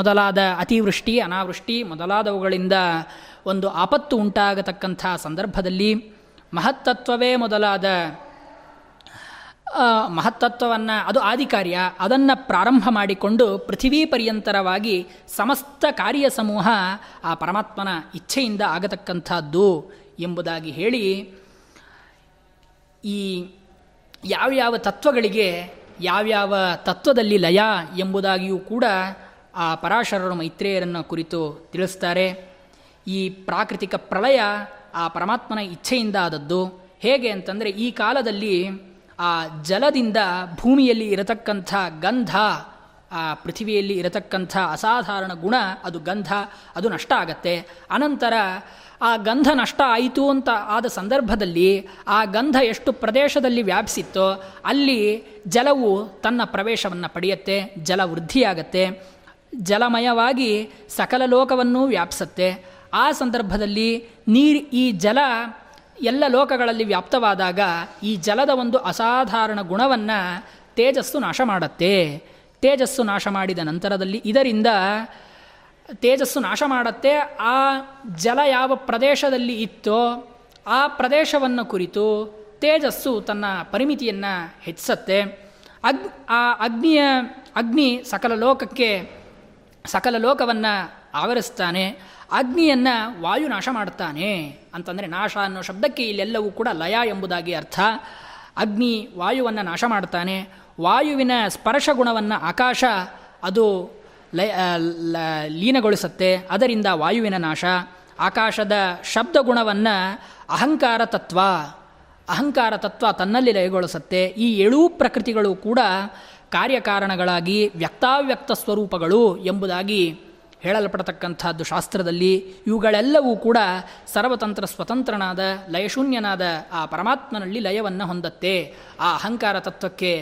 ಮೊದಲಾದ ಅತಿವೃಷ್ಟಿ ಅನಾವೃಷ್ಟಿ ಮೊದಲಾದವುಗಳಿಂದ ಒಂದು ಆಪತ್ತು ಉಂಟಾಗತಕ್ಕಂಥ ಸಂದರ್ಭದಲ್ಲಿ ಮಹತ್ತತ್ವವನ್ನು ಅದು ಆದಿಕಾರ್ಯ, ಅದನ್ನು ಪ್ರಾರಂಭ ಮಾಡಿಕೊಂಡು ಪೃಥ್ವೀ ಪರ್ಯಂತರವಾಗಿ ಸಮಸ್ತ ಕಾರ್ಯ ಸಮೂಹ ಆ ಪರಮಾತ್ಮನ ಇಚ್ಛೆಯಿಂದ ಆಗತಕ್ಕಂಥದ್ದು ಎಂಬುದಾಗಿ ಹೇಳಿ ಈ ಯಾವ್ಯಾವ ತತ್ವಗಳಿಗೆ ಯಾವ್ಯಾವ ತತ್ವದಲ್ಲಿ ಲಯ ಎಂಬುದಾಗಿಯೂ ಕೂಡ ಆ ಪರಾಶರರು ಮೈತ್ರೇಯರನ್ನು ಕುರಿತು ತಿಳಿಸ್ತಾರೆ. ಈ ಪ್ರಾಕೃತಿಕ ಪ್ರಳಯ ಆ ಪರಮಾತ್ಮನ ಇಚ್ಛೆಯಿಂದ ಆದದ್ದು. ಹೇಗೆ ಅಂತಂದರೆ ಈ ಕಾಲದಲ್ಲಿ ಆ ಜಲದಿಂದ ಭೂಮಿಯಲ್ಲಿ ಇರತಕ್ಕಂಥ ಗಂಧ, ಆ ಪೃಥ್ವಿಯಲ್ಲಿ ಇರತಕ್ಕಂಥ ಅಸಾಧಾರಣ ಗುಣ ಅದು ಗಂಧ, ಅದು ನಷ್ಟ ಆಗತ್ತೆ. ಅನಂತರ ಆ ಗಂಧ ನಷ್ಟ ಆಯಿತು ಅಂತ ಆದ ಸಂದರ್ಭದಲ್ಲಿ ಆ ಗಂಧ ಎಷ್ಟು ಪ್ರದೇಶದಲ್ಲಿ ವ್ಯಾಪಿಸಿತ್ತೋ ಅಲ್ಲಿ ಜಲವು ತನ್ನ ಪ್ರವೇಶವನ್ನು ಪಡೆಯುತ್ತೆ, ಜಲ ವೃದ್ಧಿಯಾಗತ್ತೆ, ಜಲಮಯವಾಗಿ ಸಕಲ ಲೋಕವನ್ನು ವ್ಯಾಪಿಸುತ್ತೆ. ಆ ಸಂದರ್ಭದಲ್ಲಿ ಈ ಜಲ ಎಲ್ಲ ಲೋಕಗಳಲ್ಲಿ ವ್ಯಾಪ್ತವಾದಾಗ ಈ ಜಲದ ಒಂದು ಅಸಾಧಾರಣ ಗುಣವನ್ನು ತೇಜಸ್ಸು ನಾಶ ಮಾಡುತ್ತೆ. ತೇಜಸ್ಸು ನಾಶ ಮಾಡಿದ ನಂತರದಲ್ಲಿ ಇದರಿಂದ ತೇಜಸ್ಸು ನಾಶ ಮಾಡುತ್ತೆ. ಆ ಜಲ ಯಾವ ಪ್ರದೇಶದಲ್ಲಿ ಇತ್ತೋ ಆ ಪ್ರದೇಶವನ್ನು ಕುರಿತು ತೇಜಸ್ಸು ತನ್ನ ಪರಿಮಿತಿಯನ್ನು ಹೆಚ್ಚಿಸುತ್ತೆ. ಅಗ್ನಿ ಸಕಲ ಲೋಕವನ್ನು ಆವರಿಸ್ತಾನೆ. ಅಗ್ನಿಯನ್ನು ವಾಯು ನಾಶ ಮಾಡ್ತಾನೆ ಅಂತಂದರೆ ನಾಶ ಅನ್ನೋ ಶಬ್ದಕ್ಕೆ ಇಲ್ಲೆಲ್ಲವೂ ಕೂಡ ಲಯ ಎಂಬುದಾಗಿ ಅರ್ಥ. ಅಗ್ನಿ ವಾಯುವನ್ನು ನಾಶ ಮಾಡ್ತಾನೆ. ವಾಯುವಿನ ಸ್ಪರ್ಶ ಗುಣವನ್ನು ಆಕಾಶ ಅದು ಲೀನಗೊಳಿಸುತ್ತೆ, ಅದರಿಂದ ವಾಯುವಿನ ನಾಶ. ಆಕಾಶದ ಶಬ್ದ ಗುಣವನ್ನು ಅಹಂಕಾರ ತತ್ವ, ಅಹಂಕಾರ ತತ್ವ ತನ್ನಲ್ಲಿ ಲಯಗೊಳಿಸುತ್ತೆ. ಈ ಏಳೂ ಪ್ರಕೃತಿಗಳು ಕೂಡ ಕಾರ್ಯಕಾರಣಗಳಾಗಿ ವ್ಯಕ್ತಾವ್ಯಕ್ತ ಸ್ವರೂಪಗಳು ಎಂಬುದಾಗಿ ಹೇಳಲ್ಪಡತಕ್ಕಂಥದ್ದು ಶಾಸ್ತ್ರದಲ್ಲಿ. ಇವುಗಳೆಲ್ಲವೂ ಕೂಡ ಸರ್ವತಂತ್ರ ಸ್ವತಂತ್ರನಾದ ಲಯಶೂನ್ಯನಾದ ಆ ಪರಮಾತ್ಮನಲ್ಲಿ ಲಯವನ್ನು ಹೊಂದತ್ತೆ. ಆ ಅಹಂಕಾರ ತತ್ವಕ್ಕೆ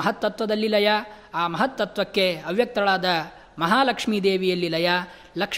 ಮಹತ್ತತ್ವದಲ್ಲಿ ಲಯ, ಆ ಮಹತ್ತತ್ವಕ್ಕೆ ಅವ್ಯಕ್ತಳಾದ ಮಹಾಲಕ್ಷ್ಮೀ ದೇವಿಯಲ್ಲಿ ಲಯ, ಲಕ್ಷ್ಮೀ